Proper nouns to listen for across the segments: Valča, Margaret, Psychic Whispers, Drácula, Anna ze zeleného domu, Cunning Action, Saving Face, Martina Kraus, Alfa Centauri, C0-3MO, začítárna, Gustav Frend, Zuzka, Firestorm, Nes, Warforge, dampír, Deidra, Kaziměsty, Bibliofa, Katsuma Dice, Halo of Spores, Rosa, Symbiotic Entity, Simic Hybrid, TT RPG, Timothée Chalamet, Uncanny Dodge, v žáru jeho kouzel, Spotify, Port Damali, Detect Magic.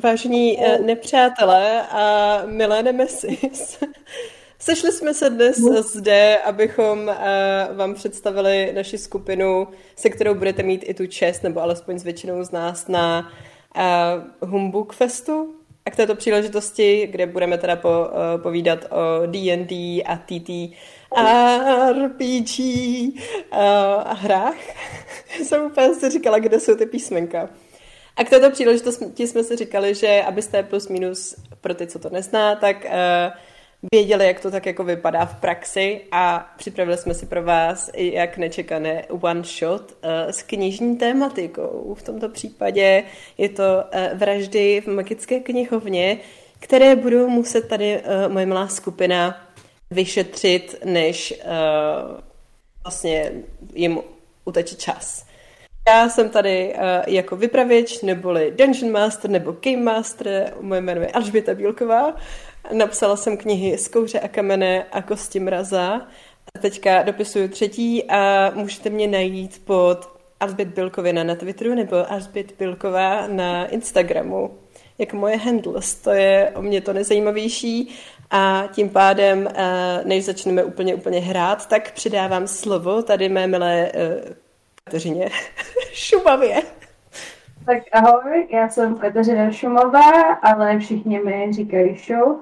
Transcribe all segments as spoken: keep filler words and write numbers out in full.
Vážení nepřátelé a milé nemesis, sešli jsme se dnes zde, abychom vám představili naši skupinu, se kterou budete mít i tu čest, nebo alespoň s většinou z nás, na Humbu Festu. A k této příležitosti, kde budeme teda po, uh, povídat o D and D a T T R P G uh, a hrách. Jsem úplně si říkala, kde jsou ty písmenka. A k této příležitosti jsme si říkali, že abyste plus minus, pro ty, co to nezná, tak uh, věděli, jak to tak jako vypadá v praxi, a připravili jsme si pro vás i jak nečekané one shot uh, s knižní tématikou. V tomto případě je to uh, vraždy v magické knihovně, které budou muset tady uh, moje malá skupina vyšetřit, než uh, vlastně jim uteče čas. Já jsem tady uh, jako vypravěč, neboli Dungeon Master, nebo Game Master, moje jméno je Alžběta Bílková, napsala jsem knihy Z kouře a kamene a Kosti mraza, a teďka dopisuju třetí a můžete mě najít pod Alžbět Bílkovina na Twitteru nebo Alžbět Bílková na Instagramu, jako moje handles, to je o mě to nejzajímavější. A tím pádem, uh, než začneme úplně úplně hrát, tak předávám slovo tady mé milé uh, Kateřině Šumavě. Tak ahoj, já jsem Kateřina Šumová, ale všichni mi říkají show.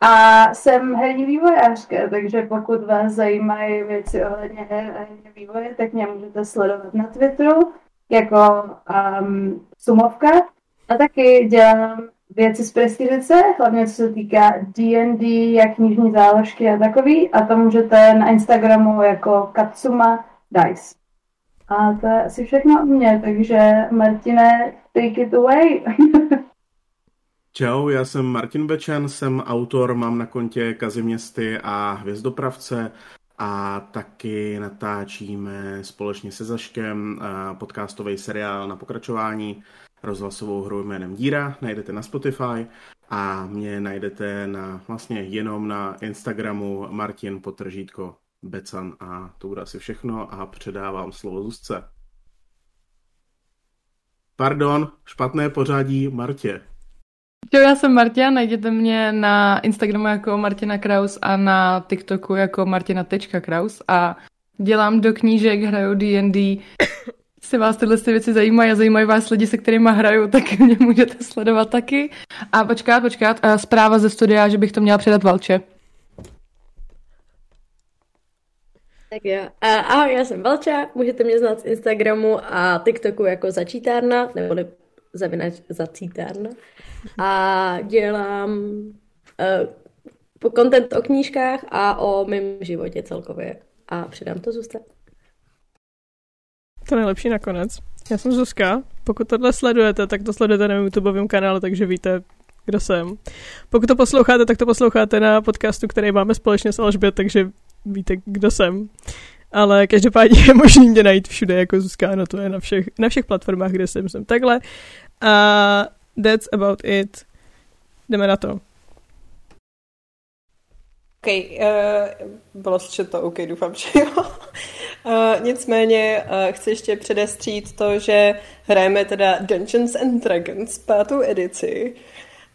A jsem herní vývojářka, takže pokud vás zajímají věci ohledně her a herní vývoje, tak mě můžete sledovat na Twitteru jako um, Sumovka. A taky dělám věci z prestižice, hlavně co se týká D and D, jak knižní záložky a takový. A to můžete na Instagramu jako Katsuma Dice. A to je asi všechno o mě, takže Martine, take it away. Čau, já jsem Martin Bečan, jsem autor, mám na kontě Kaziměsty a Hvězdopravce a taky natáčíme společně se Zaškem podcastový seriál na pokračování, rozhlasovou hru jménem Díra, najdete na Spotify a mě najdete na vlastně jenom na Instagramu Martin Potržítko Becan a to bude asi všechno a předávám slovo Zuzce. Pardon, špatné pořadí, Martě. Já jsem Martina, najděte mě na Instagramu jako Martina Kraus a na TikToku jako martina tečka kraus a dělám do knížek, hraju D and D. Jestli vás tyhle věci zajímají a zajímají vás lidi, se kterými hraju, tak mě můžete sledovat taky. A počkat, počkat, zpráva ze studia, že bych to měla předat Valče. Tak jo. Ahoj, já jsem Valča, můžete mě znát z Instagramu a TikToku jako začítárna, nebo ne, zavinač začítárna. A dělám uh, content o knížkách a o mém životě celkově. A předám to Zuzce. To nejlepší nakonec. Já jsem Zuzka. Pokud tohle sledujete, tak to sledujete na mém YouTubeovém kanálu, takže víte, kdo jsem. Pokud to posloucháte, tak to posloucháte na podcastu, který máme společně s Alžbět, takže víte, kdo jsem. Ale každopádně je možný mě najít všude jako Zuzka, no to je na všech, na všech platformách, kde jsem, jsem takhle. A that's about it. Jdeme na to. OK, uh, bylo slyšet to OK, doufám, že jo. Uh, nicméně uh, chci ještě předestřít to, že hrajeme teda Dungeons and Dragons pátou edici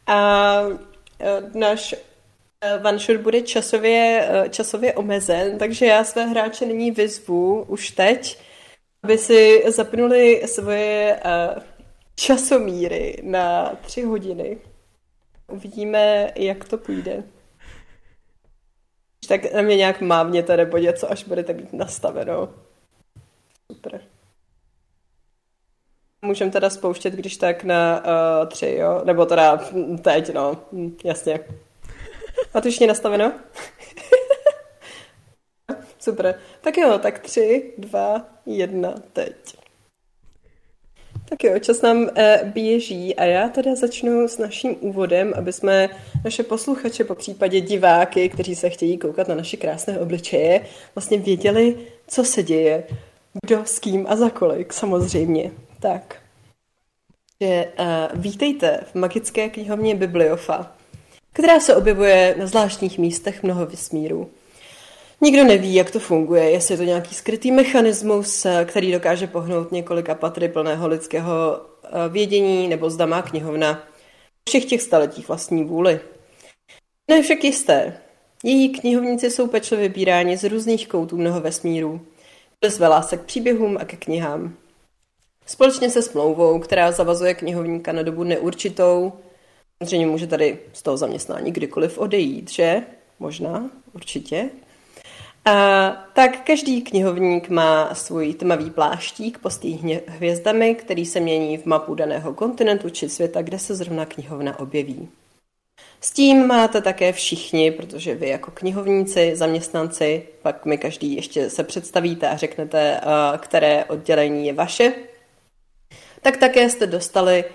a uh, náš one shot bude časově, časově omezen, takže já své hráče nyní vyzvu už teď, aby si zapnuli svoje časomíry na tři hodiny. Uvidíme, jak to půjde. Tak na mě nějak mávněte nebo něco, až budete mít nastaveno. Super. Můžeme teda spouštět, když tak na uh, tři, jo? Nebo teda teď, no. Hm, jasně. A to už je nastaveno? Super. Tak jo, tak tři, dva, jedna, teď. Tak jo, čas nám eh, běží a já teda začnu s naším úvodem, aby jsme naše posluchače, po případě diváky, kteří se chtějí koukat na naše krásné obličeje, vlastně věděli, co se děje, kdo, s kým a za kolik, samozřejmě. Tak. Že, eh, vítejte v magické knihovně Bibliofa, která se objevuje na zvláštních místech mnoho vesmíru. Nikdo neví, jak to funguje, jestli je to nějaký skrytý mechanismus, který dokáže pohnout několika patry plného lidského vědění, nebo zda má knihovna všech těch staletích vlastní vůli. No je však jisté. Její knihovníci jsou pečlivě vybíráni z různých koutů mnoho vesmíru. Přesvé lásek k příběhům a ke knihám. Společně se smlouvou, která zavazuje knihovníka na dobu neurčitou. Samozřejmě může tady z toho zaměstnání kdykoliv odejít, že? Možná, určitě. A tak každý knihovník má svůj tmavý pláštík postý hvězdami, který se mění v mapu daného kontinentu či světa, kde se zrovna knihovna objeví. S tím máte také všichni, protože vy jako knihovníci, zaměstnanci, pak mi každý ještě se představíte a řeknete, které oddělení je vaše, tak také jste dostali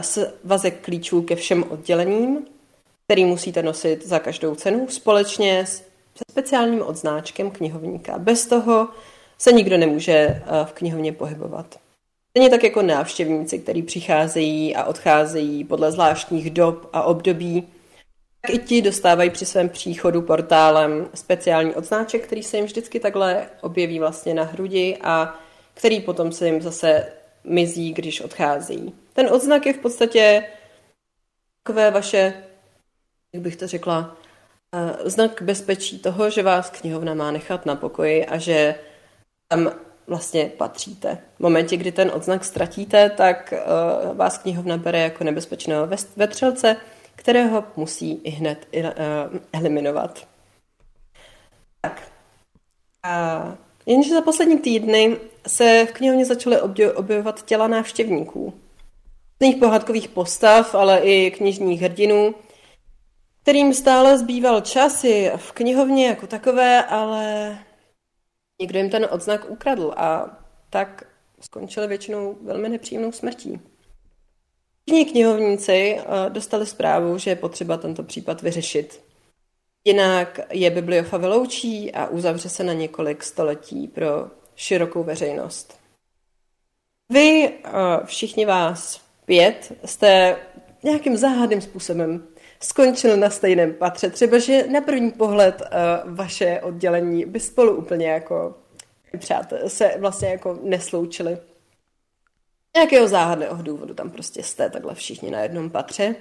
svazek klíčů ke všem oddělením, který musíte nosit za každou cenu společně se speciálním odznáčkem knihovníka. Bez toho se nikdo nemůže v knihovně pohybovat. Stejně tak jako návštěvníci, kteří přicházejí a odcházejí podle zvláštních dob a období, tak i ti dostávají při svém příchodu portálem speciální odznáček, který se jim vždycky takhle objeví vlastně na hrudi a který potom se jim zase mizí, když odchází. Ten odznak je v podstatě takové vaše, jak bych to řekla, znak bezpečí toho, že vás knihovna má nechat na pokoji a že tam vlastně patříte. V momentě, kdy ten odznak ztratíte, tak uh, vás knihovna bere jako nebezpečného vetřelce, kterého musí i hned uh, eliminovat. Tak. A jenže za poslední týdny se v knihovně začaly objevovat těla návštěvníků. Z nich pohádkových postav, ale i knižních hrdinů, kterým stále zbýval čas i v knihovně jako takové, ale někdo jim ten odznak ukradl a tak skončili většinou velmi nepříjemnou smrtí. Všichni knihovníci dostali zprávu, že je potřeba tento případ vyřešit. Jinak je bibliofa vyloučí a uzavře se na několik století pro širokou veřejnost. Vy, všichni vás pět, jste nějakým záhadným způsobem skončil na stejném patře. Třeba, že na první pohled uh, vaše oddělení by spolu úplně jako přátel, se vlastně jako nesloučili. Nějakého záhadného důvodu tam prostě jste takhle všichni na jednom patře.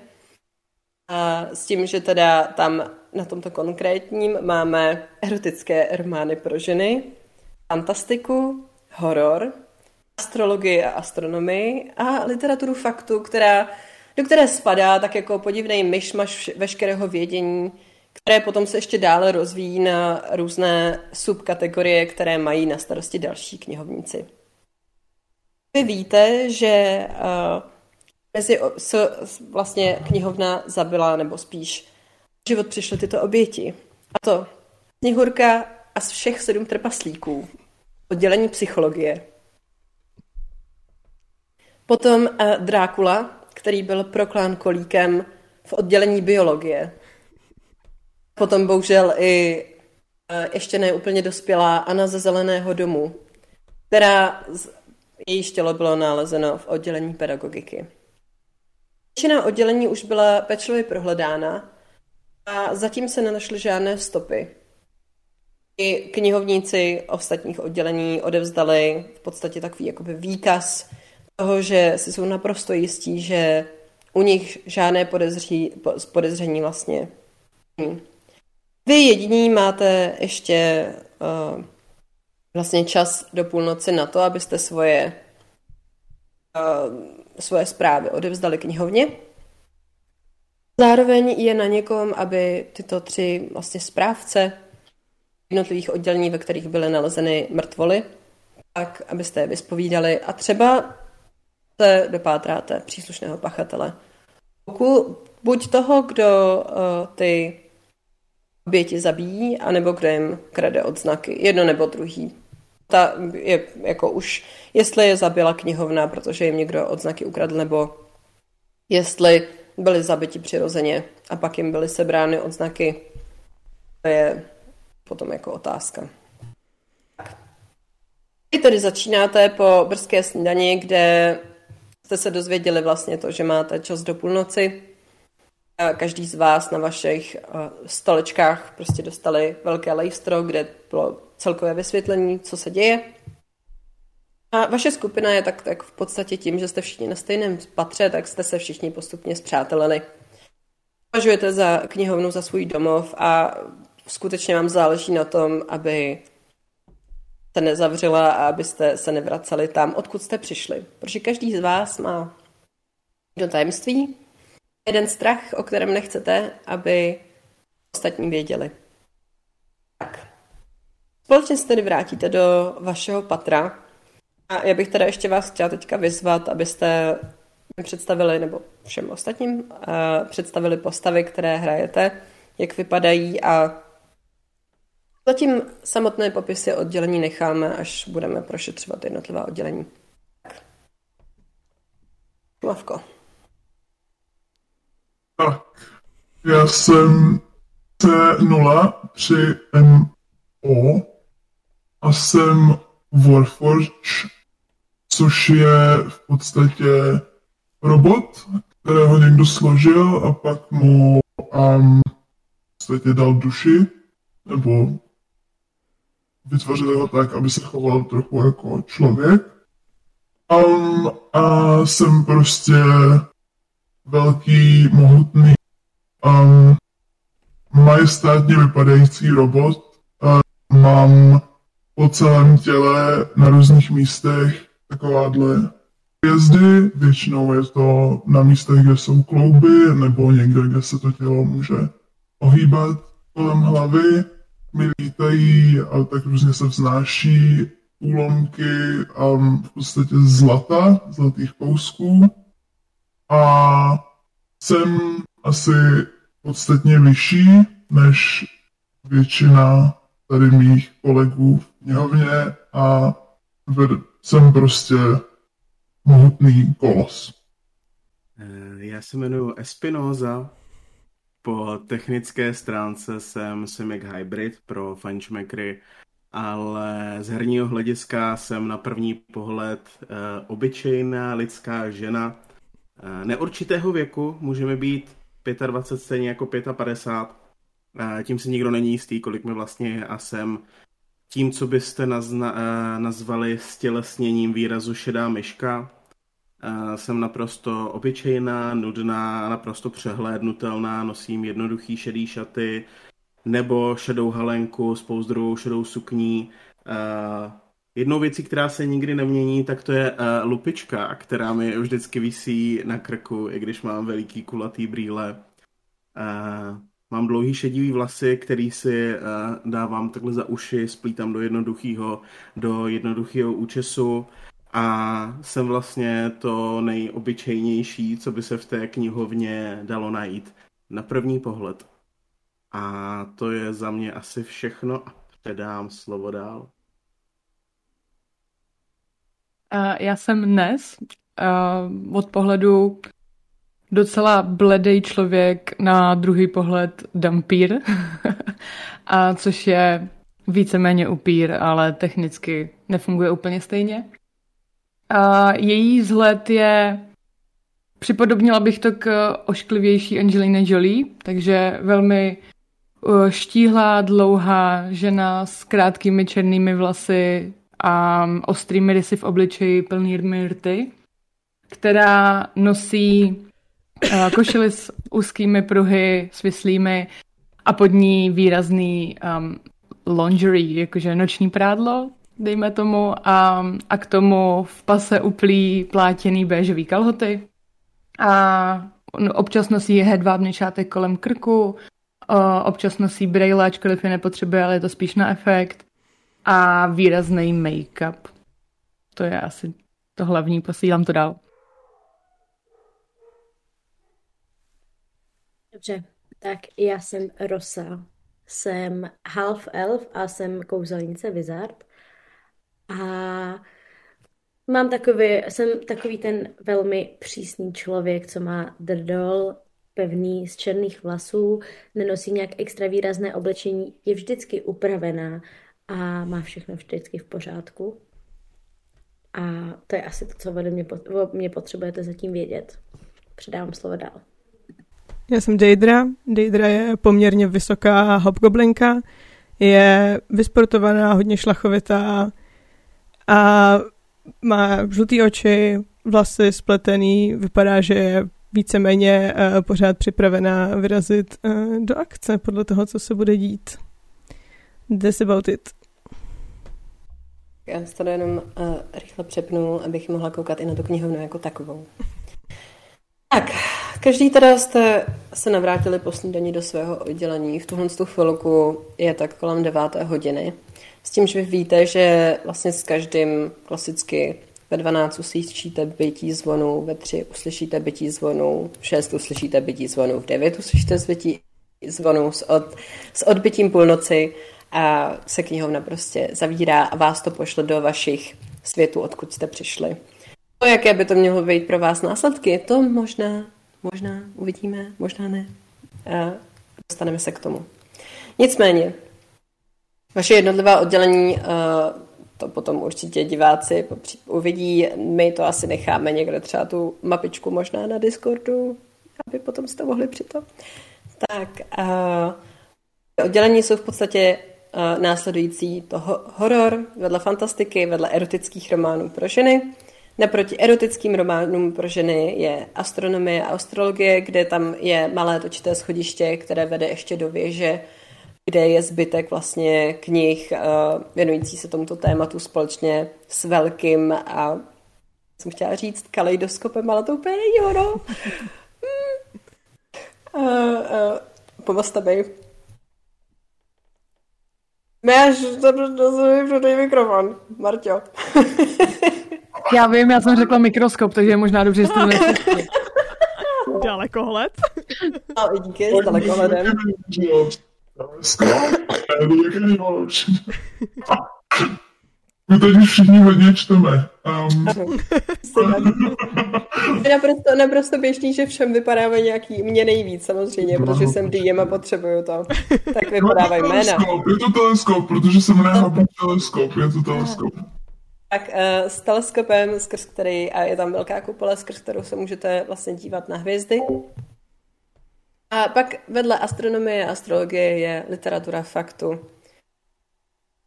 A s tím, že teda tam na tomto konkrétním máme erotické romány pro ženy, fantastiku, horor, astrologii a astronomii a literaturu faktu, která do které spadá tak jako podivnej myšmaš veškerého vědění, které potom se ještě dále rozvíjí na různé subkategorie, které mají na starosti další knihovníci. Vy víte, že uh, mezi o, s, vlastně knihovna zabila, nebo spíš život přišly tyto oběti. A to Sněhurka a z všech sedm trpaslíků, oddělení psychologie. Potom uh, Drácula, který byl proklán kolíkem v oddělení biologie. Potom bohužel i ještě neúplně dospělá Anna ze Zeleného domu, která její tělo bylo nalezeno v oddělení pedagogiky. Většina oddělení už byla pečlivě prohledána a zatím se nenašly žádné stopy. I knihovníci ostatních oddělení odevzdali v podstatě takový jakoby výkaz toho, že si jsou naprosto jistí, že u nich žádné podezří, podezření vlastně. Vy jediní máte ještě uh, vlastně čas do půlnoci na to, abyste svoje, uh, svoje zprávy odevzdali knihovně. Zároveň je na někom, aby tyto tři vlastně správce jednotlivých oddělení, ve kterých byly nalezeny mrtvoly, tak abyste je vyspovídali a třeba se dopátráte příslušného pachatele. Buď toho, kdo uh, ty oběti zabíjí, anebo kdo jim krade odznaky. Jedno nebo druhý. Ta je jako už, jestli je zabila knihovna, protože jim někdo odznaky ukradl, nebo jestli byli zabiti přirozeně a pak jim byly sebrány odznaky. To je potom jako otázka. Vy tedy začínáte po brzké snídani, kde jste se dozvěděli vlastně to, že máte čas do půlnoci. Každý z vás na vašich stolečkách prostě dostali velké lejstro, kde bylo celkové vysvětlení, co se děje. A vaše skupina je tak, tak v podstatě tím, že jste všichni na stejném patře, tak jste se všichni postupně zpřátelili. Považujete za knihovnu za svůj domov a skutečně vám záleží na tom, aby se nezavřela a abyste se nevraceli tam, odkud jste přišli. Protože každý z vás má jedno tajemství, jeden strach, o kterém nechcete, aby ostatní věděli. Tak. Společně se tedy vrátíte do vašeho patra. A já bych teda ještě vás chtěla teďka vyzvat, abyste představili, nebo všem ostatním, představili postavy, které hrajete, jak vypadají, a zatím samotné popisy oddělení necháme, až budeme prošetřovat jednotlivá oddělení. Tak. Mavko. Tak. Já jsem C nula tři M O a jsem Warforge, což je v podstatě robot, kterého někdo složil a pak mu um, v podstatě dal duši, nebo vytvořil ho tak, aby se choval trochu jako člověk. Um, a jsem prostě velký, mohutný, um, majestátně vypadající robot. Um, mám po celém těle, na různých místech, takováhle hvězdy. Většinou je to na místech, kde jsou klouby, nebo někde, kde se to tělo může ohýbat kolem hlavy. My lítají a tak různě se vznáší úlomky a v podstatě zlata, zlatých kousků. A jsem asi podstatně vyšší než většina tady mých kolegů v knihovně a jsem prostě mohutný kolos. Já se jmenuji Espinosa. Po technické stránce jsem Simic Hybrid pro Fanchmakery, ale z herního hlediska jsem na první pohled obyčejná lidská žena neurčitého věku, můžeme být dvacet pět stejně jako padesát pět. Tím se nikdo není jistý, kolik mi vlastně je, a jsem tím, co byste nazna, nazvali stělesněním výrazu šedá myška. Jsem naprosto obyčejná, nudná, naprosto přehlédnutelná, nosím jednoduchý šedý šaty nebo šedou halenku s pouzdrovou šedou sukní. Jednou věcí, která se nikdy nemění, tak to je lupička, která mi vždycky visí na krku, i když mám veliký kulatý brýle. Mám dlouhý šedivý vlasy, který si uh, dávám takhle za uši, splítám do jednoduchého, do jednoduchého účesu, a jsem vlastně to nejobyčejnější, co by se v té knihovně dalo najít na první pohled. A to je za mě asi všechno a předám slovo dál. Uh, já jsem Nes. Uh, od pohledu docela bledej člověk, na druhý pohled dampír, a což je víceméně upír, ale technicky nefunguje úplně stejně. A její vzhled je, připodobnila bych to k ošklivější Angelině Jolie, takže velmi štíhlá, dlouhá žena s krátkými černými vlasy a ostrými rysy v obličeji plnými rty, která nosí košili s úzkými pruhy, svislými, a pod ní výrazný um, lingerie, jakože noční prádlo, dejme tomu, a, a k tomu v pase uplý plátěný béžový kalhoty. A občas nosí hedvábný šátek kolem krku, a občas nosí brejle, ačkoliv je nepotřebuje, ale je to spíš na efekt. A výrazný make-up. To je asi to hlavní, posílám to dál. Dobře, tak já jsem Rosa, jsem half elf a jsem kouzelnice wizard a mám takový, jsem takový ten velmi přísný člověk, co má drdol pevný z černých vlasů, nenosí nějak extra výrazné oblečení, je vždycky upravená a má všechno vždycky v pořádku. A to je asi to, co ode mě, mě potřebujete zatím vědět. Předávám slovo dál. Já jsem Deidra. Deidra je poměrně vysoká hobgoblinka, je vysportovaná, hodně šlachovitá a má žlutý oči, vlasy spletený, vypadá, že je víceméně uh, pořád připravená vyrazit uh, do akce podle toho, co se bude dít. That's about it. Já se to jenom uh, rychle přepnu, abych mohla koukat i na tu knihovnu jako takovou. Tak, každý teda jste se navrátili po snídani do svého oddělení. V tuhle tu chvilku je tak kolem deváté hodiny. S tím, že vy víte, že vlastně s každým klasicky ve dvanáct uslyšíte bytí zvonů, ve tři uslyšíte bytí zvonů, v šest uslyšíte bytí zvonů, v devět uslyšíte bytí zvonů s, od, s odbytím půlnoci a se knihovna prostě zavírá a vás to pošle do vašich světů, odkud jste přišli. To, jaké by to mělo být pro vás následky, to možná, možná uvidíme, možná ne. A dostaneme se k tomu. Nicméně, vaše jednotlivá oddělení, to potom určitě diváci uvidí, my to asi necháme někde třeba tu mapičku možná na Discordu, aby potom jste mohli přito. Tak, oddělení jsou v podstatě následující toho horor, vedle fantastiky, vedle erotických románů pro ženy. Naproti erotickým románům pro ženy je astronomie a astrologie, kde tam je malé točité schodiště, které vede ještě do věže, kde je zbytek vlastně knih věnující se tomuto tématu společně s velkým a jsem chtěla říct kaleidoskopem, ale to úplně není ono. Pomozte mi. Máš prodej mikrofon, Marťo. Já vím, já jsem řekla mikroskop, takže je možná dobře, že jste to neslyšeli. Dalekohled. No, díky, s dalekohledem. My tady všichni hodně čteme. Um. Je naprosto, naprosto běžný, že všem vypadáme nějaký, mě nejvíc samozřejmě, protože jsem D M a potřebuju to. Tak vypadávají jména. Je to teleskop, protože jsem nehápil teleskop, je to teleskop. Tak uh, s teleskopem, skrz který, a je tam velká kupole, skrz kterou se můžete vlastně dívat na hvězdy. A pak vedle astronomie a astrologie je literatura faktu.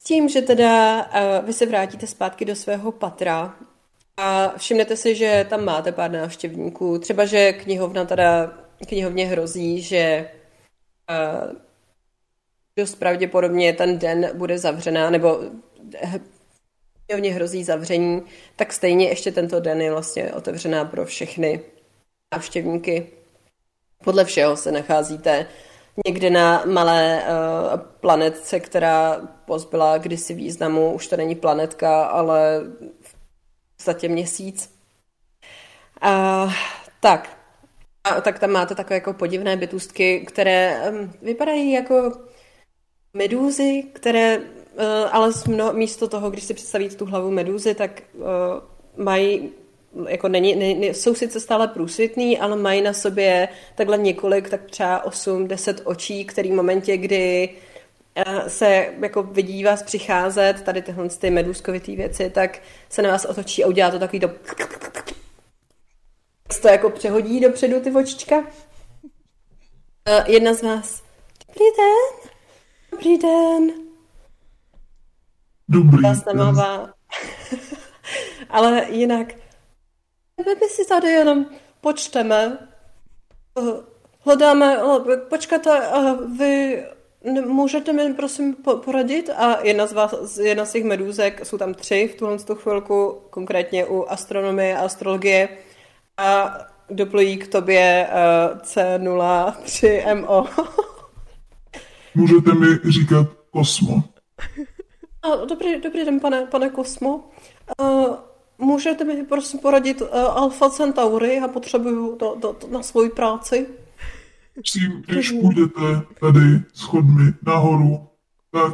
S tím, že teda uh, vy se vrátíte zpátky do svého patra a všimnete si, že tam máte pár návštěvníků. Třeba, že knihovna teda, knihovně hrozí, že uh, dost pravděpodobně ten den bude zavřená, nebo knihovně hrozí zavření, tak stejně ještě tento den je vlastně otevřená pro všechny návštěvníky. Podle všeho se nacházíte někde na malé uh, planetce, která pozbyla kdysi významu. Už to není planetka, ale v podstatě měsíc. Uh, tak. A, tak tam máte takové jako podivné bytůstky, které um, vypadají jako medúzy, které uh, ale mno, místo toho, když si představíte tu hlavu medúzy, tak uh, mají jako není, ne, ne, jsou sice stále průsvitný, ale mají na sobě takhle několik, tak třeba osm deset očí, který v momentě, kdy se jako vidí vás přicházet, tady tyhle ty medůzkovitý věci, tak se na vás otočí a udělá to takový to to jako přehodí dopředu ty očička. Jedna z vás. Dobrý den. Dobrý den. Dobrý vás namává. Ale jinak my si tady jenom počteme. Hledáme, počkejte, vy můžete mi prosím poradit? A jedna z, vás, jedna z těch medůzek, jsou tam tři v tuhle chvilku, konkrétně u astronomie a astrologie, a doplují k tobě C nula tři M O. Můžete mi říkat Kosmo. Dobrý, dobrý den, pane, pane Kosmo. Můžete mi prosím poradit uh, Alfa Centauri, já potřebuju to, to, to na svoji práci. Prosím, když půjdete tady schodmi nahoru, tak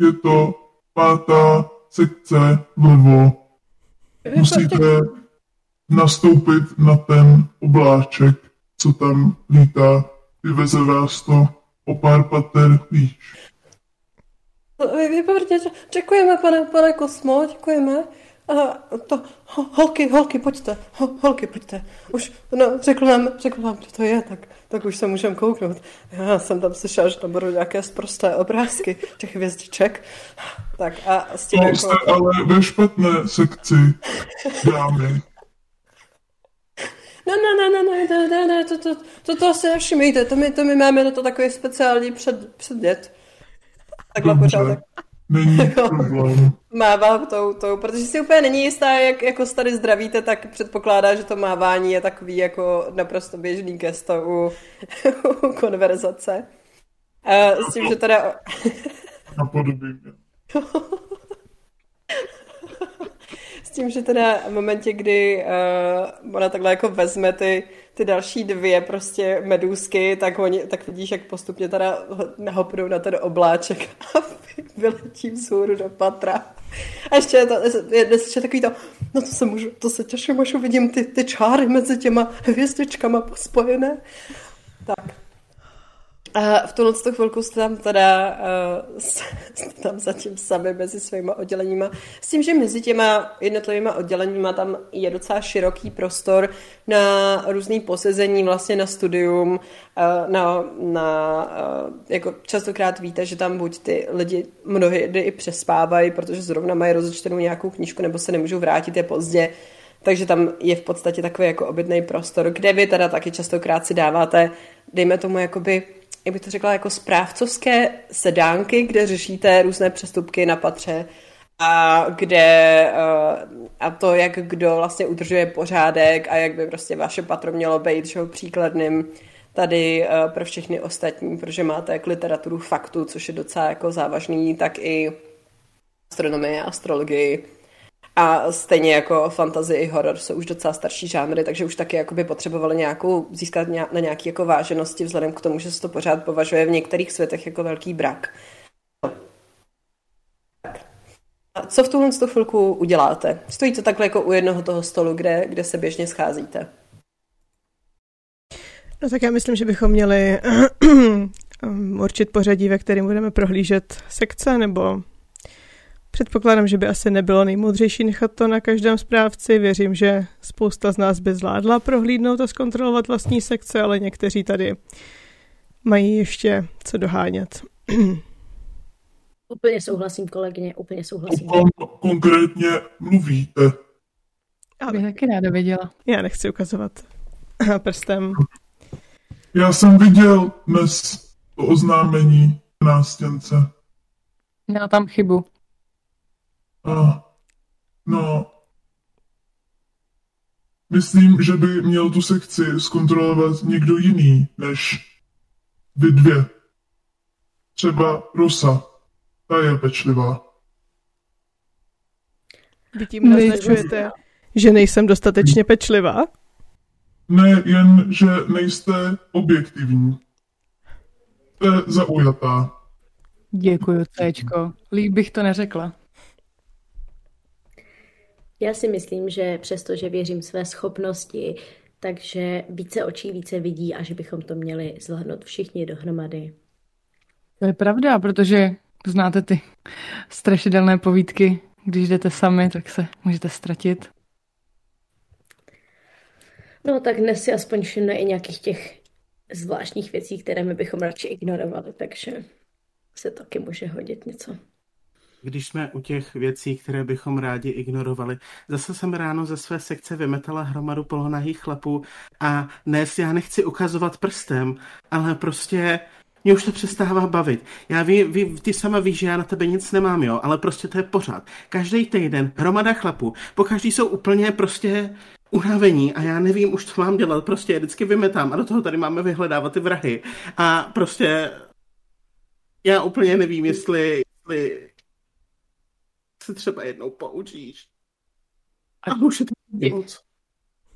je to pátá sekce vlevo. Musíte nastoupit na ten obláček, co tam lítá, vyveze vás to o pár pater výš. Děkujeme, pane, pane Kosmo, děkujeme. Uh, to, holky, holky, pojďte, ho, holky, pojďte. Už, no, řekl nám, řekl nám, co to je, tak, tak už se můžeme kouknout. Já jsem tam slyšela, že tam budou nějaké sprosté obrázky těch hvězdiček. Tak a s tím... Jako... Jste ale ve špatné sekci, dámy. No, no, no, no, no, no, no, no, to, to, to, to asi nevšimejte, to my, to my máme na to takový speciální před, předmět. Tak na pořádek. Není problém. Mávám tou, tou, protože si úplně není jistá, jak jako tady zdravíte, tak předpokládá, že to mávání je takový jako naprosto běžný gesto u, u konverzace. Uh, s tím, že teda... Napodobím. S tím, že teda v momentě, kdy uh, ona takhle jako vezme ty, ty další dvě prostě medůzky, tak, oni, tak vidíš, jak postupně teda hopnou na ten obláček a vyletí vzhůru do patra. A ještě je, to, je ještě takový to, no to se, můžu, to se těším, až uvidím ty, ty čáry mezi těma hvězdičkama spojené. Tak. A v tuhle chvilku jste tam teda uh, jste tam zatím sami mezi svýma odděleníma. S tím, že mezi těma jednotlivýma odděleníma tam je docela široký prostor na různý posezení, vlastně na studium. Uh, na, na, uh, jako častokrát víte, že tam buď ty lidi mnohdy i přespávají, protože zrovna mají rozečtenou nějakou knížku, nebo se nemůžou vrátit, je pozdě. Takže tam je v podstatě takový jako obytný prostor, kde vy teda taky častokrát si dáváte, dejme tomu jakoby... Já bych to řekla jako správcovské sedánky, kde řešíte různé přestupky na patře a kde a to, jak kdo vlastně udržuje pořádek a jak by prostě vaše patro mělo být že, příkladným tady pro všechny ostatní, protože máte jak literaturu faktu, což je docela jako závažný, tak i astronomii, astrologii a stejně jako fantasy i horor jsou už docela starší žánry, takže už taky jakoby potřebovali nějakou, získat na nějaké jako váženosti vzhledem k tomu, že se to pořád považuje v některých světech jako velký brak. A co v tuhle chvilku uděláte? Stojí to takhle jako u jednoho toho stolu, kde, kde se běžně scházíte? No tak já myslím, že bychom měli určit pořadí, ve kterém budeme prohlížet sekce, nebo... Předpokládám, že by asi nebylo nejmoudřejší nechat to na každém správci. Věřím, že spousta z nás by zvládla prohlídnout a zkontrolovat vlastní sekce, ale někteří tady mají ještě co dohánět. Úplně souhlasím, kolegyně, úplně souhlasím. O konkrétně mluvíte? Já bych taky ráda viděla. Já nechci ukazovat prstem. Já jsem viděl dnes oznámení nástěnce. Měla tam chybu. Uh, no, myslím, že by měl tu sekci zkontrolovat někdo jiný než vy dvě. Třeba Rosa, ta je pečlivá. Vy tím naznačujete, že nejsem dostatečně pečlivá? Ne, jen, že nejste objektivní. Jste zaujatá. Děkuju, Téčko. Líp bych to neřekla. Já si myslím, že přestože věřím své schopnosti, takže více očí více vidí a že bychom to měli zvládnout všichni dohromady. To je pravda, protože znáte ty strašidelné povídky. Když jdete sami, tak se můžete ztratit. No tak dnes si aspoň všimne i nějakých těch zvláštních věcí, které my bychom radši ignorovali, takže se taky může hodit něco. Když jsme u těch věcí, které bychom rádi ignorovali. Zase jsem ráno ze své sekce vymetala hromadu polonahých chlapů a dnes já nechci ukazovat prstem, ale prostě mě už to přestává bavit. Já ví, ví, ty sama víš, že já na tebe nic nemám, jo, ale prostě to je pořád. Každý týden hromada chlapů, po každý jsou úplně prostě unavení a já nevím už, co mám dělat, prostě je vždycky vymetám a do toho tady máme vyhledávat ty vrahy a prostě já úplně nevím, jestli... jestli... se třeba jednou poučíš. A už je to moc.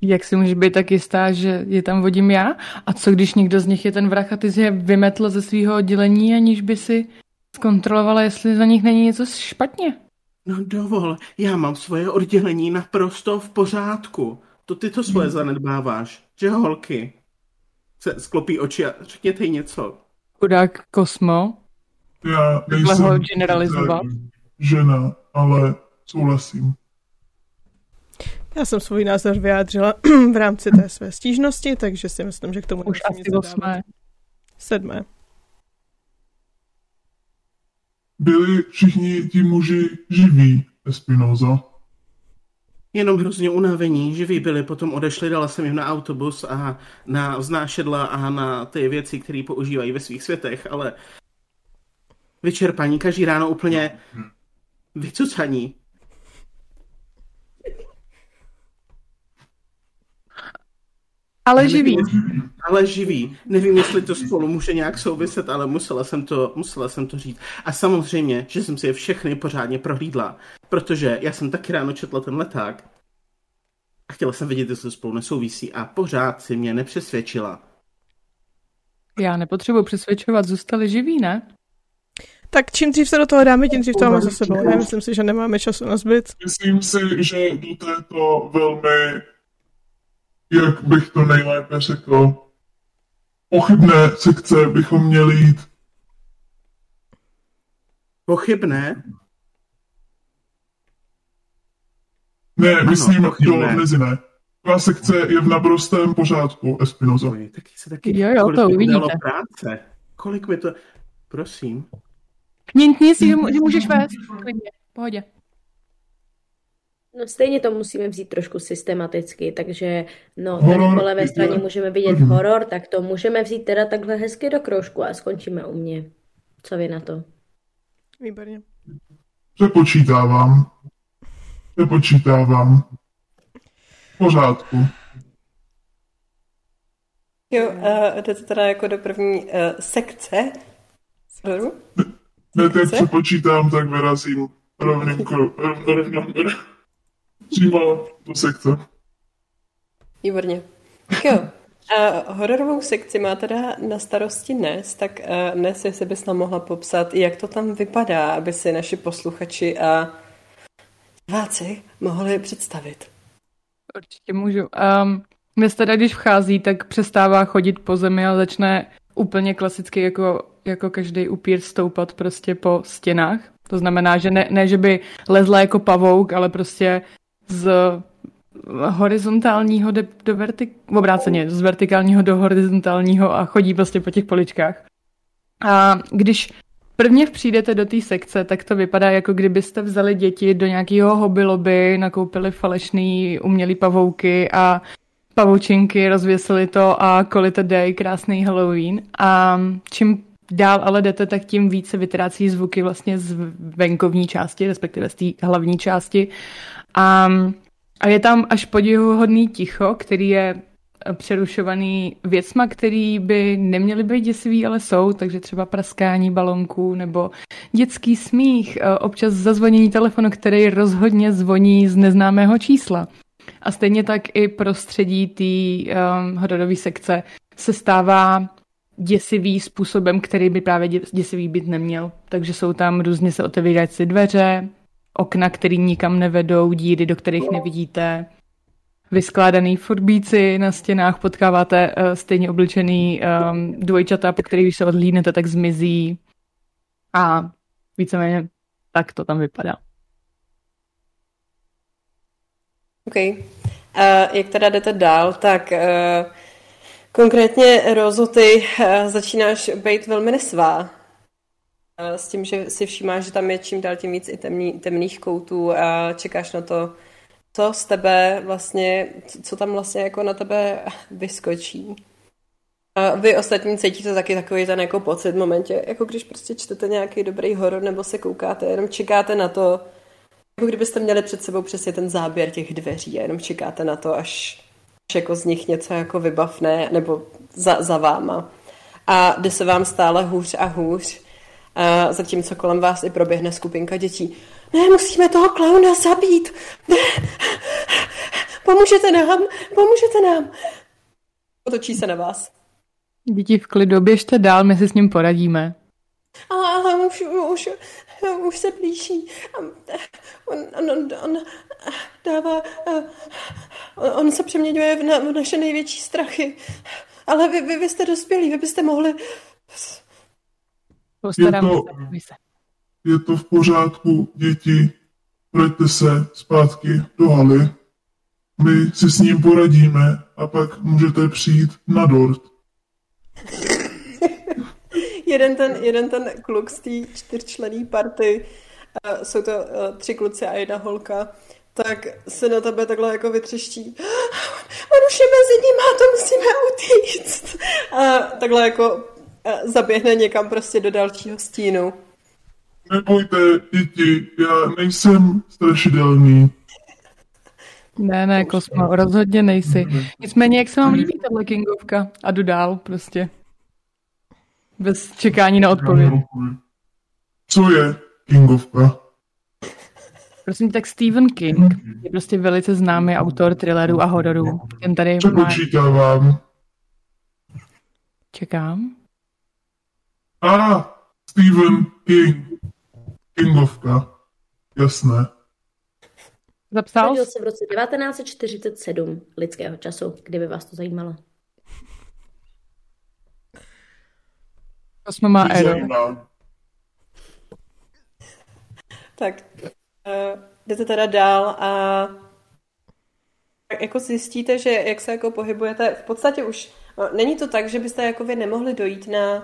Jak si můžeš být tak jistá, že je tam vodím já? A co když někdo z nich je ten vrah a ty si je vymetl ze svého oddělení, aniž by si zkontrolovala, jestli za nich není něco špatně? No dovol, já mám svoje oddělení naprosto v pořádku. To ty to svoje zanedbáváš, že holky? Se sklopí oči a řekněte jí něco. Chudák Kosmo. Já nejsem... Takhle ho generalizovat. Žena, ale souhlasím. Já jsem svůj názor vyjádřila v rámci té své stížnosti, takže si myslím, že k tomu už asi osmé. Sedmé. Byli všichni ti muži živí, Espinosa? Jenom hrozně unavení. Živí byli, potom odešli, dala jsem jim na autobus a na vznášedla a na ty věci, které používají ve svých světech, ale vyčerpaní, každý ráno úplně vycucaní. Ale nevím, živý. Ale živý. Nevím, jestli to spolu může nějak souviset, ale musela jsem to, musela jsem to říct. A samozřejmě, že jsem si je všechny pořádně prohlídla, protože já jsem taky ráno četla ten leták a chtěla jsem vidět, jestli to spolu nesouvisí a pořád si mě nepřesvědčila. Já nepotřebuji přesvědčovat, zůstali živí, ne? Tak čím dřív se do toho dáme, tím dřív to máme za sebou. Ne? Myslím si, že nemáme času na zbyt. Myslím si, že do této velmi... jak bych to nejlépe řekl, pochybné sekce bychom měli jít. Pochybné? Ne, ano, myslím, pochybné. Do meziné. Tvá sekce je v naprostém pořádku, Espinosa. Taky se taky, jo, jo, kolik to uvidíte. Práce. Kolik mi to... Prosím. Nic, nic, že můžeš vést. Klidně, pohodě. No stejně to musíme vzít trošku systematicky, takže no, tady po levé straně můžeme vidět horor, tak to můžeme vzít teda takhle hezky do kroužku a skončíme u mě. Co vy na to? Výborně. Přepočítávám. Přepočítávám. V pořádku. Jo, uh, jde to teda jako do první uh, sekce. Ne, ne, tak přepočítám, tak vyrazím rovným kroužkem. Přímo do sekce. Výborně. Tak jo. A hororovou sekci má teda na starosti Nes, tak Nes, jestli bys nám mohla popsat, jak to tam vypadá, aby si naši posluchači a diváci mohli představit. Určitě můžu. Um, Nes teda, když vchází, tak přestává chodit po zemi a začne úplně klasicky jako, jako každý upír stoupat prostě po stěnách. To znamená, že ne, ne, že by lezla jako pavouk, ale prostě z horizontálního de, do vertik... obráceně, z vertikálního do horizontálního a chodí vlastně po těch poličkách. A když prvně přijdete do té sekce, tak to vypadá, jako kdybyste vzali děti do nějakého hobby lobby, nakoupili falešný umělý pavouky a pavoučinky, rozvěsili to a call it a day, krásný Halloween. A čím dál ale jdete, tak tím více vytrácí zvuky vlastně z venkovní části, respektive z té hlavní části. A, a je tam až podivuhodný ticho, který je přerušovaný věcma, který by neměly být děsivý, ale jsou, takže třeba praskání balonků nebo dětský smích, občas zazvonění telefonu, který rozhodně zvoní z neznámého čísla. A stejně tak i prostředí té um, horodové sekce se stává děsivý způsobem, který by právě děsivý být neměl. Takže jsou tam různě se otevírající dveře, okna, které nikam nevedou, díry, do kterých nevidíte, vyskládaný forbíci na stěnách, potkáváte uh, stejně obličený um, dvojčata, po kterých, když se odhlídnete, tak zmizí. A víceméně tak to tam vypadá. OK. Uh, jak teda jdete dál, tak... Uh... Konkrétně, Rozo, ty začínáš být velmi nesvá. S tím, že si všímáš, že tam je čím dál tím víc i temný, temných koutů a čekáš na to, co z tebe vlastně, co tam vlastně jako na tebe vyskočí. A vy ostatní cítíte taky takový ten jako pocit v momentě, jako když prostě čtete nějaký dobrý horor nebo se koukáte, jenom čekáte na to, jako kdybyste měli před sebou přesně ten záběr těch dveří a jenom čekáte na to, až... jako z nich něco jako vybavné, nebo za, za váma. A jde se vám stále hůř a hůř, a zatímco kolem vás i proběhne skupinka dětí. Ne, musíme toho klauna zabít! Ne! Pomůžete nám! Pomůžete nám! Otočí se na vás. Děti, v klidu, běžte dál, my si s ním poradíme. Ale už, už, už se blíží. On, on, on, on dává... On, on se přeměňuje v, na, v naše největší strachy. Ale vy, vy, vy jste dospělí, vy byste mohli... Je to, je to v pořádku, děti. Vraťte se zpátky do haly. My si s ním poradíme a pak můžete přijít na dort. jeden, ten, jeden ten kluk z té čtyřčlenné party, uh, jsou to uh, tři kluci a jedna holka, tak se na tebe takhle jako vytřeští. On už je mezi nimi a to musíme utíct. A takhle jako zaběhne někam prostě do dalšího stínu. Nebojte, děti, já nejsem strašidelný. Ne, ne, Kosmo, rozhodně nejsi. Nicméně, jak se vám líbí tahle kingovka? A jdu dál prostě. Bez čekání na odpověď. Co je kingovka? Prosím, tak Stephen King je prostě velice známý autor thrillerů a hororů. Ten tady Co má... počítávám? Čekám. Ah, Stephen King. Kingovka. Jasné. Zapsal? Narodil se v roce devatenáct set čtyřicet sedm lidského času, kdyby vás to zajímalo. To jsme má Tak. Uh, jdete teda dál a jako zjistíte, že jak se jako pohybujete, v podstatě už no, není to tak, že byste jako vy nemohli dojít na,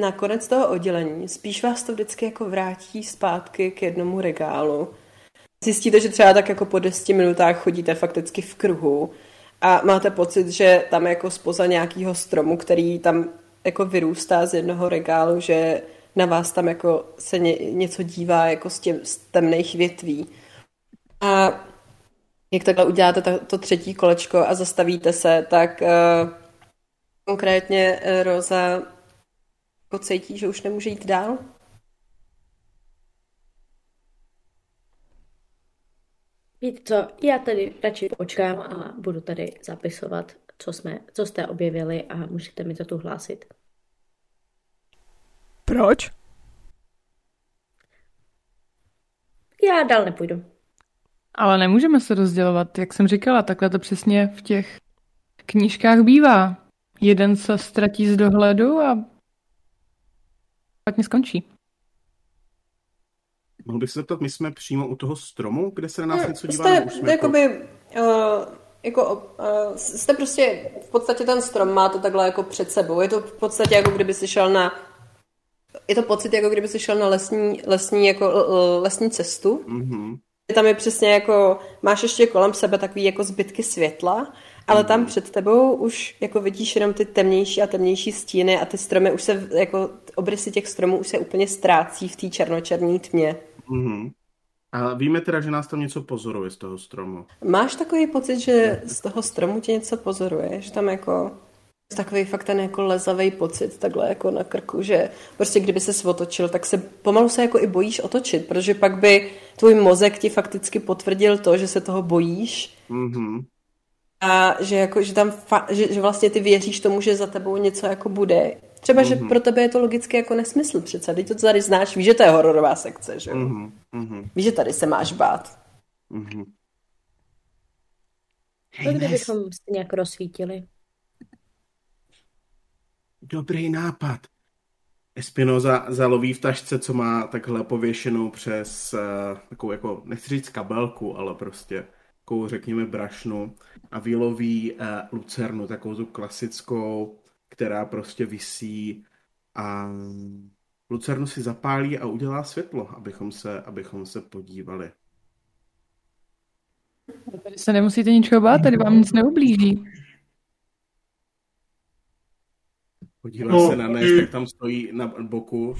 na konec toho oddělení. Spíš vás to vždycky jako vrátí zpátky k jednomu regálu. Zjistíte, že třeba tak jako po deseti minutách chodíte fakticky v kruhu a máte pocit, že tam jako spoza nějakého stromu, který tam jako vyrůstá z jednoho regálu, že na vás tam jako se ně, něco dívá jako z, těm, z temných větví. A jak takhle uděláte to, to třetí kolečko a zastavíte se, tak uh, konkrétně uh, Rosa jako cítí, že už nemůže jít dál? Víte co, já tady radši počkám a budu tady zapisovat, co, jsme, co jste objevili a můžete mi to tu hlásit. Proč? Já dál nepůjdu. Ale nemůžeme se rozdělovat, jak jsem říkala, takhle to přesně v těch knížkách bývá. Jeden se ztratí z dohledu a špatně skončí. Mohl bych se zeptat, my jsme přímo u toho stromu, kde se na nás no, něco dívá? Jste, to jakoby, uh, jako, uh, jste prostě, v podstatě ten strom má to takhle jako před sebou. Je to v podstatě jako kdyby si šel na Je to pocit, jako kdyby jsi šel na lesní, lesní, jako, lesní cestu. Mm-hmm. Tam je přesně jako, máš ještě kolem sebe takový jako zbytky světla, ale mm-hmm. tam před tebou už jako vidíš jenom ty temnější a temnější stíny a ty stromy už se, jako obrysy těch stromů už se úplně ztrácí v té černočerné tmě. Mm-hmm. A víme teda, že nás tam něco pozoruje z toho stromu. Máš takový pocit, že z toho stromu tě něco pozoruje, že tam jako... Takový fakt ten jako lezavej pocit takhle jako na krku, že prostě kdyby ses otočil, tak se pomalu se jako i bojíš otočit, protože pak by tvůj mozek ti fakticky potvrdil to, že se toho bojíš mm-hmm. a že, jako, že, tam fa- že, že vlastně ty věříš tomu, že za tebou něco jako bude. Třeba, mm-hmm. že pro tebe je to logicky jako nesmysl přece, teď to tady znáš, víš, že to je hororová sekce, že jo? Mm-hmm. Víš, že tady se máš bát. Mm-hmm. To kdybychom se nějak rozsvítili. Dobrý nápad. Espinosa zaloví v tašce, co má takhle pověšenou přes uh, takovou, jako, nechci říct kabelku, ale prostě takovou, řekněme, brašnu a vyloví uh, lucernu, takovou tu klasickou, která prostě visí a lucernu si zapálí a udělá světlo, abychom se, abychom se podívali. Tady se nemusíte ničeho bát, tady vám nic neublíží. Podívám no, se na Nes, tak tam stojí na boku,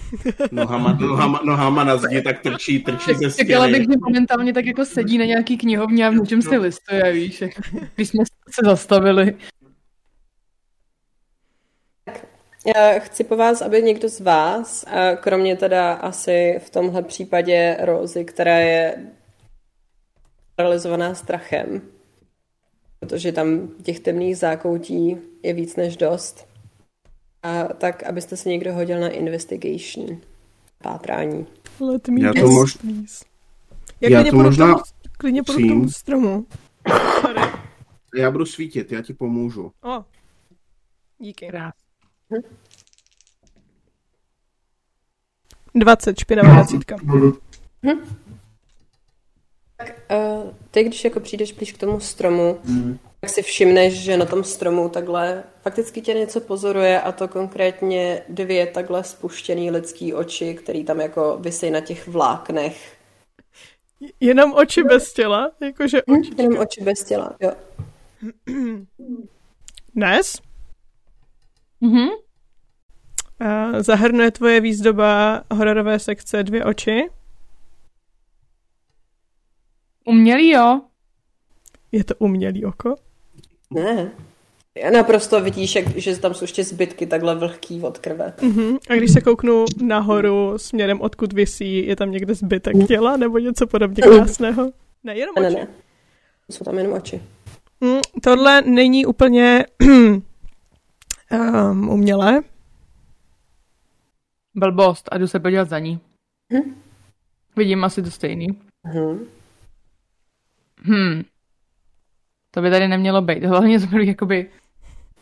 nohama, nohama, nohama na zdi, tak trčí, trčí ze stěny. Čekala bych, že momentálně tak jako sedí na nějaký knihovně a v něčem si listuje, víš, když jsme se zastavili. Tak, já chci po vás, aby někdo z vás, kromě teda asi v tomhle případě Rozy, která je paralizovaná strachem, protože tam těch temných zákoutí je víc než dost, a tak, abyste si někdo hodil na investigation, pátrání. Let me guess, mož... please. Jak já to možná tomu, klidně půjdu k tomu stromu. Sorry. Já budu svítit, já ti pomůžu. O, díky. Hm? dvacet, špinavá dvacítka. Hm? Tak, uh, ty, když jako přijdeš blíž k tomu stromu, mm. tak si všimneš, že na tom stromu takhle fakticky tě něco pozoruje, a to konkrétně dvě takhle spuštěný lidský oči, který tam jako visí na těch vláknech. Jenom oči bez těla? Jakože očička. Jenom oči bez těla, jo. Nes? Mhm. Uh, zahrnuje tvoje výzdoba hororové sekce dvě oči? Umělý, jo. Je to umělý oko? Ne. Já naprosto vidíš, že tam jsou ještě zbytky takhle vlhký od krve. Uh-huh. A když se kouknu nahoru směrem, odkud visí, je tam někde zbytek těla nebo něco podobně krásného? Ne, jenom ne, oči. Ne, ne. Jsou tam jenom oči. Mm, tohle není úplně um, umělé. Blbost, a jdu se podívat za ní. Hm? Vidím asi to stejný. Hm. Hm. To by tady nemělo být. Hlavně to byly jakoby...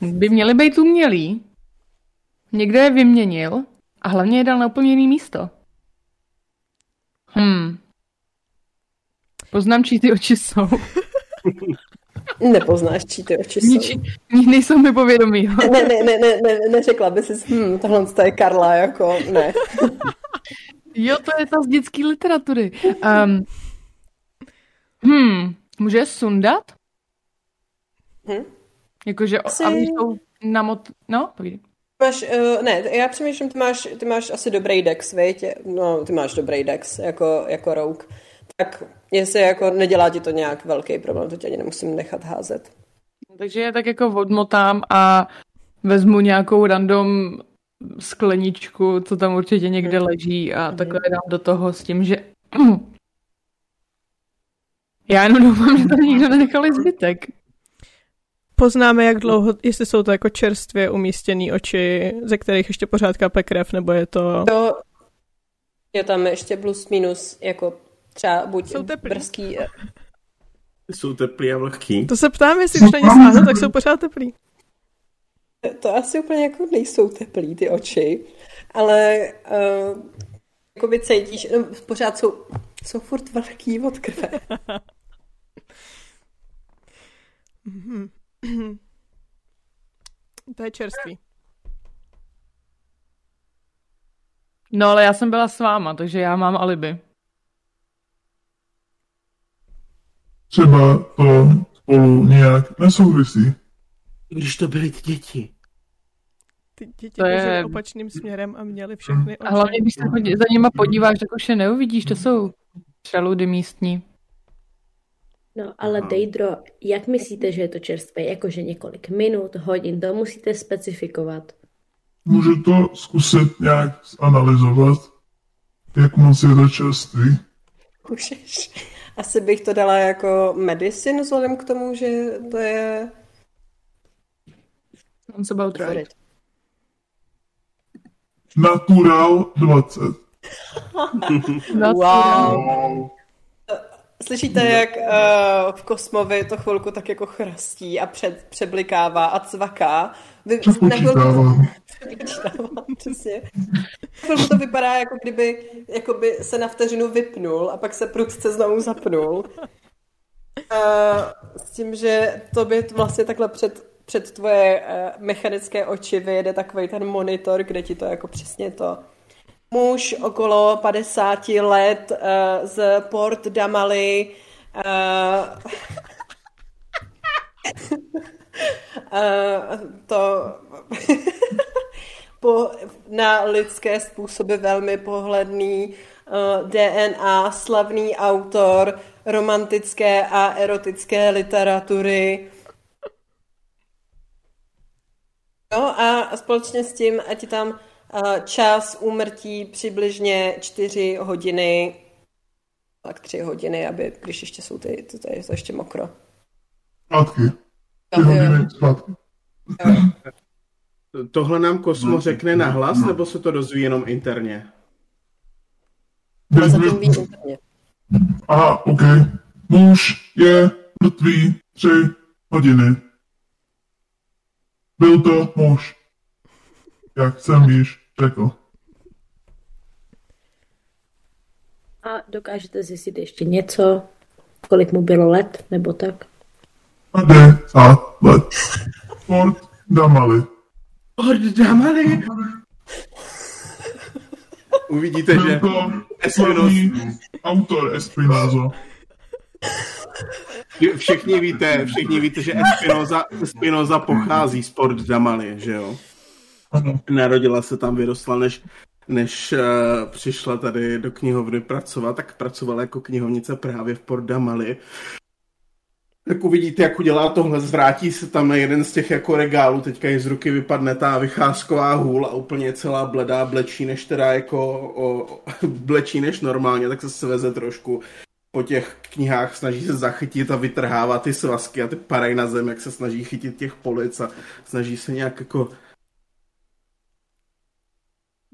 by měly být umělý. Někdo je vyměnil a hlavně je dal na úplně jiný místo. Hm. Poznám, čí ty oči jsou. Nepoznáš, čí ty oči Nič, jsou. Nejsou mi povědomí. Ne, ne, ne, ne, ne, neřekla by si, hm, tohle je Karla, jako, ne. Jo, to je ta z dětské literatury. Um, hm, může sundat? Hm? Jakože, asi... a když jsou namot... No, povídej. Máš, uh, ne, já přemýšlím, ty máš, ty máš asi dobrý dex, viď? No, ty máš dobrý dex, jako, jako rouk. Tak jestli jako nedělá ti to nějak velký problém, to tě ani nemusím nechat házet. Takže já tak jako odmotám a vezmu nějakou random skleničku, co tam určitě někde leží, a takhle dám do toho s tím, že... Já jenom doufám, že tam nikdo nenechal zbytek. Poznáme, jak dlouho, jestli jsou to jako čerstvě umístěné oči, ze kterých ještě pořád kape krev, nebo je to... to... Je tam ještě plus minus jako... Třeba buď jsou teplý. Brzký. Jsou teplý a vlhký. To se ptám, jestli už na ně sáhnu, tak jsou pořád teplý. To asi úplně jako nejsou teplý ty oči, ale uh, jakoby cítíš, no, pořád jsou, jsou furt vlhký od krve. To je čerstvý. No, ale já jsem byla s váma, takže já mám alibi. Třeba to spolu nějak nesouvisí. Když to byly ty děti. Ty děti byly je... opačným směrem a měly všechny oči. A hlavně, když se za nima podíváš, tak už je neuvidíš. To jsou šaludy místní. No, ale Deidro, jak myslíte, že je to čerstvé? Jakože několik minut, hodin, to musíte specifikovat. Můžu to zkusit nějak analyzovat, jak moc je to čerstvý. Můžeš. Asi bych to dala jako medicine, vzhledem k tomu, že to je... Sounds about right. Natural dvacet. Wow. Wow. Slyšíte, jak uh, v Kosmovi to chvilku tak jako chrastí a před, přeblikává a cvaká. Vy, přepočítává. Přepočítává, přesně. Chvilku to vypadá, jako kdyby jako by se na vteřinu vypnul a pak se prudce znovu zapnul. Uh, s tím, že tobě vlastně takhle před, před tvoje uh, mechanické oči vyjede takovej ten monitor, kde ti to jako přesně to... Muž okolo padesáti let uh, z Port Damali uh, uh, to po, na lidské způsoby velmi pohledný uh, D N A, slavný autor romantické a erotické literatury. No a společně s tím, a ti tam čas úmrtí přibližně čtyři hodiny, tak tři hodiny, aby, když ještě jsou ty, to je to ještě mokro. Zpátky. Tři hodiny zpátky. Tohle nám Kosmo řekne nahlas, nebo se to dozví jenom interně? Zatím víc interně. Aha, ok. Muž je mrtvý tři hodiny. Byl to muž. Jak jsem již řekl. A dokážete zjistit ještě něco? kolik mu bylo let, nebo tak. padesát let. Port Damali. Port Damali? Uvidíte, že... Espinosa. Autor Espinosa. Všichni víte, všichni víte, že Espinosa, Espinosa pochází z Port Damali, že jo? Narodila se tam, vyrostla, než, než uh, přišla tady do knihovny pracovat, tak pracovala jako knihovnice právě v Port Damali. Tak uvidíte, jak udělá tohle, zvrátí se tam na jeden z těch jako regálů, teďka jí z ruky vypadne ta vycházková hůl a úplně celá bledá, blečí než teda jako o, blečí než normálně, tak se sveze trošku po těch knihách, snaží se zachytit a vytrhává ty svazky a ty parají na zem, jak se snaží chytit těch polic a snaží se nějak jako...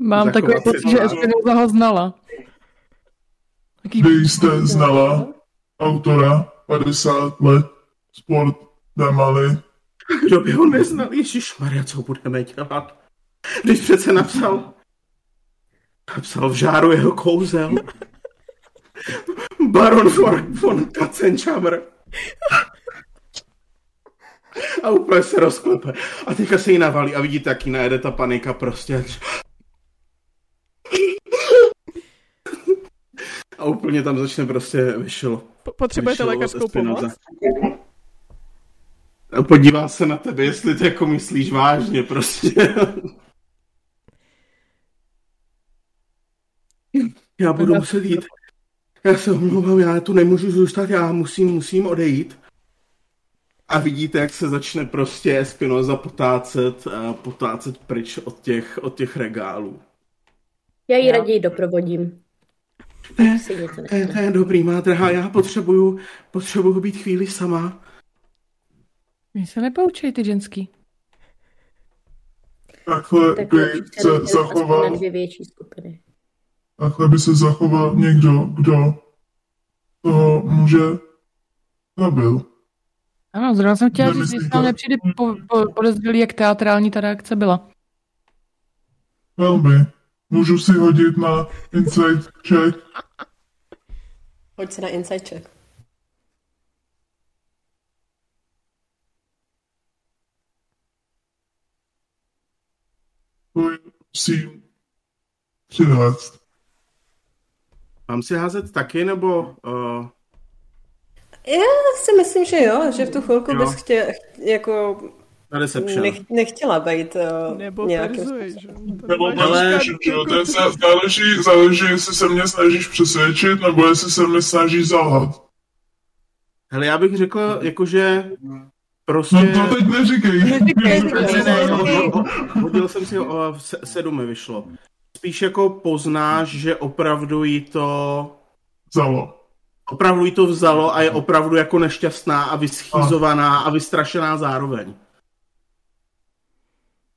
Mám takový pocit, že Espinosa ho znala. Vy jste znala autora padesát let Port Damali. Kdo by ho neznal? Ježišmarja, co budeme dělat? Když přece napsal napsal v žáru jeho kouzel. Baron von Katzenjammer. A úplně se rozklepe. A teďka se jí navalí a vidíte, jak jí najede ta panika prostě. A úplně tam začne prostě vyšel. Potřebujete lékařskou pomoc? Podívá se na tebe, jestli to jako myslíš vážně prostě. Já budu muset jít. Já se omlouvám, já tu nemůžu zůstat, já musím, musím odejít. A vidíte, jak se začne prostě Espinosa potácet, potácet pryč od těch, od těch regálů. Já ji raději doprovodím. To je, to, je, to je dobrý, má drahá, já potřebuju, potřebuju být chvíli sama. Mě se nepoučej, ty ženský. Takhle, takhle by se zachoval... Takhle by se zachoval někdo, kdo toho muže zabil. Ano, zrovna jsem chtěla říct, že tam nepřijde po, po, podezřelý, jak teatrální ta reakce byla. Velmi. Můžu si hodit na insight check. Hoď si na insight check. To je si třináct. Mám si házet taky, nebo... Uh... Já si myslím, že jo, že v tu chvilku jo. Bys chtěl, jako... Nech, nechtěla být uh, nebo nějakým perzuji, způsobem. Nebo perzuji, že jo, ten se záleží, záleží, jestli se mě snažíš přesvědčit, nebo jestli se mě snažíš zalhat. Hele, já bych řekl, jakože prostě... No to teď neříkej. Neříkej, neříkej. Hodil jsem si ho, sedm mi vyšlo. Spíš jako poznáš, že opravdu jí to... Zalo. Opravdu jí to vzalo a je opravdu jako nešťastná a vyschýzovaná a vystrašená zároveň.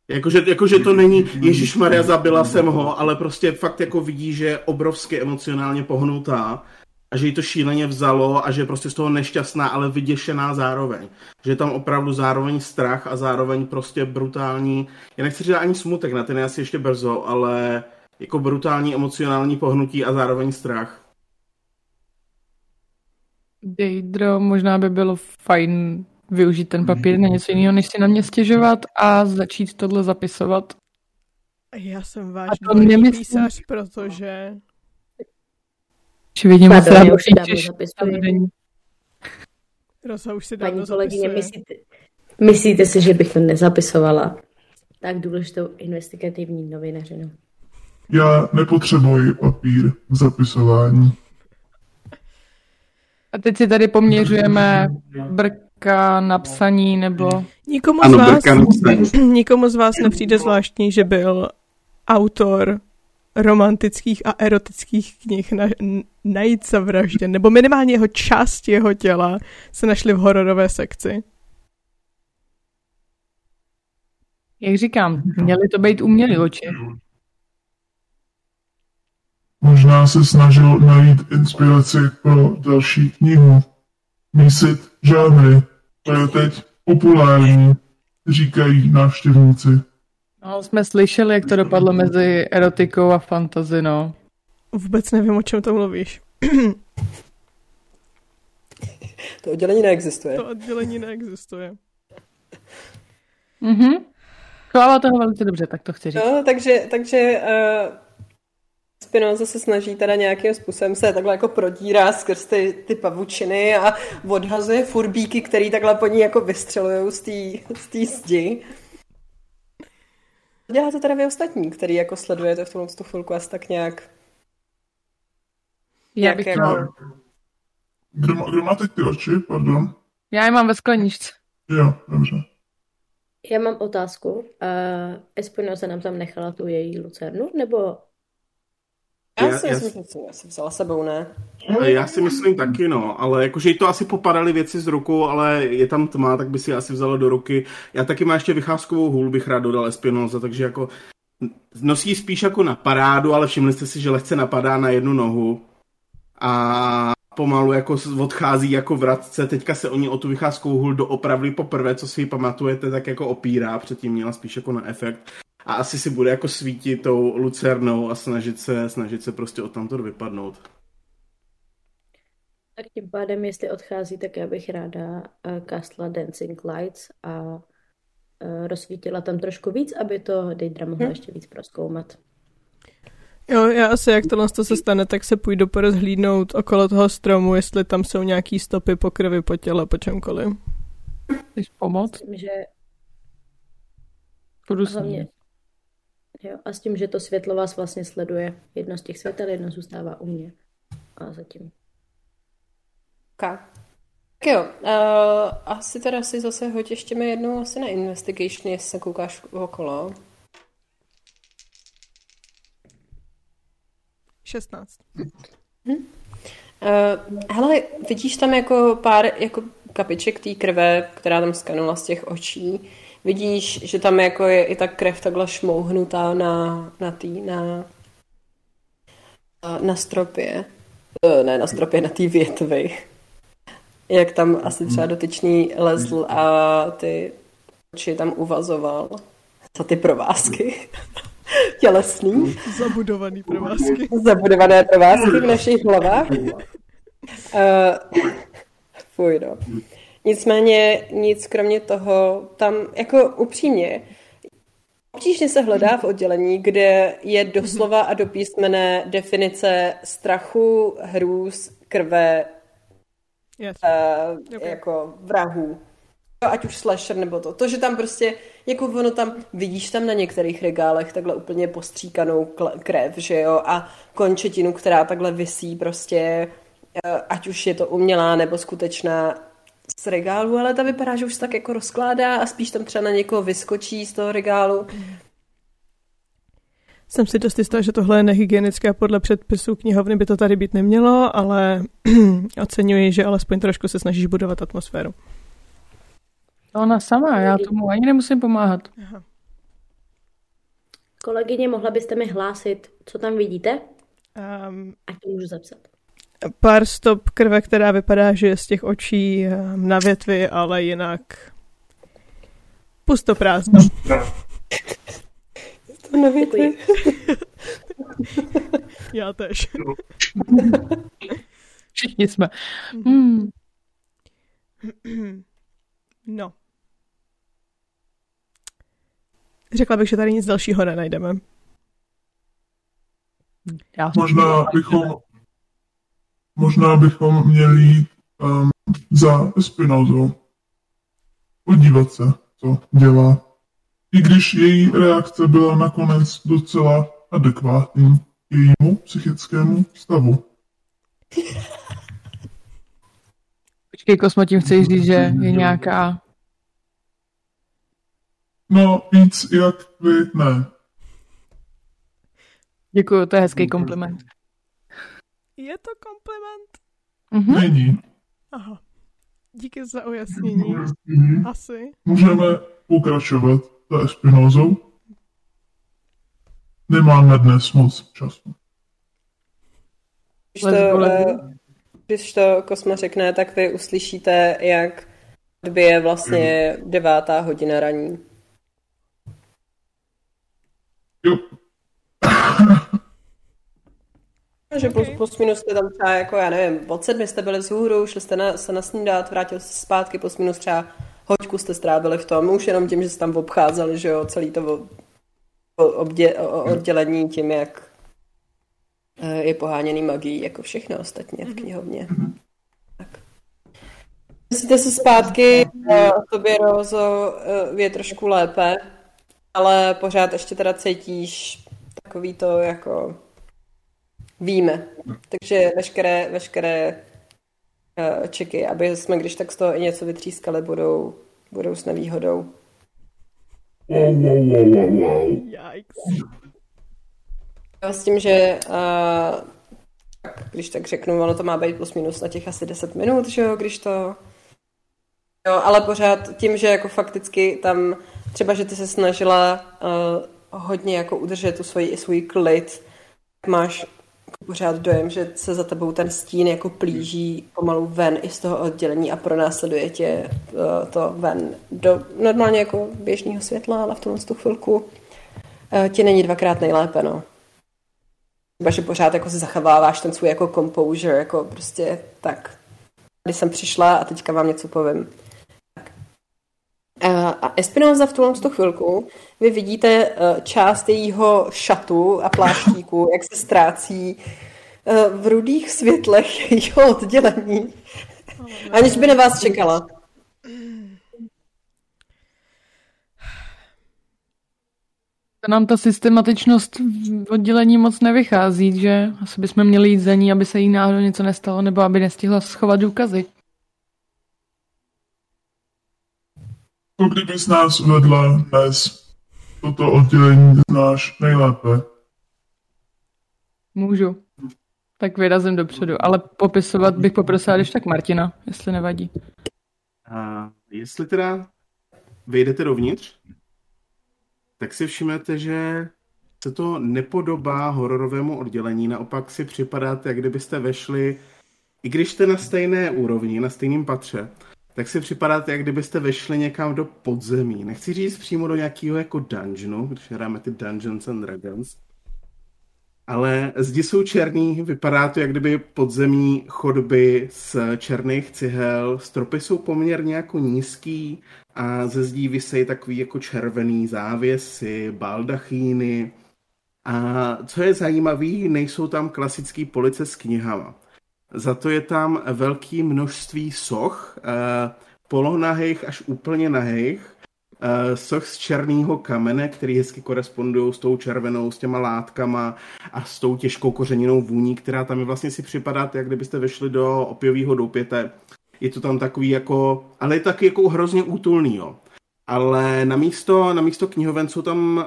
Jakože jako, to není Ježišmarja, zabila jsem ho, ale prostě fakt jako vidí, že je obrovsky emocionálně pohnutá a že jí to šíleně vzalo a že je prostě z toho nešťastná, ale vyděšená zároveň. Že je tam opravdu zároveň strach a zároveň prostě brutální, já nechci říct ani smutek, na ten je asi ještě brzo, ale jako brutální emocionální pohnutí a zároveň strach. Deidro, možná by bylo fajn využít ten papír na něco jiného, než si na mě stěžovat a začít tohle zapisovat. Já jsem váš nemyslím... písař, protože... Přivědím se rád, že Rosa už si dávno zapisuje. Myslíte, myslíte si, že bych to nezapisovala? Tak důležitou investigativní novinařinu. Já nepotřebuji papír v zapisování. A teď si tady poměřujeme brk na psaní, nebo... Nikomu, ano, z vás, nikomu z vás nepřijde zvláštní, že byl autor romantických a erotických knih na, najít zavražděn, nebo minimálně jeho část jeho těla se našli v hororové sekci. Jak říkám, měly to být umělý oči. Možná se snažil najít inspiraci pro další knihu. Mísit žánry. To je teď populární, říkají návštěvníci. No, jsme slyšeli, jak to dopadlo mezi erotikou a fantasy, no. Vůbec nevím, o čem to mluvíš. To oddělení neexistuje. To oddělení neexistuje. Mhm. Chvála toho velice dobře, tak to chci říct. No, takže, takže uh, Espinosa se snaží teda nějakým způsobem se takhle jako prodírá skrz ty, ty pavučiny a odhazuje furbíky, který takhle po ní jako vystřelujou z té zdi. Dělá to teda vy ostatní, který jako sledujete v tomhle chvilku asi tak nějak... Já bych chtěla... Jako... Kdo, kdo má teď ty oči, pardon? Já je mám ve skleničce. Jo, dobře. Já mám otázku. Uh, Espinosa nám tam nechala tu její lucernu, nebo... Já, já si já, myslím, že já si vzala sebou, ne? Já si myslím taky, no, ale jakože jí to asi popadaly věci z rukou, ale je tam tma, tak by si asi vzala do ruky. Já taky mám ještě vycházkovou hůl, bych rád dodal Espinosa, takže jako nosí spíš jako na parádu, ale všimli jste si, že lehce napadá na jednu nohu a pomalu jako odchází jako vratce. Teďka se oni o tu vycházkovou hůl doopravdy poprvé, co si ji pamatujete, tak jako opírá, předtím měla spíš jako na efekt. A asi si bude jako svítit tou lucernou a snažit se, snažit se prostě odtamtud vypadnout. Tak tím pádem, jestli odchází, tak já bych ráda kastla Dancing Lights a rozsvítila tam trošku víc, aby to Deidra mohla ještě víc prozkoumat. Jo, já asi, jak tohle se stane, tak se půjdu porozhlídnout okolo toho stromu, jestli tam jsou nějaký stopy po krvi, po těle, po čemkoliv. Chceš pomoct? Myslím, že... Půjdu s ní. Jo, a s tím, že to světlo vás vlastně sleduje. Jedno z těch světel, jedno zůstává u mě. A zatím. Okay. Tak jo. Uh, asi teda si zase hoď ještě jednou asi na investigation, jestli se koukáš okolo. šestnáct. Hm? Uh, hele, vidíš tam jako pár jako kapiček té krve, která tam skanula z těch očí. Vidíš, že tam jako je i ta krev takhle šmouhnutá na, na tý, na, na stropě. Ne, na stropě, na té větvi. Jak tam asi třeba dotyčný lezl a ty oči tam uvazoval za ty provázky. Tělesný. Zabudovaný provázky. Zabudované provázky v našich hlavách. Uh, fuj, no. Nicméně nic kromě toho tam, jako upřímně, obtížně se hledá v oddělení, kde je doslova a dopísmené definice strachu, hrůz, krve, yes. uh, okay. jako vrahů. Ať už slasher nebo to. To, že tam prostě, jako ono tam, vidíš tam na některých regálech takhle úplně postříkanou krev, že jo, a končetinu, která takhle visí prostě, uh, ať už je to umělá nebo skutečná, z regálu, ale ta vypadá, že už tak jako rozkládá a spíš tam třeba na někoho vyskočí z toho regálu. Jsem si dost jistá, že tohle je nehygienické a podle předpisů knihovny by to tady být nemělo, ale oceňuji, že alespoň trošku se snažíš budovat atmosféru. Ona sama, já tomu ani nemusím pomáhat. Aha. Kolegyně, mohla byste mi hlásit, co tam vidíte? Um... Ať to můžu zapsat. Pár stop krve, která vypadá, že je z těch očí na větvi, ale jinak pustoprázdno. To na větvi. Já tež. Všichni jsme. Hmm. No. Řekla bych, že tady nic dalšího nenajdeme. Já Možná bychom... Možná bychom měli jít um, za Espinosou. Podívat se, co dělá. I když její reakce byla nakonec docela adekvátní jejímu psychickému stavu. Počkej, Kosmo, tím chceš říct, že je nějaká... No, víc jak vy ne. Děkuju, to je hezký kompliment. Je to kompliment? Mm-hmm. Není. Aha. Díky za ujasnění. Mm-hmm. Asi. Můžeme pokračovat za Espinosou. Nemáme dnes moc času. Když to, když to Kosma řekne, tak vy uslyšíte, jak je vlastně devátá hodina raní. Jo. Takže okay. plus, plus minus jste tam třeba, jako já nevím, od sedmi jste byli vzhůru, šli jste na, se nasnídat, vrátil jste zpátky, plus minus třeba hoďku jste strávili v tom, už jenom tím, že jste tam obcházeli, že jo, celý to obdě, oddělení tím, jak je poháněný magií, jako všechno ostatně v knihovně. Mm-hmm. Tak. Myslíte se zpátky, o tobě, Rozo, je trošku lépe, ale pořád ještě teda cítíš takový to, jako víme. Takže veškeré, veškeré čeky, aby jsme, když tak z toho i něco vytřískali, budou, budou s nevýhodou. Yikes. S tím, že uh, když tak řeknu, ono to má být plus minus na těch asi deset minut, že jo, když to... Jo, ale pořád tím, že jako fakticky tam, třeba, že ty se snažila uh, hodně jako udržet tu svoji, svůj klid, máš pořád dojem, že se za tebou ten stín jako plíží pomalu ven i z toho oddělení a pronásleduje tě uh, to ven do normálně jako běžného světla, ale v tomhle tu chvilku uh, ti není dvakrát nejlépe, no. Třeba, že pořád jako si zachováváš ten svůj jako composure, jako prostě tak. Tady jsem přišla a teďka vám něco povím. Tak. A Espinosa v tuhle chvilku vy vidíte část jejího šatu a pláštíku, jak se ztrácí v rudých světlech jejího oddělení. Oh, no. Aniž by na vás čekala. Nám ta systematičnost v oddělení moc nevychází, že asi bychom měli jít za ní, aby se jí náhodou něco nestalo, nebo aby nestihla schovat důkazy. To kdyby s nás uvedla dnes, toto oddělení znáš nejlépe. Můžu. Tak vyrazím dopředu, ale popisovat bych poprosila, když tak Martina, jestli nevadí. A jestli teda vyjdete dovnitř, tak si všimnete, že se to nepodobá hororovému oddělení, naopak si připadáte, jak kdybyste vešli, i když jste na stejné úrovni, na stejném patře, tak si připadáte, jak kdybyste vešli někam do podzemí. Nechci říct přímo do nějakého jako dungeonu, když hráme ty Dungeons and Dragons, ale zdi jsou černý, vypadá to, jak kdyby podzemní chodby z černých cihel, stropy jsou poměrně jako nízký a ze zdí visejí takový jako červený závěsy, baldachíny. A co je zajímavý, nejsou tam klasický police s knihama. Za to je tam velké množství soch, eh, polohonahejch až úplně nahejch, soch z černýho kamene, který hezky korespondují s tou červenou, s těma látkama a s tou těžkou kořeninou vůní, která tam je vlastně si připadá, jak kdybyste vešli do opěvýho doupěte. Je to tam takový jako, ale je taky jako hrozně útulný, jo. Ale na místo, na místo knihoven jsou tam uh,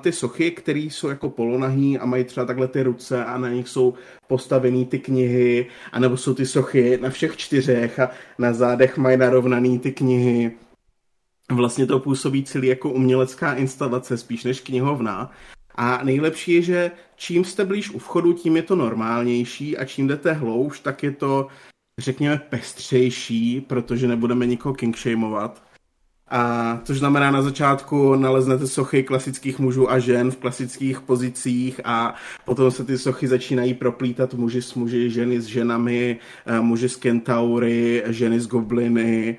ty sochy, které jsou jako polonahý a mají třeba takhle ty ruce a na nich jsou postavený ty knihy, anebo jsou ty sochy na všech čtyřech a na zádech mají narovnaný ty knihy. Vlastně to působí celý jako umělecká instalace, spíš než knihovna. A nejlepší je, že čím jste blíž u vchodu, tím je to normálnější a čím jdete hlouš, tak je to, řekněme, pestřejší, protože nebudeme nikoho kingshamovat. A což znamená, na začátku naleznete sochy klasických mužů a žen v klasických pozicích a potom se ty sochy začínají proplítat muži s muži, ženy s ženami, muži s kentaury, ženy s gobliny,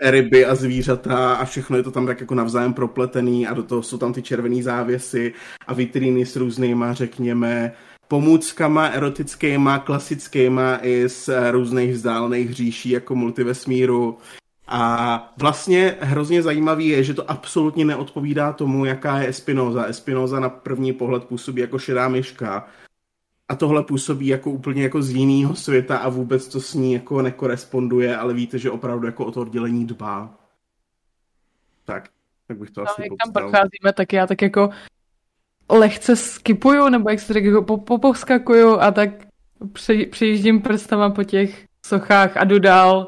ryby a zvířata a všechno je to tam tak jako navzájem propletený a do toho jsou tam ty červený závěsy a vitríny s různýma, řekněme, pomůckama erotickýma, klasickýma i z různých vzdálených říší jako multivesmíru. A vlastně hrozně zajímavý je, že to absolutně neodpovídá tomu, jaká je Espinosa. Espinosa na první pohled působí jako šedá myška a tohle působí jako úplně jako z jiného světa a vůbec to s ní jako nekoresponduje, ale víte, že opravdu jako o to oddělení dbá. Tak, tak bych to no, asi popsal. Jak tam procházíme, tak já tak jako lehce skipuju, nebo jak se tak jako poposkakuju a tak pře- přejíždím prstama po těch sochách a jdu dál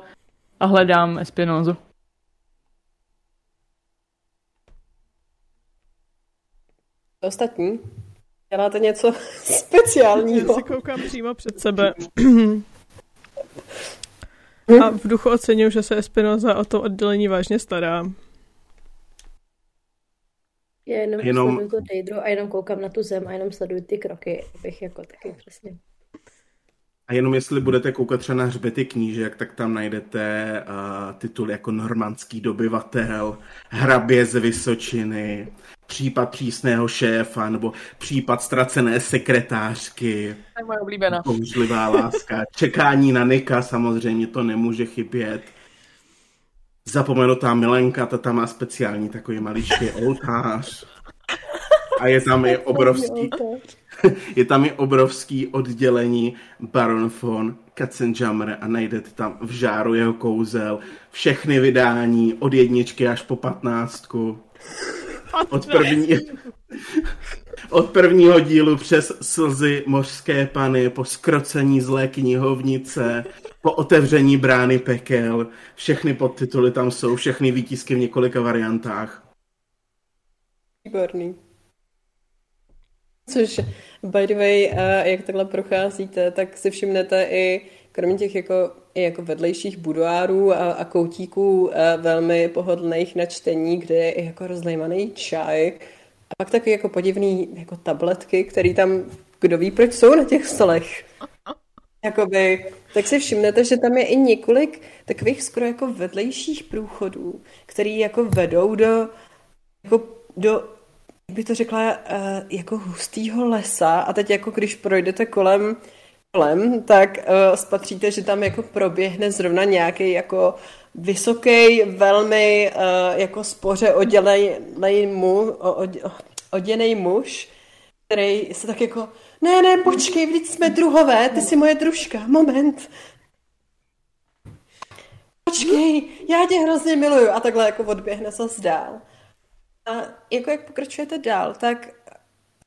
a hledám Espinosu. Ostatní? Děláte něco speciálního? Já si koukám přímo před sebe. A v duchu oceňuji, že se Espinosa o to oddělení vážně stará. Já jenom, jenom... sleduju tu Deidru a jenom koukám na tu zem a jenom sleduju ty kroky, abych jako taky přesně... A jenom jestli budete koukat třeba na hřbety knížek, tak tam najdete uh, titul jako Normandský dobyvatel, Hrabě z Vysočiny, Případ přísného šéfa, nebo Případ ztracené sekretářky. To je moje oblíbená. Použlivá láska. Čekání na Nika, samozřejmě to nemůže chybět. Zapomenutá milenka, ta tam má speciální takový maličký oltář. A je tam i obrovský... Je tam i obrovský oddělení Baron von Katzenjammer a najdete tam V žáru jeho kouzel, všechny vydání od jedničky až po patnáctku. Od, první, od prvního dílu přes Slzy mořské pany, po Skrocení zlé knihovnice, po Otevření brány pekel. Všechny podtituly tam jsou, všechny výtisky v několika variantách. Výborný. Což, by the way, jak takhle procházíte, tak si všimnete i kromě těch jako, i jako vedlejších budoárů a, a koutíků a velmi pohodlných na čtení, kde je i jako rozlejmaný čaj. A pak taky jako podivný jako tabletky, které tam, kdo ví, proč jsou na těch stolech. Jakoby, tak si všimnete, že tam je i několik takových skoro jako vedlejších průchodů, které jako vedou do jako do jak by to řekla, jako hustýho lesa a teď jako když projdete kolem, kolem tak spatříte, že tam jako proběhne zrovna nějaký jako vysoký, velmi jako spoře odělej mu, oděnej muž, který se tak jako ne, ne, počkej, vždyť jsme druhové, ty jsi moje družka, moment. Počkej, já tě hrozně miluju a takhle jako odběhne zas dál. A jako jak pokračujete dál, tak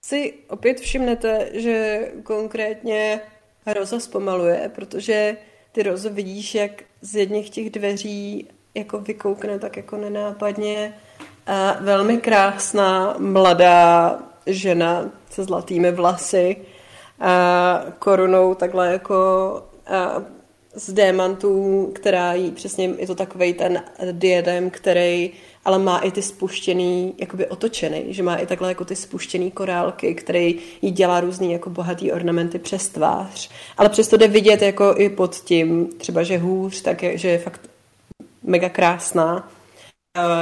si opět všimnete, že konkrétně Rosa zpomaluje, protože ty, Rozo, vidíš, jak z jedných těch dveří jako vykoukne tak jako nenápadně a velmi krásná mladá žena se zlatými vlasy a korunou takhle jako a z démantů, která jí přesně, je to takovej ten diadem, který ale má i ty spuštěný, jakoby otočený, že má i takhle jako ty spuštěný korálky, který jí dělá různý jako bohatý ornamenty přes tvář. Ale přesto jde vidět jako i pod tím, třeba že hůř, tak je, že je fakt mega krásná.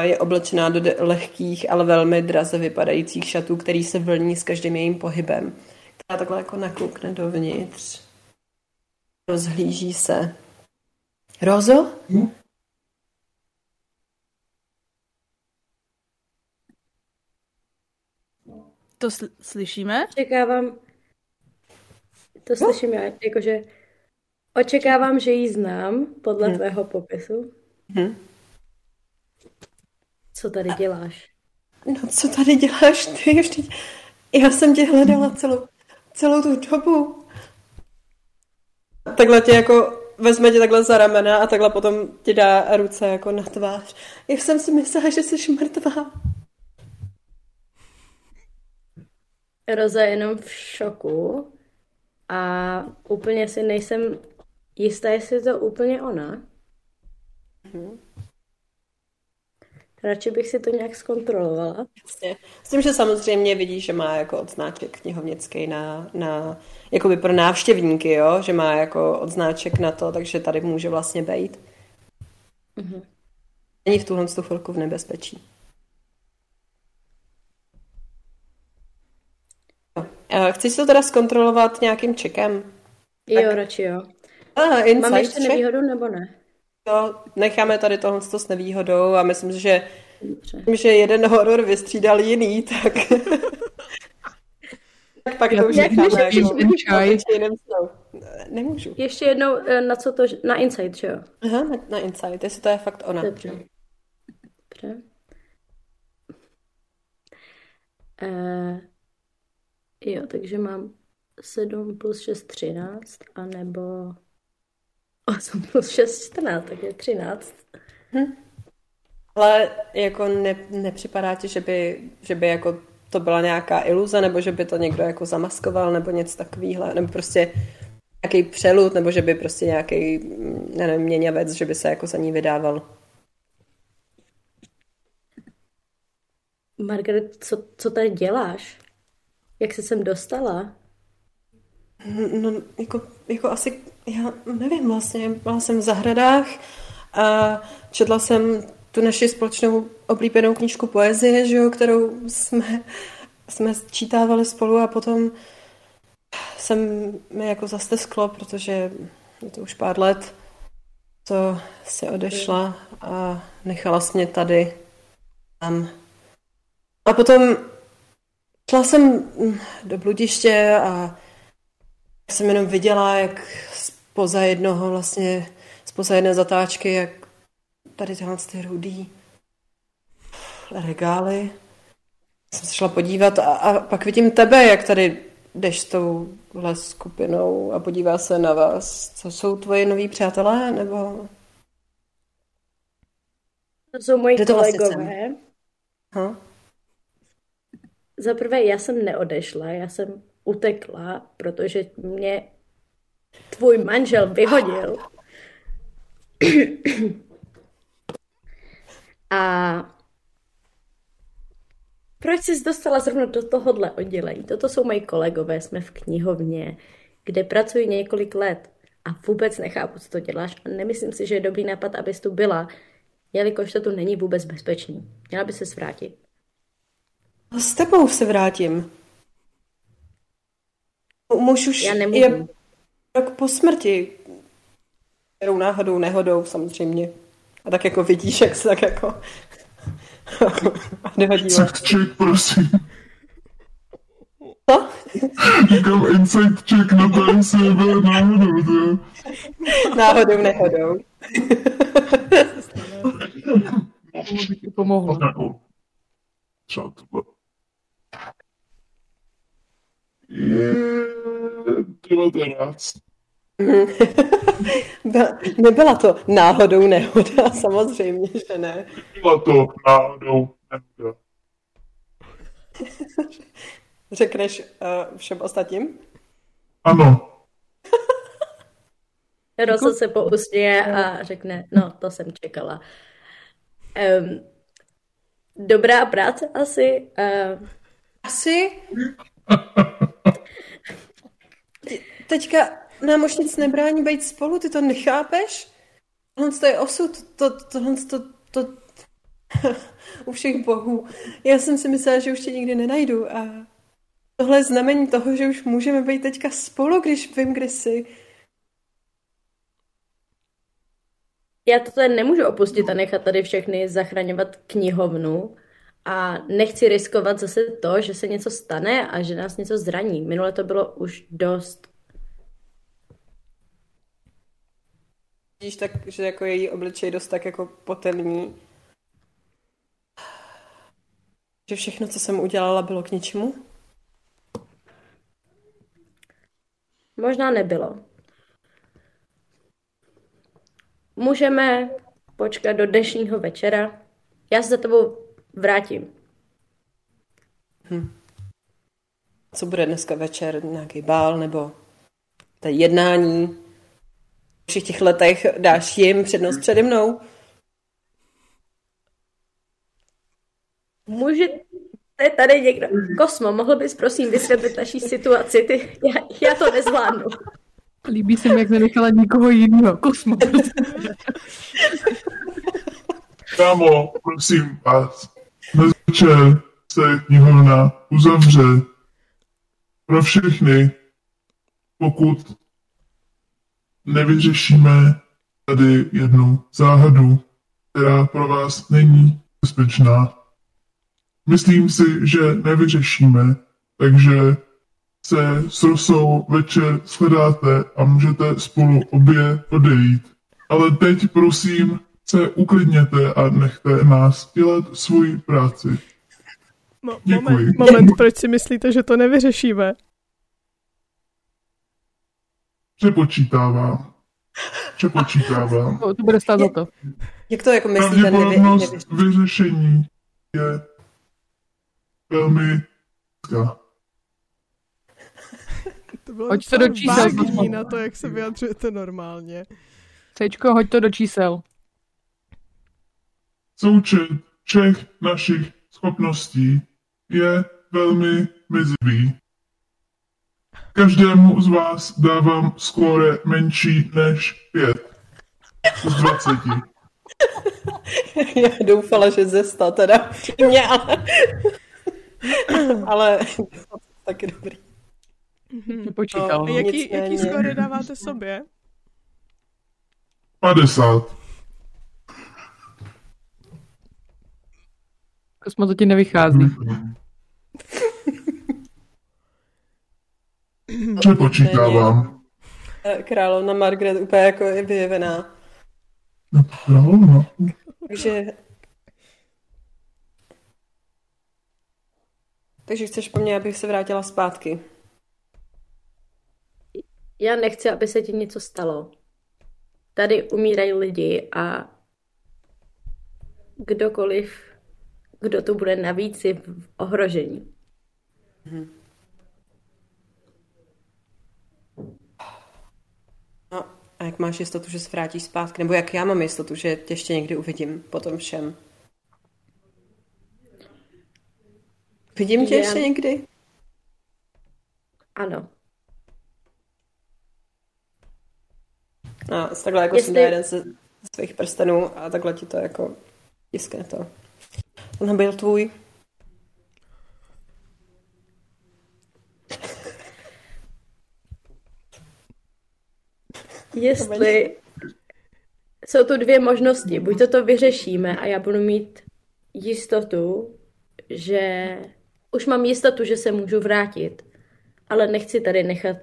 Je oblečená do lehkých, ale velmi draze vypadajících šatů, který se vlní s každým jejím pohybem. Která takhle jako nakoukne dovnitř. Rozhlíží se. Rozo? Hm? To sl- slyšíme? Očekávám, to slyším já, jakože očekávám, že ji znám podle hmm. tvého popisu. Hmm. Co tady děláš? No, co tady děláš ty? Ještě... Já jsem tě hledala celou, celou tu dobu. Takhle tě jako, vezme tě takhle za ramena a takhle potom ti dá ruce jako na tvář. Já jsem si myslela, že jsi mrtvá. Roza je jenom v šoku a úplně si nejsem jistá, jestli to úplně ona. Mm-hmm. Radši bych si to nějak zkontrolovala. Jasně. S tím, že samozřejmě vidíš, že má jako odznáček knihovnický na, na jakoby pro návštěvníky, jo? Že má jako odznáček na to, takže tady může vlastně bejt. Mm-hmm. Není v tuhle chvilku v nebezpečí. Chceš to teda zkontrolovat nějakým čekem? Jo, tak... radši jo. Ah, mám ještě check? Nevýhodu nebo ne? No, necháme tady tohle s nevýhodou a myslím, že, že jeden horor vystřídal jiný, tak... tak pak já, to už necháme. Ještě, jako... ještě, Nemůžu. Ještě jednou, na co to... Na insight, že jo? Aha, na, na insight, jestli to je fakt ona. Dobře. Dobře. Uh... Jo, takže mám sedm plus šest, třináct, anebo osm plus šest, čtrnáct, tak je třináct. Hm. Ale jako ne, nepřipadá ti, že by, že by jako to byla nějaká iluze, nebo že by to někdo jako zamaskoval, nebo něco takového, nebo prostě nějaký přelud, nebo že by prostě nějaký, nevím, měňavec, že by se jako za ní vydával. Margaret, co, co tady děláš? Jak se sem dostala? No, jako, jako asi, já nevím vlastně, byla jsem v zahradách a četla jsem tu naši společnou oblíbenou knížku poezie, že jo, kterou jsme, jsme čítávali spolu a potom jsem mi jako zastesklo, protože je to už pár let, co si odešla a nechala jsi mě tady tam. A potom šla jsem do bludiště a jsem jenom viděla, jak spoza jednoho vlastně, spoza jedné zatáčky, jak tady tyhle ty rudý regály. Jsem se šla podívat a, a pak vidím tebe, jak tady jdeš s touhle skupinou a podívá se na vás. Co jsou tvoji noví přátelé, nebo... To jsou moji kolegové. Za prvé, já jsem neodešla, já jsem utekla, protože mě tvůj manžel vyhodil. A proč jsi dostala zrovna do tohohle oddělení? Toto jsou moji kolegové, jsme v knihovně, kde pracuji několik let a vůbec nechápu, co to děláš a nemyslím si, že je dobrý nápad, abys tu byla, jelikož to tu není vůbec bezpečný. Měla by se zvrátit. A s tebou se vrátím. Muž už je tak po smrti. Kterou náhodou, nehodou, samozřejmě. A tak jako vidíš, jak se tak jako... Chce check, prosím. Co? Říkám insight check na to, jestli je byla náhodou, to náhodou, nehodou. Náhodou by ti pomohlo. Třeba to bylo. devatenáct. Nebyla to náhodou nehoda, samozřejmě, že ne. Nebyla to náhodou nehoda. Řekneš uh, všem ostatním? Ano. Rosa se pousměje a řekne, no, to jsem čekala. Um, dobrá práce asi. Uh... Asi? Teďka nám už nic nebrání být spolu, ty to nechápeš? Tohle to je osud, to, tohle to, to... u všech bohů. Já jsem si myslela, že už tě nikdy nenajdu a tohle je znamení toho, že už můžeme být teďka spolu, když vím, kde jsi. Já to tady nemůžu opustit a nechat tady všechny zachraňovat knihovnu a nechci riskovat zase to, že se něco stane a že nás něco zraní. Minule to bylo už dost. Vidíš tak, že jako její obličej dost tak jako potemní. Že všechno, co jsem udělala, bylo k ničemu? Možná nebylo. Můžeme počkat do dnešního večera. Já se za tebou vrátím. Hm. Co bude dneska večer? Nějaký bál nebo to jednání? V všech těch letech dáš jim přednost přede mnou? Můžete tady někdo... Kosmo, mohl bys prosím vysvětlit naší situaci? Ty, já, já to nezvládnu. Líbí se mi, jak nenechala nikoho jiného. Kosmo, prosím. Kámo, prosím vás. Nezvečer se knihovna uzavře. Pro všechny, pokud nevyřešíme tady jednu záhadu, která pro vás není bezpečná. Myslím si, že nevyřešíme, takže se s Rosou večer shledáte a můžete spolu obě odejít. Ale teď prosím se uklidněte a nechte nás dělat svoji práci. Mo- moment, moment, proč si myslíte, že to nevyřešíme? Přepočítávám. Přepočítávám. To, to bude stát za to. Jak to jako myslíte? Pravděpodobnost vyřešení je velmi... To bylo hoď to do čísel. Na to, jak se vyjadřujete normálně. Cečko, hoď to do čísel. Součet všech našich schopností je velmi mizivý. Každému z vás dávám skóre menší než pět z dvaceti. Já doufala, že zesta teda mě, ale... ale taky dobrý. Počítal. No, jaký jaký skóre dáváte sobě? padesát. Kosmo, to ti nevychází. Přepočítávám. Královna Margaret úplně jako je vyjevená. Královna? Takže... Takže chceš po mně, abych se vrátila zpátky. Já nechci, aby se ti něco stalo. Tady umírají lidi a kdokoliv, kdo tu bude navíc, je v ohrožení. Mhm. No, a jak máš jistotu, že se vrátíš zpátky? Nebo jak já mám jistotu, že tě ještě někdy uvidím po tom všem? Vidím tě já... ještě někdy? Ano. A takhle jako Jestli... si dá jeden ze svých prstenů a takhle ti to jako tiskne to. On byl tvůj. Jestli jsou tu dvě možnosti. Buď to to vyřešíme a já budu mít jistotu, že... Už mám jistotu, že se můžu vrátit, ale nechci tady nechat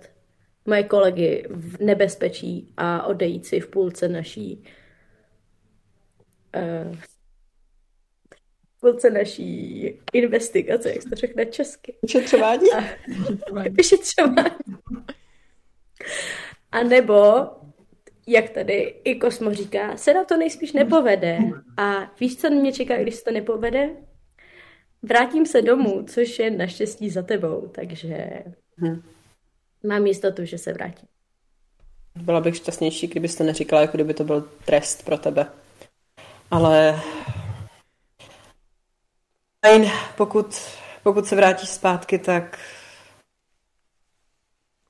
moje kolegy v nebezpečí a odejít si v půlce naší uh, v půlce naší investigace, jak se to řekne česky. Vyšetřování? A, vyšetřování. A nebo, jak tady i Kosmo říká, se na to nejspíš nepovede. A víš, co mě čeká, když se to nepovede? Vrátím se domů, což je naštěstí za tebou, takže hmm. mám jistotu, že se vrátím. Byla bych šťastnější, kdybys to neříkala, jako kdyby to byl trest pro tebe. Ale pokud, pokud se vrátíš zpátky, tak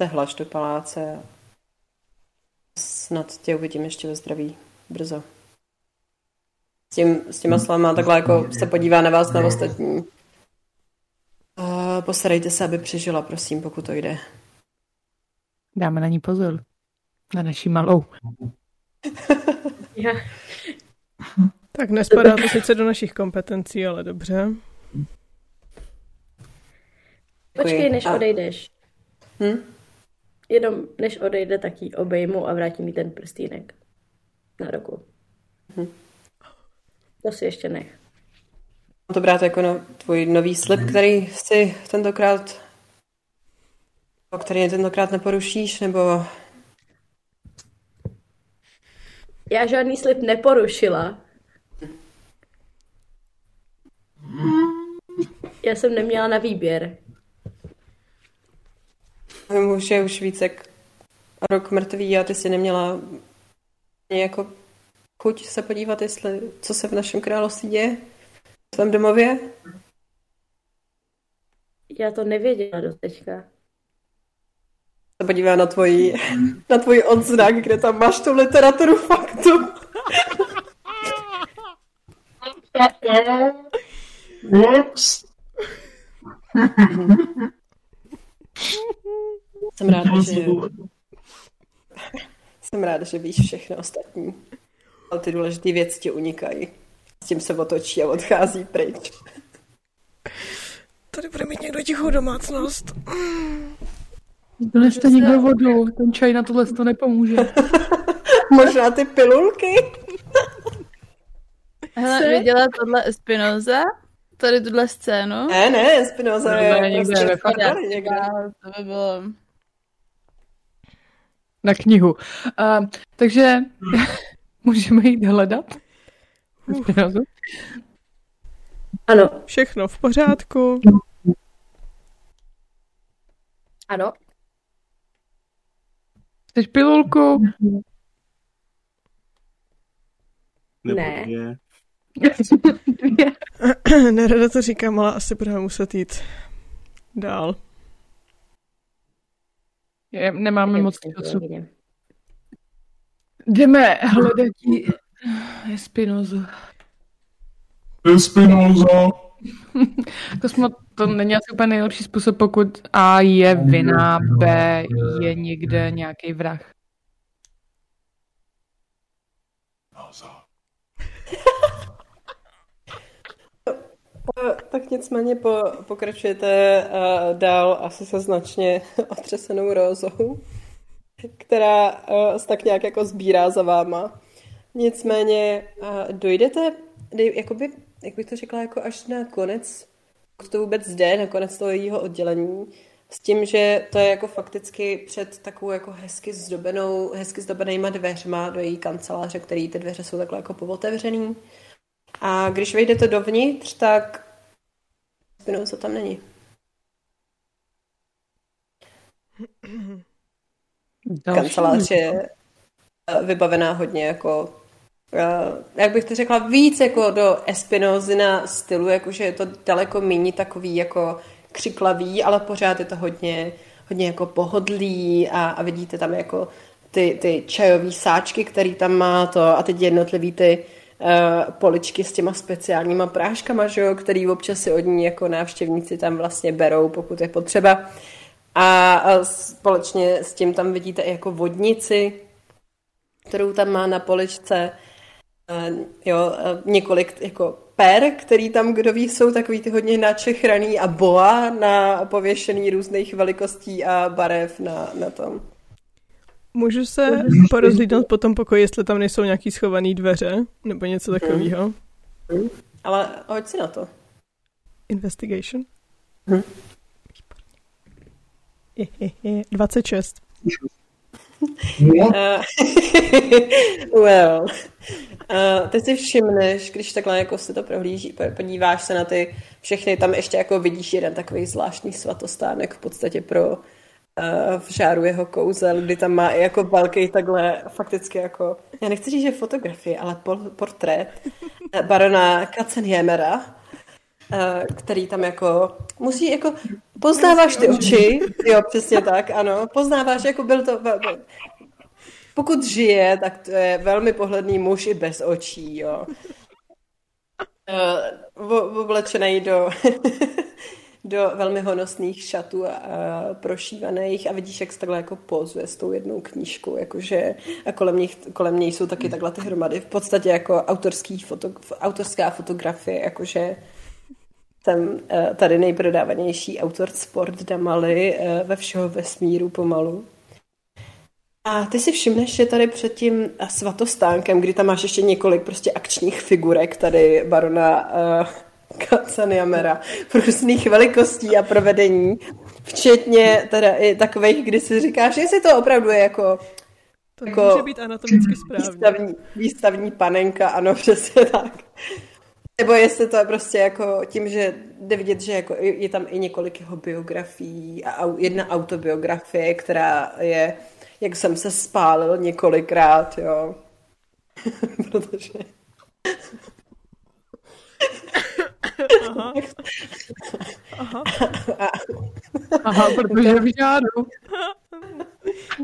se hlaš do paláce. Snad tě uvidím ještě ve zdraví brzo. S, tím, s těma slovama takhle jako se podívá na vás, na ostatní. Uh, postarejte se, aby přežila, prosím, pokud to jde. Dáme na ní pozor. Na naší malou. Tak nespadá to sice do našich kompetencí, ale dobře. Počkej, než a... odejdeš. Hm? Jenom než odejde, tak ji obejmu a vrátím jí ten prstýnek. Na ruku. Hm. To si ještě nech. To brát jako no, tvůj nový slib, který si tentokrát který tentokrát neporušíš, nebo... Já žádný slib neporušila. Já jsem neměla na výběr. Muž je už víc jak rok mrtvý a ty si neměla nějakou chuť se podívat, jestli, co se v našem království děje, v tom domově? Já to nevěděla do teďka. Se podívá na tvoji, na tvoji odznak, kde tam máš tu literaturu faktu. Jsem ráda, že... Jsem ráda, že víš všechno ostatní. Ale ty důležité věci ti unikají. S tím se otočí a odchází pryč. Tady bude mít někdo tichou domácnost. Donešte někdo vodu, ten čaj na tohle to nepomůže. Možná ty pilulky? Hele, viděla tohle Espinosa? Tady tuhle scénu? Ne, ne, Espinosa je ne, prostě vypadá. To by bylo... Na knihu. Uh, takže... Můžeme jít hledat? Uh. Ano. Všechno v pořádku. Ano. Chceš pilulku? Ne. Nerada to říkám, ale asi budeme muset jít dál. Je, nemáme moc času. Jdeme hledat Espinosu. Espinosa. Kosmo, to není asi úplně nejlepší způsob, pokud A je vina, B je někde nějaký vrah. Tak nicméně po, pokračujete uh, dál asi se značně otřesenou Rózou, která uh, tak nějak jako sbírá za váma. Nicméně uh, dojdete, dej, jakoby, jak bych to řekla, jako až na konec, když to vůbec jde, na konec toho jejího oddělení, s tím, že to je jako fakticky před takovou jako hezky zdobenou, hezky zdobenýma dveřma do její kanceláře, který ty dveře jsou takhle jako polotevřený. A když vejdete dovnitř, tak Espinosa tam není. Kancelář je vybavená hodně jako, jak bych to řekla, víc jako do Espinosina stylu, jakože je to daleko méně takový jako křiklavý, ale pořád je to hodně, hodně jako pohodlý a, a vidíte tam jako ty, ty čajové sáčky, který tam má to a teď jednotlivý ty Uh, poličky s těma speciálníma práškama, že jo, který občas si od ní jako návštěvníci tam vlastně berou, pokud je potřeba. A, a společně s tím tam vidíte i jako vodnici, kterou tam má na poličce. Uh, jo, uh, několik jako per, který tam, kdo ví, jsou takový ty hodně načechraný a boa na pověšený různých velikostí a barev na, na tom. Můžu se porozlídnout po tom pokoji, jestli tam nejsou nějaký schovaný dveře, nebo něco takového. Hmm. Ale hoď si na to. Investigation. Hmm. Je, je, je. dvacet šest. Yeah. Uh, well. Uh, teď si všimneš, když takhle jako se to prohlíží, podíváš se na ty všechny, tam ještě jako vidíš jeden takový zvláštní svatostánek v podstatě pro v žáru jeho kouzel, kdy tam má i jako velký takhle fakticky jako, já nechci říct, že fotografii, ale pol- portrét barona Katzenjammera, který tam jako musí jako, poznáváš ty oči, jo, přesně tak, ano, poznáváš, jako byl to, pokud žije, tak to je velmi pohledný muž i bez očí, jo. Oblečený do do velmi honosných šatů a prošívaných a vidíš, jak se takhle jako pozuje s tou jednou knížkou, jakože a kolem nich, kolem něj jsou taky takhle ty hromady v podstatě jako autorský foto, autorská fotografie, jakože tam tady nejprodávanější autor Port Damali ve všeho vesmíru pomalu. A ty si všimneš, že tady před tím svatostánkem, kdy tam máš ještě několik prostě akčních figurek tady barona Katzenjammera v různých velikostí a provedení, včetně teda i takových, kdy si říkáš, jestli to opravdu je jako, to jako může být anatomicky správně. Výstavní, výstavní panenka, ano, přesně tak. Nebo jestli to je prostě jako tím, že jde vidět, že jako je tam i několik jeho biografií a jedna autobiografie, která je, jak jsem se spálil několikrát, jo. Protože... Aha. Aha. Aha, protože v žádu.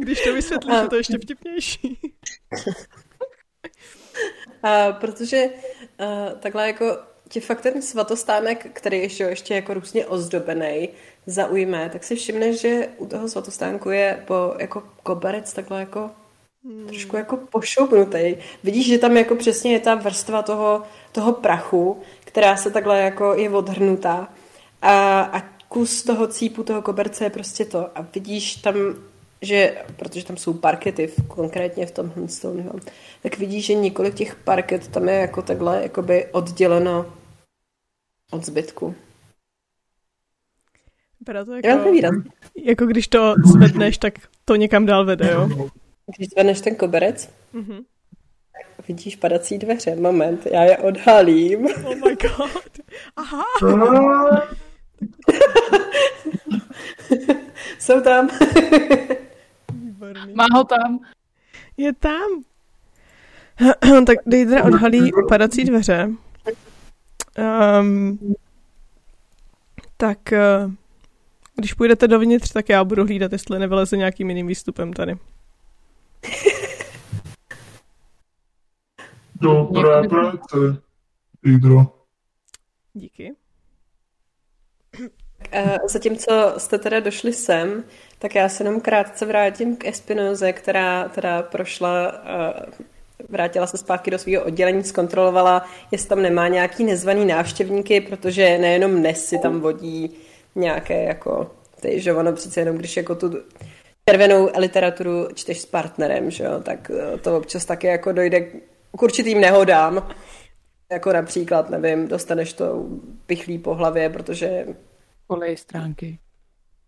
Když to vysvětlíš, je to ještě vtipnější. A protože a, takhle jako ti fakt ten svatostánek, který ještě, ještě jako různě ozdobený, zaujme, tak si všimneš, že u toho svatostánku je po, jako koberec takhle jako Hmm. trošku jako pošoupnutý. Vidíš, že tam jako přesně je ta vrstva toho, toho prachu, která se takhle jako je odhrnutá a, a kus toho cípu toho koberce je prostě to. A vidíš tam, že, protože tam jsou parkety v, konkrétně v tom Hunstonu, tak vidíš, že několik těch parket tam je jako takhle jakoby odděleno od zbytku. To jako, jako když to zvedneš, tak to někam dál vede, jo? Když zvedneš ten koberec, mm-hmm. vidíš padací dveře. Moment, já je odhalím. Oh my god. Aha. Jsou tam. Výborný. Má ho tam. Je tam. Tak Deidra odhalí padací dveře. Um, tak uh, když půjdete dovnitř, tak já budu hlídat, jestli nevyleze nějakým jiným výstupem tady. Dobrá práce, Deidro. Díky. Zatímco jste teda došli sem, tak já se jenom krátce vrátím k Espinoze, která teda prošla, vrátila se zpátky do svého oddělení, zkontrolovala, jestli tam nemá nějaký nezvaný návštěvníky, protože nejenom Nes si tam vodí nějaké jako, ty, že ono přece jenom, když jako tu červenou literaturu čteš s partnerem, že jo, tak to občas taky jako dojde k určitým nehodám. Jako například, nevím, dostaneš to pichlí po hlavě, protože... Kolej stránky.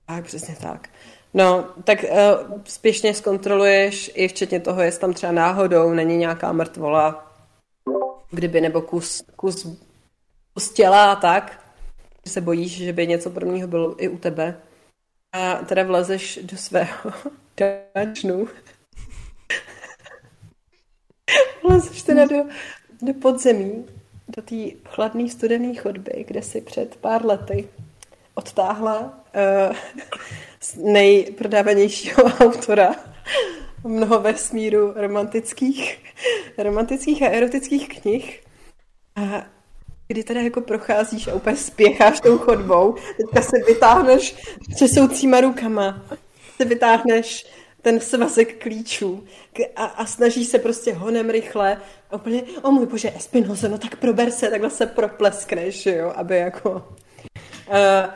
Tak, přesně tak. No, tak uh, spěšně zkontroluješ i včetně toho, jestli tam třeba náhodou není nějaká mrtvola, kdyby, nebo kus, kus, kus těla a tak. Se bojíš, že by něco podobného bylo i u tebe. A teda vlezeš do svého dungeonu. Vlezeš teda do... do podzemí, do té chladné studené chodby, kde si před pár lety odtáhla uh, z nejprodávanějšího autora mnoho vesmíru romantických, romantických a erotických knih. A kdy teda jako procházíš a úplně spěcháš tou chodbou, teďka se vytáhneš třesoucíma rukama, se vytáhneš ten svazek klíčů a, a snaží se prostě honem rychle a úplně, o můj bože, Espinosa, no tak prober se, takhle se propleskneš, jo, aby jako uh,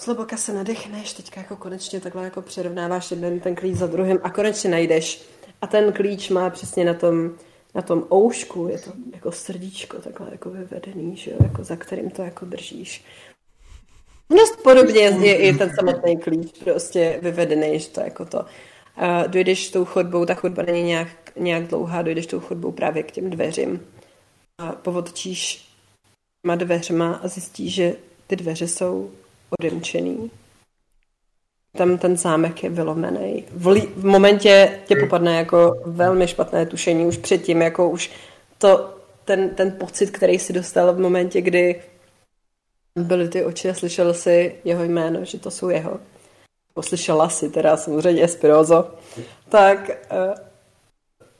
zloboka se nadechneš, teďka jako konečně takhle jako přerovnáváš jeden ten klíč za druhým a konečně najdeš a ten klíč má přesně na tom na tom oušku, je to jako srdíčko takhle jako vyvedený, že jo, jako za kterým to jako držíš. Dost podobně je i ten samotný klíč, prostě vyvedený, že to jako to. Uh, dojdeš tou chodbou, ta chodba není nějak, nějak dlouhá, dojdeš tou chodbou právě k těm dveřím. Uh, povodčíš těma dveřma a zjistíš, že ty dveře jsou odemčený. Tam ten zámek je vylomený. V, li- v momentě tě popadne jako velmi špatné tušení, už předtím, jako už to, ten, ten pocit, který jsi dostal v momentě, kdy byly ty oči a slyšel si jeho jméno, že to jsou jeho. Poslyšela si teda samozřejmě Espinoso. Tak uh,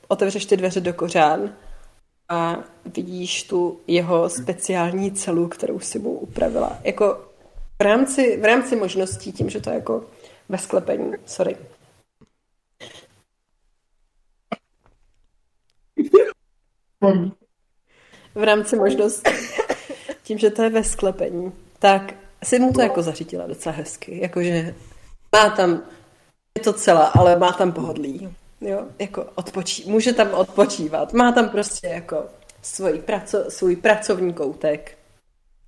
otevřeš ty dveře do kořán a vidíš tu jeho speciální celu, kterou si mu upravila. Jako v rámci, v rámci možností, tím, že to je jako ve sklepení. Sorry. V rámci možností. Tím, že to je ve sklepení, tak si mu to jako zařídila docela hezky. Jakože má tam, je to celá, ale má tam pohodlí. Jo? Jako odpočí, může tam odpočívat. Má tam prostě jako svůj, praco, svůj pracovní koutek.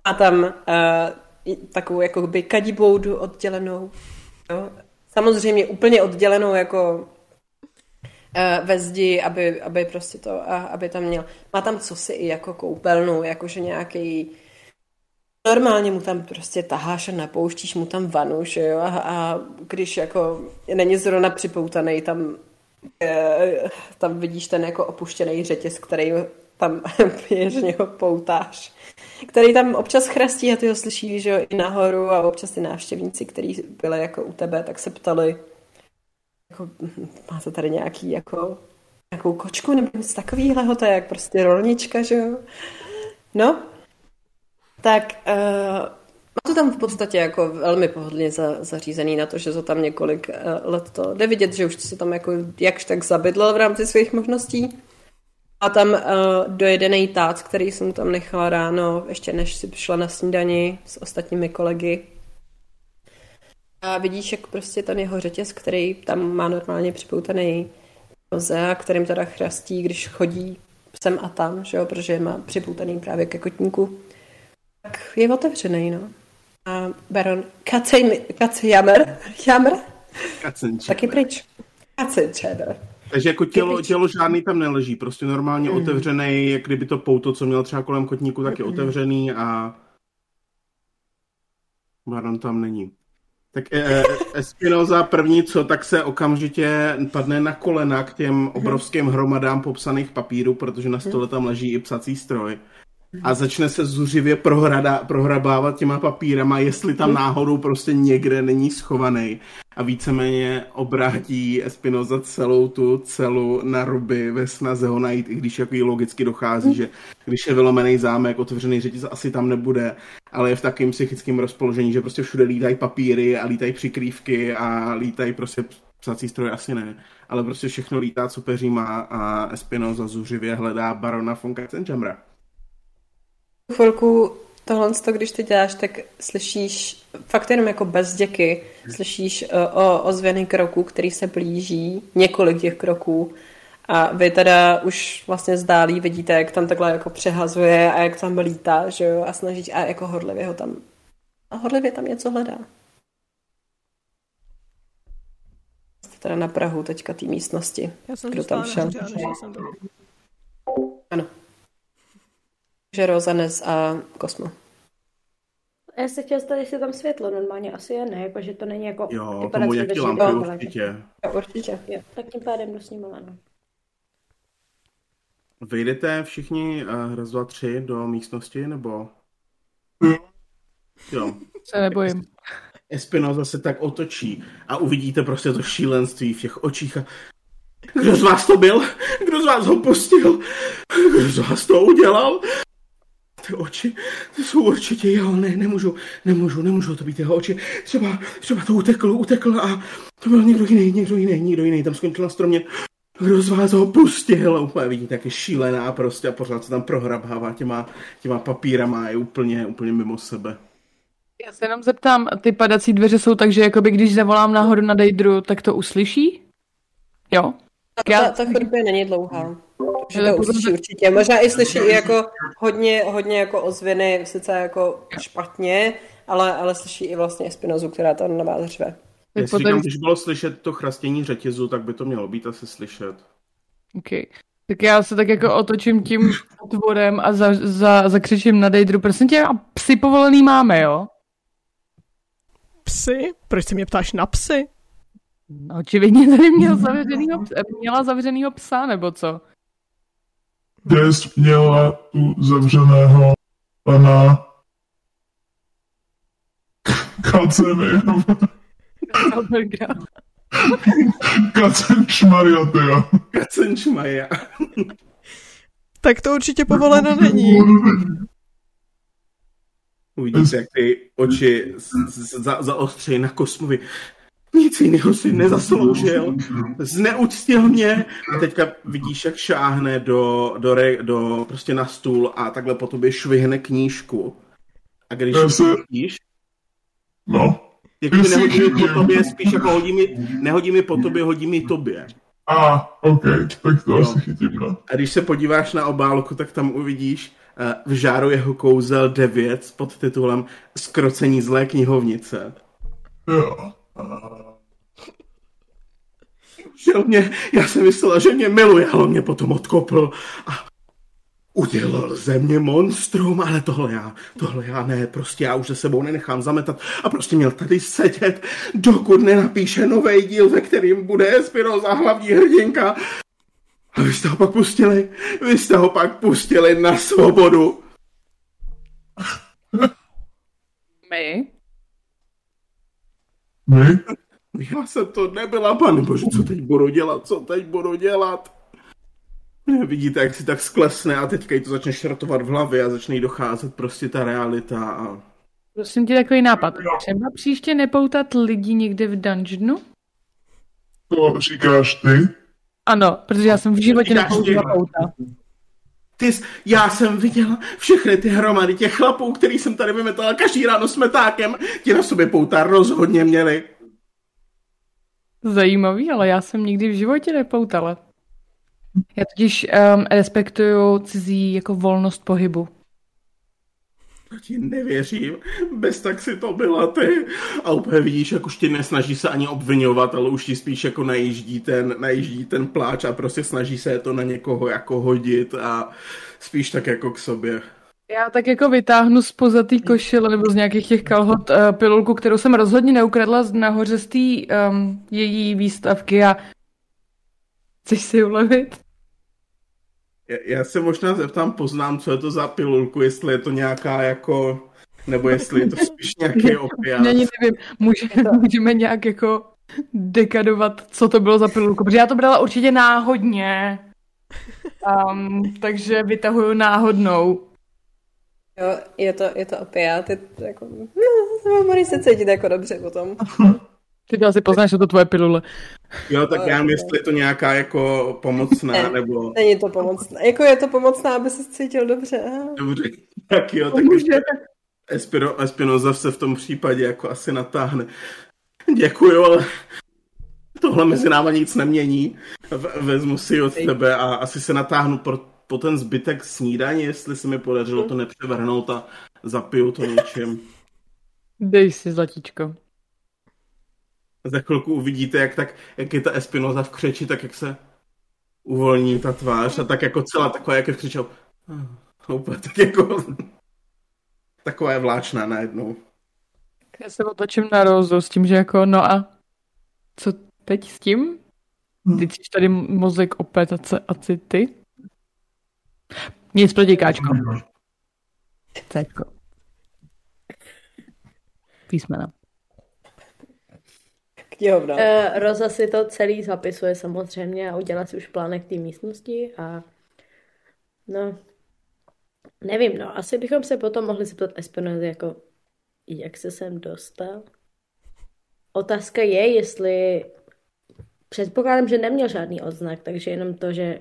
Má tam uh, takovou jakoby kadiboudu oddělenou. Jo? Samozřejmě úplně oddělenou jako ve zdi, aby, aby prostě to, aby tam měl. Má tam cosi i jako koupelnu, jakože nějaký. Normálně mu tam prostě taháš a napouštíš mu tam vanu, že jo, a, a když jako není zrovna připoutanej, tam, e, tam vidíš ten jako opuštěný řetěz, který tam běžně ho poutáš, který tam občas chrastí a ty ho slyšíš, že jo, i nahoru a občas ty návštěvníci, kteří byli jako u tebe, tak se ptali, jako, máte tady nějaký, jako, nějakou kočku nebo nic takovýhleho, to je jak prostě rolnička, že jo? No, tak uh, má to tam v podstatě jako velmi pohodlně za, zařízený na to, že to tam několik uh, let to jde vidět, že už se tam jako jakž tak zabydlel v rámci svých možností a tam uh, dojedený tác, který jsem tam nechala ráno, ještě než si šla na snídani s ostatními kolegy. A vidíš, jak prostě ten jeho řetěz, který tam má normálně připoutaný noze a kterým teda chrastí, když chodí sem a tam, že jo, protože má připoutaný právě ke kotníku, tak je otevřený, no. A Baron Katzenjammer, Jammer, taky pryč. Katzenjammer. Takže jako tělo, tělo žádný tam neleží, prostě normálně mm. otevřený, jak kdyby to pouto, co měl třeba kolem kotníku, tak je mm. otevřený a Baron tam není. Tak Espinosa první co, tak se okamžitě padne na kolena k těm obrovským hromadám popsaných papírů, protože na stole tam leží i psací stroj. a začne se zuřivě prohrada, prohrabávat těma papírama, jestli tam náhodou prostě někde není schovaný. A víceméně obrátí Espinosa celou tu celu na ruby ve snaze ho najít, i když jako jí logicky dochází, že když je vylomený zámek, otevřený řetěz, asi tam nebude, ale je v takým psychickém rozpoložení, že prostě všude lítají papíry a lítají přikrývky a lítají prostě psací stroje, asi ne, ale prostě všechno lítá, co peří má, a Espinosa zuřivě hledá barona von Katzenjammera. Chvilku tohle, když ty děláš, tak slyšíš fakt jenom jako bezděky, slyšíš o ozvěny kroků, který se blíží, několik těch kroků, a vy teda už vlastně zdálí vidíte, jak tam takhle jako přehazuje a jak tam lítá, že jo, a snaží a jako horlivě ho tam a horlivě tam něco hledá. Jste teda na prahu teďka té místnosti. Já jsem tam šel. Ano. Že Rosa, Nes a Kosmo. Já se chtěla stát, jestli tam světlo normálně, asi je ne, jakože to není jako... Jo, to bude nějaký lampy určitě. Jo, určitě. Jo, tak tím pádem jdu s ním, ale no. Vejdete všichni uh, raz, dva, tři do místnosti, nebo... Mm. Jo. Se nebojím. Espinosa se tak otočí a uvidíte prostě to šílenství v těch očích a... Kdo z vás to byl? Kdo z vás ho pustil? Kdo z vás to udělal? Ty oči, to jsou určitě jeho, ne, nemůžu, nemůžu, nemůžu to být jeho oči. Třeba, třeba to uteklo, uteklo a to byl někdo jiný, někdo jiný, někdo jiný, tam skončil na stromě. Kdo z vás ho pustil? Úplně vidíte, jak je šílená prostě a pořád se tam prohrabává těma, těma papírama, je úplně, úplně mimo sebe. Já se jenom zeptám, ty padací dveře jsou tak, že jakoby když zavolám náhodou na Deidru, tak to uslyší? Jo? Ta, ta chodba není dlouhá. Že to uslyší určitě. Možná i slyší jako hodně, hodně jako ozvěny, sice jako špatně, ale, ale slyší i vlastně Espinosu, která tam na vás řve. Jestli tam, když bylo slyšet to chrastění řetězu, tak by to mělo být asi slyšet. Okay. Tak já se tak jako otočím tím otvorem a za, za, zakřičím na Deidru. Prosím tě, a psy povolený máme, jo? Psy? Proč se mě ptáš na psy? No, očividně tady měl zavřenýho, měla zavřenýho psa, nebo co? Des měla tu zavřeného pana Kaceného. Kacenčmaria, tyjo. Kacenčmaria. Tak to určitě povoleno není. Uvidíte, jak ty oči za- zaostřejí na Kosmovi. Nic jiného si nezasloužil, zneuctil mě. A teďka vidíš, jak šáhne do, do, re, do prostě na stůl a takhle po tobě švihne knížku. A když to vidíš, no, jak mi nehodí mi po tobě, spíš jako hodí mi, nehodí mi po tobě, hodí mi tobě. A, ah, ok, tak to no. Asi chytím, no. A když se podíváš na obálku, tak tam uvidíš uh, v žáru jeho kouzel devět s podtitulem Zkrocení zlé knihovnice. Jo. Žel mě, já jsem myslela, že mě miluje, ale mě potom odkopl a udělal ze mě monstrum, ale tohle já, tohle já ne, prostě já už se sebou nenechám zametat a prostě měl tady sedět, dokud nenapíše nový díl, ve kterým bude Espinosa hlavní hrdinka. A vy jste ho pak pustili, vy jste ho pak pustili na svobodu. My? Ne? Já jsem to nebyla, pane bože, co teď budu dělat, co teď budu dělat? Vidíte, jak si tak sklesne a teďka jí to začne šrotovat v hlavě a začne jí docházet prostě ta realita. A... Prosím tě, takový nápad. Třeba příště nepoutat lidi někde v dungeonu? To říkáš ty? Ano, protože já jsem v životě nepoutila pouta. Ty jsi, já jsem viděla všechny ty hromady těch chlapů, který jsem tady vymetala každý ráno s metákem, ti na sobě pouta rozhodně měli. Zajímavý, ale já jsem nikdy v životě nepoutala. Já totiž um, respektuju cizí jako volnost pohybu. To ti nevěřím, bez tak si to byla ty. A úplně vidíš, jak už ti nesnaží se ani obvinovat, ale už ti spíš jako najíždí ten, najíždí ten pláč a prostě snaží se to na někoho jako hodit a spíš tak jako k sobě. Já tak jako vytáhnu z pozatý košile nebo z nějakých těch kalhot uh, pilulku, kterou jsem rozhodně neukradla z nahoře z té um, její výstavky a chceš si ulevit? Já se možná zeptám, poznám, co je to za pilulku, jestli je to nějaká jako, nebo jestli je to spíš nějaký opiát. Není, nevím, můžeme, můžeme nějak jako dekadovat, co to bylo za pilulku, protože já to brala určitě náhodně, um, takže vytahuju náhodnou. Jo, je to, je to opiát, je to jako, no, můžu se cítit jako dobře potom. Ty asi poznáš, že to tvoje pilule. Jo, tak já myslím, je to nějaká jako pomocná, ne, nebo... Není to pomocná. Jako je to pomocná, aby se cítil dobře. Dobře, tak jo, tak Espino, Espinosa se v tom případě jako asi natáhne. Děkuju, ale tohle mezi náma nic nemění. Vezmu si od tebe a asi se natáhnu pro, po ten zbytek snídaně, jestli se mi podařilo to nepřevrhnout a zapiju to něčím. Dej si, zlatíčko. Za chvilku uvidíte, jak, tak, jak je ta Espinosa v křeči, tak jak se uvolní ta tvář a tak jako celá taková, jak je v křeči. Úplně tak jako... Taková je vláčná najednou. Já se otočím na Rozu s tím, že jako no a co teď s tím? Ty jsi tady mozek opět a, c- a c- ty? Nic proti, Káčko. Cáčko. Písmena. Uh, Rosa si to celý zapisuje samozřejmě a udělá si už plánek té místnosti a no nevím, no asi bychom se potom mohli zeptat Espinosa jako jak se sem dostal. Otázka je, jestli předpokládám, že neměl žádný odznak, takže jenom to, že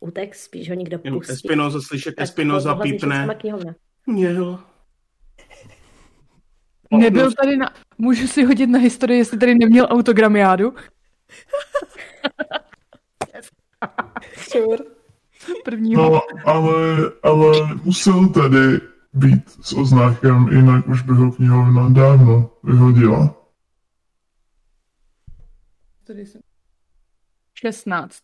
utek spíš ho nikdo pustí. Espinosa slyšet, Espinosa pípne. Měl. Nebyl tady na... Můžu si hodit na historii, jestli tady neměl autogramiádu? Sure. Prvního. No, ale, ale musel tady být s oznakem, jinak už by ho knihovna dávno vyhodila. Tady jsem. šestnáct.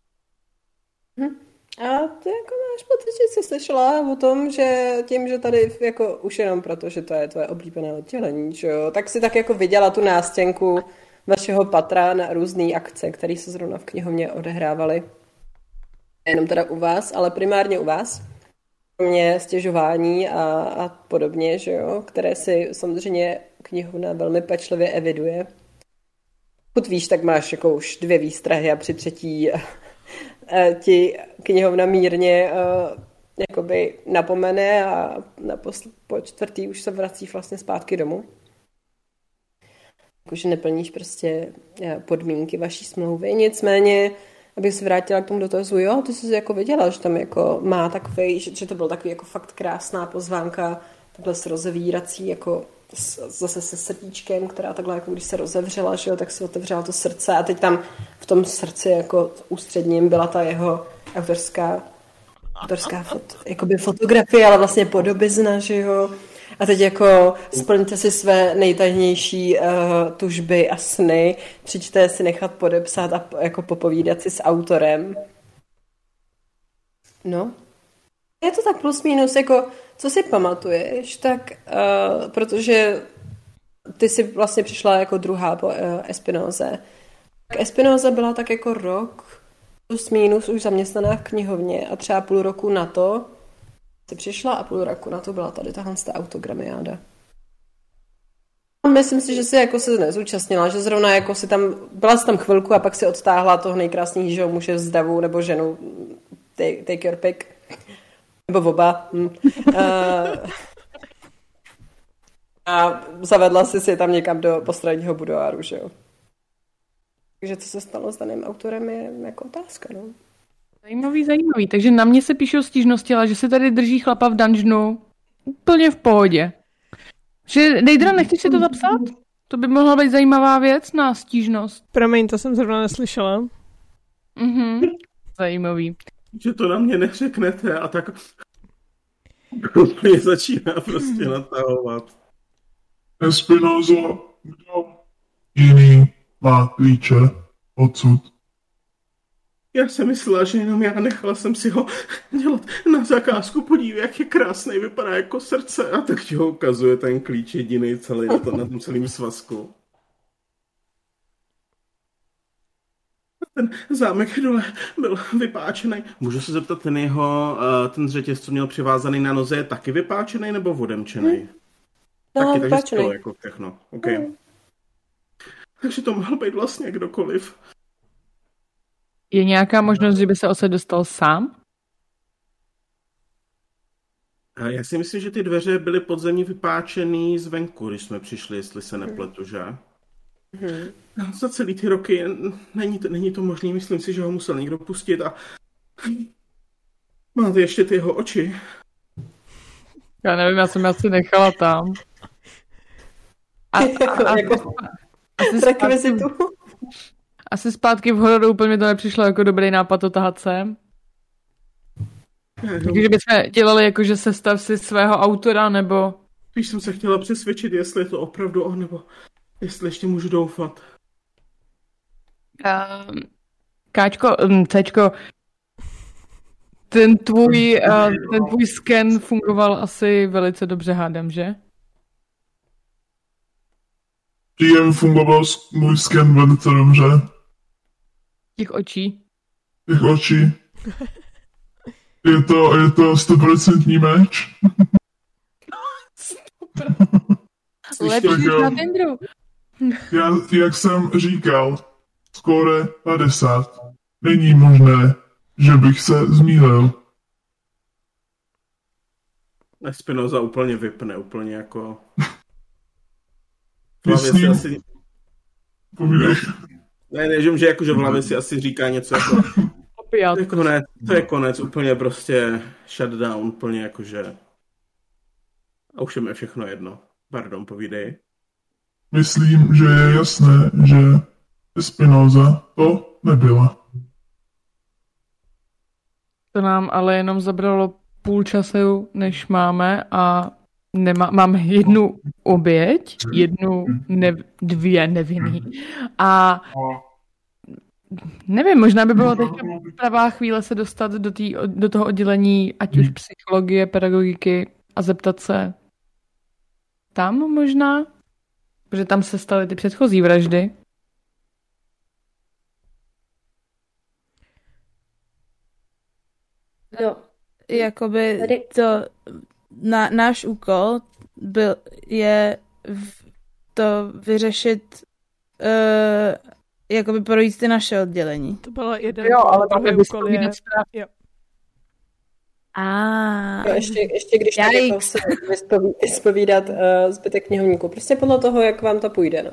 Hm. A ty jako máš pocit, že jsi slyšela o tom, že tím, že tady jako už jenom proto, že to je tvoje oblíbené oddělení, že jo, tak si tak jako viděla tu nástěnku vašeho patra na různé akce, které se zrovna v knihovně odehrávaly. Jenom teda u vás, ale primárně u vás. Mě stěžování a, a podobně, že jo, které si samozřejmě knihovna velmi pečlivě eviduje. Pokud víš, tak máš jako už dvě výstrahy a při třetí... ti knihovna mírně uh, jakoby napomene a naposl- po čtvrtý už se vrací vlastně zpátky domů. Takže neplníš prostě uh, podmínky vaší smlouvy. Nicméně, abych se vrátila k tomu dotazu, jo, ty jsi jako viděla, že tam jako má takovej, že, že to byla takový jako fakt krásná pozvánka, takhle s rozevírací, jako s, zase se srdíčkem, která takhle, jako když se rozevřela, že jo, tak se otevřela to srdce a teď tam v tom srdci jako ústředním byla ta jeho autorská, autorská foto, jakoby fotografie, ale vlastně podobizna, že jo. A teď jako splňte si své nejtajnější uh, tužby a sny, přijďte si nechat podepsat a jako popovídat si s autorem. No. Je to tak plus minus, jako co si pamatuješ, tak uh, protože ty jsi vlastně přišla jako druhá po uh, Espinose. Tak Espinosa byla tak jako rok plus minus už zaměstnaná v knihovně a třeba půl roku na to ty přišla a půl roku na to byla tady tahle ta autogramiáda. Myslím si, že si jako se nezúčastnila, že zrovna jako si tam, byla jsi tam chvilku a pak si odtáhla toho nejkrásnějšího muže z davu nebo ženu, take, take your pick. Nebo oba. Hm. Uh, a zavedla jsi si tam někam do postranního budoáru, že jo. Takže co se stalo s daným autorem je jako otázka, no. Zajímavý, zajímavý. Takže na mě se píšou stížnosti, ale že se tady drží chlapa v dungeonu úplně v pohodě. Že, Deidra, nechceš si to zapsat? To by mohla být zajímavá věc na stížnost. Promiň, to jsem zrovna neslyšela. Mhm, zajímavý. Že to na mě neřeknete a tak mě začíná prostě natahovat. Espinosa, kdo jiný má klíče odsud? Já jsem myslela, že jenom já, nechala jsem si ho dělat na zakázku, podívej, jak je krásný, vypadá jako srdce a tak ti ho ukazuje ten klíč jedinej celý na, to, na tom celém svazku. Ten zámek dole byl vypáčený. Můžu se zeptat, ten jeho, ten řetěz, co měl přivázaný na noze, je taky vypáčený nebo odemčený? Hmm. No, taky, takže spolu, jako všechno. Okay. Hmm. Takže to mohl být vlastně kdokoliv. Je nějaká možnost, že by se osad dostal sám? Já si myslím, že ty dveře byly podzemní vypáčený zvenku, když jsme přišli, jestli se nepletu, že? Hmm. Za celý ty roky není to, není to možné, myslím si, že ho musel někdo pustit a máte ještě ty jeho oči. Já nevím, já jsem asi nechala tam. A, a, a, jako, asi, zpátky, si tu. asi zpátky v hororu úplně to nepřišlo jako dobrý nápad to tahat sem. Takže bychom dělali jako, že sestav si svého autora, nebo... Když jsem se chtěla přesvědčit, jestli je to opravdu on, nebo jestli ještě můžu doufat. Um, Káčko, um, Céčko, ten tvůj, uh, ten tvůj scan fungoval asi velice dobře, hádám, že? Příjem fungoval můj scan velice dobře. Těch očí? Těch očí. Je to, je to sto procent meč. Lepší tak, na tendru. Já, jak jsem říkal, skóre padesát. Není možné, že bych se zmýlil. Espinosa úplně vypne, úplně jako... V hlavě si asi... Povídej. Ne, nežím, že, jako, že v hlavě si asi říká něco jako... To je konec, to je konec, úplně prostě shutdown, úplně jakože... A už je všechno jedno. Pardon, povídej. Myslím, že je jasné, že Espinosa to nebyla. To nám ale jenom zabralo půl času, než máme a nemá, mám jednu oběť, jednu, ne, dvě nevinný a... Nevím, možná by byla teď pravá chvíle se dostat do, tý, do toho oddělení, ať už psychologie, pedagogiky a zeptat se tam možná, protože tam se staly ty předchozí vraždy. No, jakoby to na, náš úkol byl, je v, to vyřešit uh, jakoby projít ty naše oddělení. To bylo jeden. Jo, ale druhý úkol je... Jo. Ah. Jo, ještě, ještě když to se vyspovídat uh, zbytek knihovníku. Prostě podle toho, jak vám to půjde. No.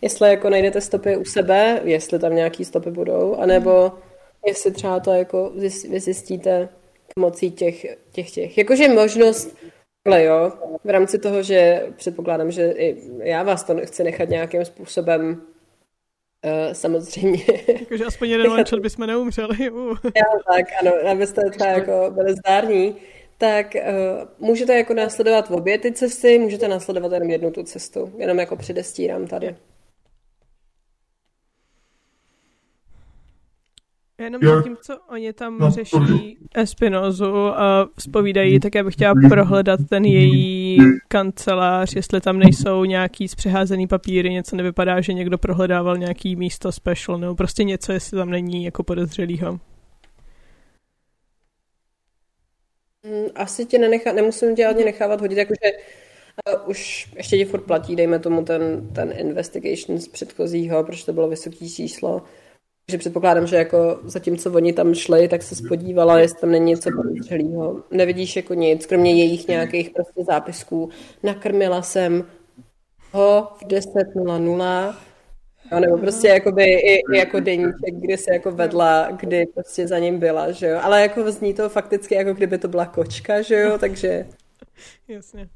Jestli jako najdete stopy u sebe, jestli tam nějaký stopy budou, anebo jestli třeba to jako zjistíte k mocí těch těch. těch. Jakože možnost... Ale jo, v rámci toho, že předpokládám, že i já vás to chci nechat nějakým způsobem Uh, samozřejmě. Takže aspoň jeden léčet bychom neumřeli. Uh. Já, tak, ano, abyste třeba jako byli zdární, tak uh, můžete jako následovat obě ty cesty, můžete následovat jenom jednu tu cestu. Jenom jako předestírám tady. Jenom nad tím, co oni tam řeší Espinosu a zpovídají, tak já bych chtěla prohledat ten její kancelář, jestli tam nejsou nějaký zpřeházený papíry, něco nevypadá, že někdo prohledával nějaký místo special, nebo prostě něco, jestli tam není jako podezřelýho. Asi tě nenechá, nemusím tě ani nechávat hodit, jakože uh, už ještě tě furt platí, dejme tomu ten, ten investigation z předchozího, protože to bylo vysoký číslo. Takže předpokládám, že jako zatímco oni tam šli, tak se spodívala, jestli tam není něco podezřelého. Nevidíš jako nic, kromě jejich nějakých prostě zápisků. Nakrmila jsem ho v deset nula nula, nebo prostě jakoby i, i jako deníček, kdy se jako vedla, kdy prostě za ním byla, že jo. Ale jako zní to fakticky, jako kdyby to byla kočka, že jo, takže... Jasně.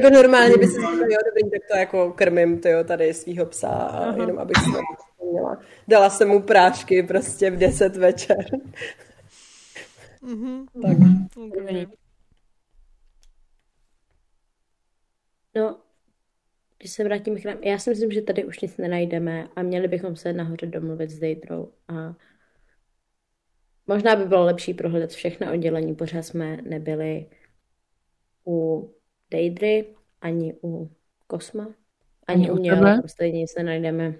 Jako normálně by si říkala, jo, dobrý, tak to jako krmím, tyjo, tady svýho psa, a jenom abych se měla. Dala jsem mu prášky prostě v deset večer. Mm-hmm. Tak. Okay. No, když se vrátím k nám, já si myslím, že tady už nic nenajdeme a měli bychom se nahoře domluvit s Deidrou a možná by bylo lepší prohledat všechna oddělení, pořád jsme nebyli u Deidry, ani u Kosma, ani, ani u něho, prostě nic nenajdeme.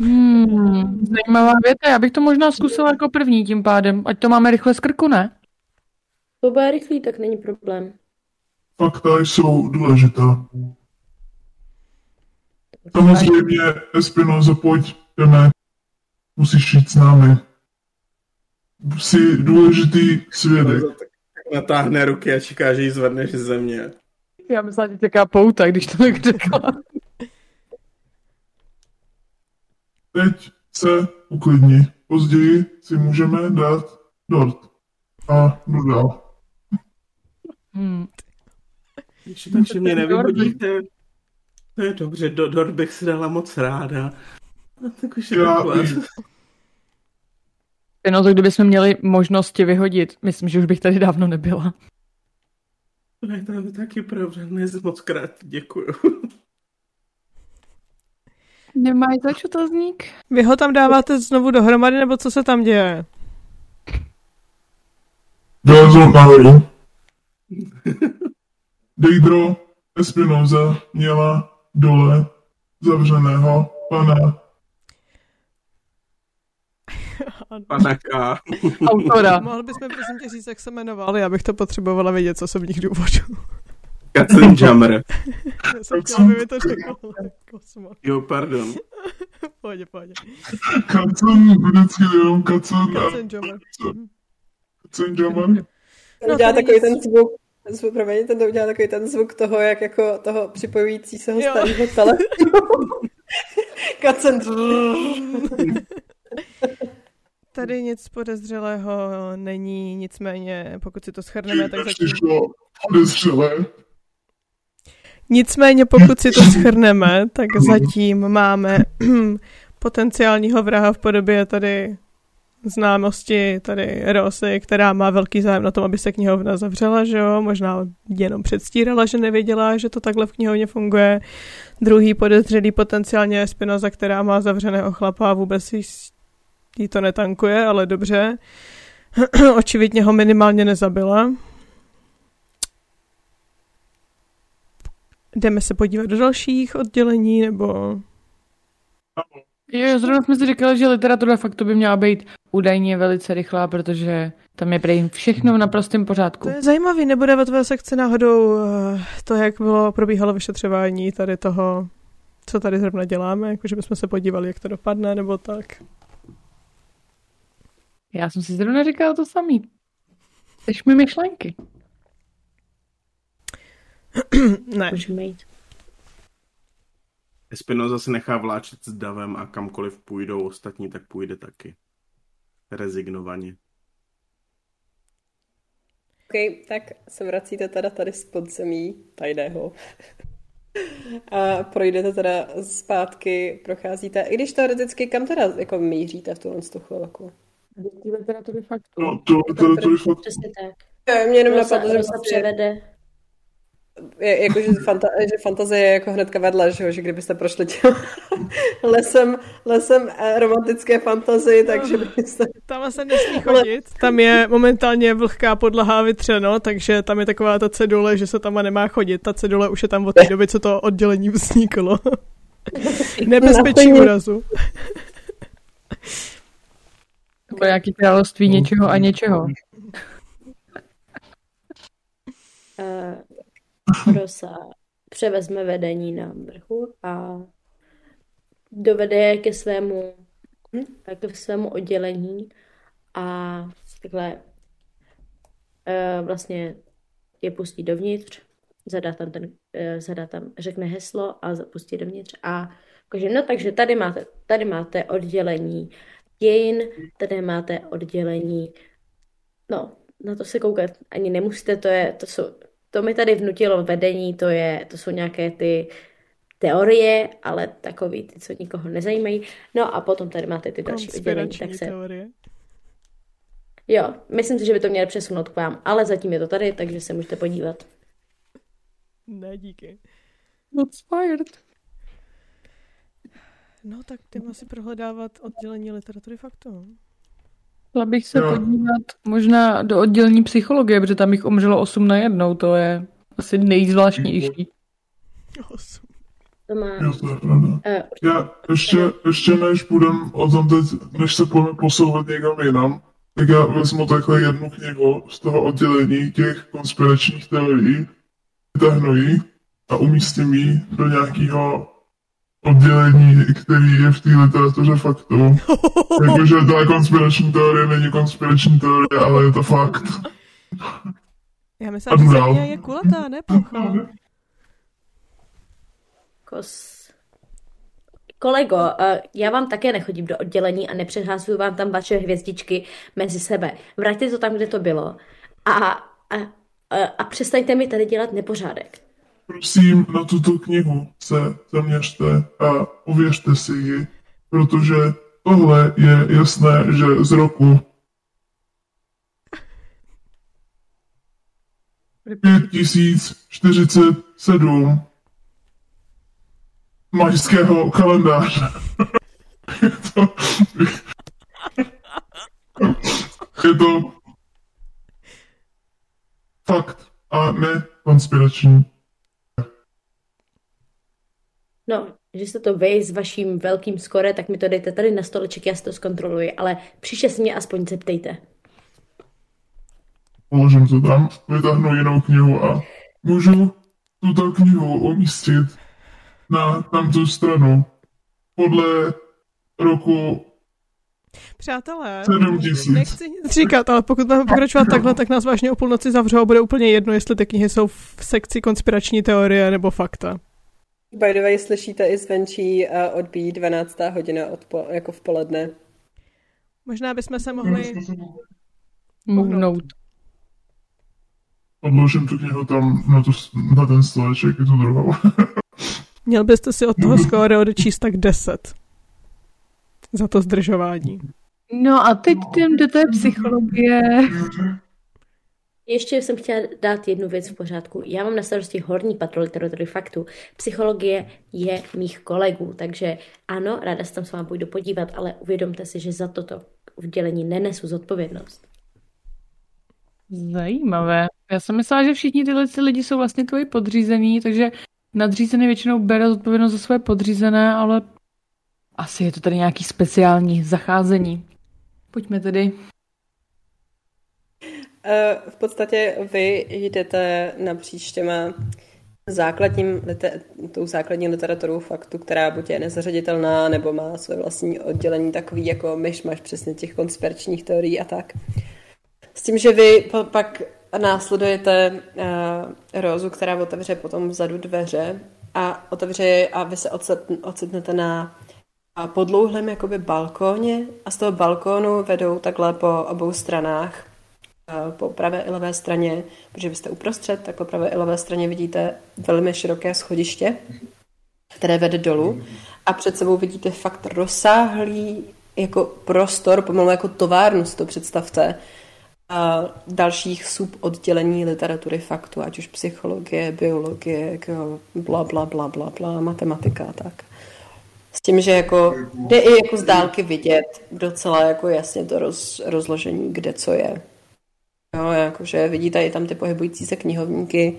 Hmm, zajímavá věta, já bych to možná zkusila jako první tím pádem, ať to máme rychle z krku, ne? To bude rychlý, tak není problém. Fakta jsou důležitá. Samozřejmě, Espinosa, pojď, jdeme. Musíš jít s námi. Jsi důležitý svědek. Natáhne ruky a čeká, že ji zvedneš z země. Já myslím, že čeká pouta, když to tak řekla. Teď se uklidni. Později si můžeme dát dort. A dodal. Hmm. Ještě tak, že mě nevyhodíte. To je dobře, do, dort bych si dala moc ráda. No, tak už je takové. No to kdybychom měli možnosti vyhodit, myslím, že už bych tady dávno nebyla. Ne, to je taky pravda, moc krát děkuju. Nemají zač otazník? Vy ho tam dáváte znovu dohromady, nebo co se tam děje? Dázor malý. Deidro Espinosa měla dole zavřeného pana. Pana K. Autora. Mohl bychom prosím tě říct, jak se jmenoval, ale já bych to potřebovala vědět z osobních důvodů. Katzenjammer. Já jsem chtěla, aby mi to řekl. Jo, pardon. Pojď, pojď. Katzen, vždycky jenom Katzen. Katzenjammer. Katzenjammer. No, udělá takový ten zvuk, promiň, ten udělá takový ten zvuk toho, jak jako toho připojující se ho starého telefonu. Katzenjammer. Tady nic podezřelého není, nicméně, pokud si to shrneme, tak zatím... Nicméně, pokud si to shrneme, tak zatím máme potenciálního vraha v podobě tady známosti, tady Rosy, která má velký zájem na tom, aby se knihovna zavřela, že jo, možná jenom předstírala, že nevěděla, že to takhle v knihovně funguje. Druhý podezřelý potenciálně je Spinoza, která má zavřeného chlapa a vůbec jí to netankuje, ale dobře. Očividně ho minimálně nezabila. Jdeme se podívat do dalších oddělení, nebo... Jo, zrovna jsme si říkali, že literatura fakt to by měla být údajně velice rychlá, protože tam je prý všechno v naprostém pořádku. To je zajímavý, nebude ve tvé sekci náhodou to, jak bylo probíhalo vyšetřování tady toho, co tady zrovna děláme, jakože bychom se podívali, jak to dopadne, nebo tak... Já jsem si zrovna říkala to samý. Seš mi myšlenky. Ne. Espinosa se nechá vláčet s davem a kamkoliv půjdou ostatní, tak půjde taky. Rezignovaně. Ok, tak se vracíte teda tady z podzemí tajného. A projdete teda zpátky, procházíte. I když teoreticky, kam teda jako míříte v tuhle chvilku? Dětí literatury faktů. No, to literatury faktů. Přesně tak. Jo, mě jenom napadlo, že se převede. Je, jakože fanta, že fantazie je jako hnedka vedle, že, že kdybyste prošli těm lesem, lesem romantické fantazie, takže byste... Tam se nesmí chodit, tam je momentálně vlhká podlaha vytřeno, takže tam je taková ta cedule, že se tam nemá chodit. Ta cedule už je tam od té doby, co to oddělení vzniklo. Nebezpečí úrazu. Nebo nějaké království něčeho a něčeho. Uh, Rosa převezme vedení na vrchu a dovede je ke svému, ke svému oddělení a takhle uh, vlastně je pustí dovnitř, zadá tam, ten, uh, zadá tam řekne heslo a zapustí dovnitř a jakože, no takže tady máte, tady máte oddělení dějin, tady máte oddělení, no, na to se koukat ani nemusíte, to je, to jsou, to mi tady vnutilo vedení, to je, to jsou nějaké ty teorie, ale takový, ty, co nikoho nezajímají, no a potom tady máte ty další oddělení, tak se... Teorie. Jo, myslím si, že by to mělo přesunout k vám, ale zatím je to tady, takže se můžete podívat. Ne, díky. Not fired. No, tak jdeme asi prohledávat oddělení literatury faktů. Chtěla bych se no. podívat možná do oddělení psychologie, protože tam jich umřelo osm na jednou, to je asi nejzvláštnější. Osm. To má... Jasně, pravda. Uh, Já ještě, ještě než budem o tom teď, než se půjdeme posouvat někam jinam, tak já vezmu takhle jednu knihu z toho oddělení těch konspiračních teorií, vytáhnu ji a umístím ji do nějakého oddělení, který je v té literatuře faktů. Jakože ta konspirační teorie není konspirační teorie, ale je to fakt. Já myslím, že ta kniha je kulatá, ne? Půjde. Kos... Kolego, já vám také nechodím do oddělení a nepřeházuju vám tam vaše hvězdičky mezi sebe. Vraťte to tam, kde to bylo. A, a, a, a přestaňte mi tady dělat nepořádek. Prosím, na tuto knihu se zaměřte a uvěřte si ji, protože tohle je jasné, že z roku pět tisíc čtyřicet sedm majského kalendáře. Je to... Je to... fakt a ne konspirační. No, že jste to vy s vaším velkým skore, tak mi to dejte tady na stoleček, já si to zkontroluji, ale příště se mě aspoň zeptejte. Položím to tam, vytáhnu jinou knihu a můžu tuto knihu umístit na tamtu stranu podle roku. Přátelé, nechci nic říkat, ale pokud budeme pokračovat takhle, tak nás vážně o půlnoci zavřou, bude úplně jedno, jestli ty knihy jsou v sekci konspirační teorie nebo fakta. By the way, slyšíte i zvenčí uh, odbíjí dvanáctá hodina odpo- jako v poledne. Možná bychom se mohli mohnout. Odložím tu knihu tam na, to, na ten stoleček, je to druhou. Měl byste si od toho skóre odečíst tak deset. Za to zdržování. No a teď jdem do té psychologie. Ještě jsem chtěla dát jednu věc v pořádku. Já mám na starosti horní patro literatury faktů. Psychologie je mých kolegů, takže ano, ráda se tam s vámi půjdu podívat, ale uvědomte si, že za toto udělení nenesu zodpovědnost. Zajímavé. Já jsem myslela, že všichni tyhle lidi jsou vlastně tvoji podřízení, takže nadřízený většinou bere zodpovědnost za své podřízené, ale asi je to tady nějaký speciální zacházení. Pojďme tedy. V podstatě vy jdete napříč těma základním, tou základní literaturou faktu, která buď je nezařaditelná, nebo má své vlastní oddělení takový, jako myš máš přesně těch konspiračních teorií a tak. S tím, že vy pak následujete uh, Rozu, která otevře potom vzadu dveře a otevře a vy se ocitnete na podlouhlém jakoby balkóně a z toho balkónu vedou takhle po obou stranách, po pravé i levé straně, protože vy jste uprostřed, tak po pravé i levé straně vidíte velmi široké schodiště, které vede dolů a před sebou vidíte fakt rozsáhlý jako prostor, pomalu jako továrnu si to představte, a dalších suboddělení literatury faktu, ať už psychologie, biologie, jako bla, bla, bla, bla, bla, matematika a tak. S tím, že jako jde i jako z dálky vidět docela jako jasně to roz, rozložení, kde co je. Jo, jakože vidíte i tam ty pohybující se knihovníky,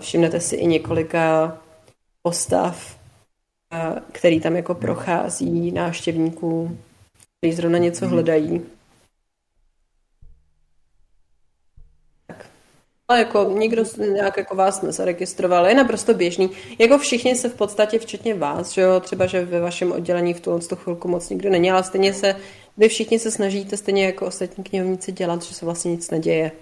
všimnete si i několika postav, který tam jako prochází návštěvníků, kteří zrovna něco hledají. Tak. Ale jako nikdo nějak jako vás nezaregistroval, je naprosto běžný. Jako všichni se v podstatě, včetně vás, že jo, třeba, že ve vašem oddělení v tuhle chvilku moc nikdo není, ale stejně se vy všichni se snažíte stejně jako ostatní knihovníci dělat, že se vlastně nic neděje.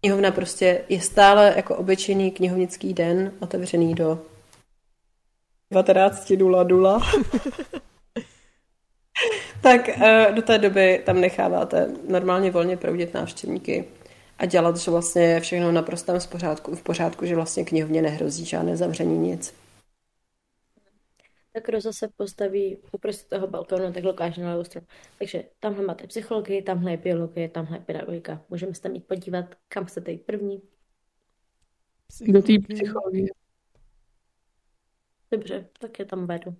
Knihovna prostě je stále jako obyčejný knihovnický den otevřený do devatenácti dula dula. Tak do té doby tam necháváte normálně volně proudit návštěvníky a dělat, že vlastně je všechno naprosto v pořádku, v pořádku, že vlastně knihovně nehrozí žádné zavření nic. Tak Roza se postaví uprostřed toho balkonu, takhle ukáže na levou stranu. Takže tamhle máte psychologii, tamhle je biologie, tamhle je pedagogika. Můžeme se tam jít podívat, kam chcete jít první. Do té psychologie. Dobře, tak je tam vedu.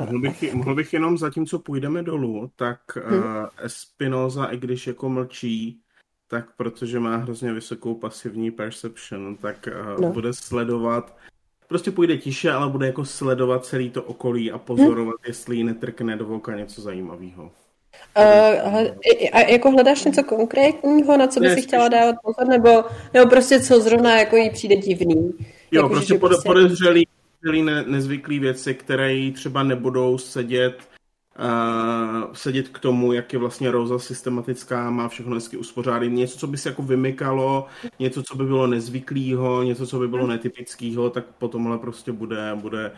Mohl bych, mohl bych jenom, zatímco půjdeme dolů, tak hmm. uh, Espinosa, i když jako mlčí, tak protože má hrozně vysokou pasivní perception, tak uh, no. bude sledovat, prostě půjde tiše, ale bude jako sledovat celý to okolí a pozorovat, hmm. jestli jí netrkne do voka něco zajímavého. Uh, a jako hledáš něco konkrétního, na co bys si chtěla dávat pozor, nebo, nebo prostě co zrovna jako jí přijde divný? Jo, jako, prostě pod, prostě... podezřelý ne, nezvyklý věci, které jí třeba nebudou sedět uh, sedět k tomu, jak je vlastně Rosa systematická, má všechno hezky uspořádat. Něco, co by se jako vymykalo, něco, co by bylo nezvyklého, něco, co by bylo netypického, tak potomhle prostě bude... bude...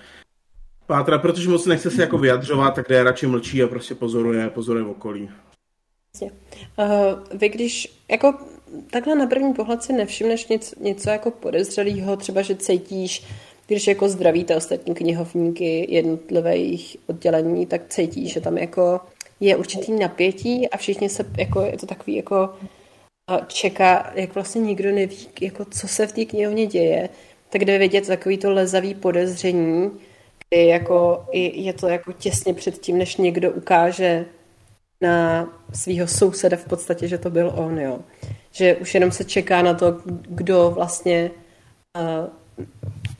Pátra, protože moc nechce se jako vyjadřovat, tak jde radši mlčí a prostě pozoruje, pozoruje v okolí. Uh, vy když jako takhle na první pohled si nevšimneš něco, něco jako podezřelého, třeba že cítíš, když jako zdravíte ostatní knihovníky jednotlivých oddělení, tak cítíš, že tam jako je určitý napětí a všichni se jako, je to takový jako čeká, jak vlastně nikdo neví, jako co se v té knihovně děje, tak jde vidět takový to lezavý podezření, jako, je to jako těsně před tím, než někdo ukáže na svého souseda v podstatě, že to byl on, jo. Že už jenom se čeká na to, kdo vlastně uh,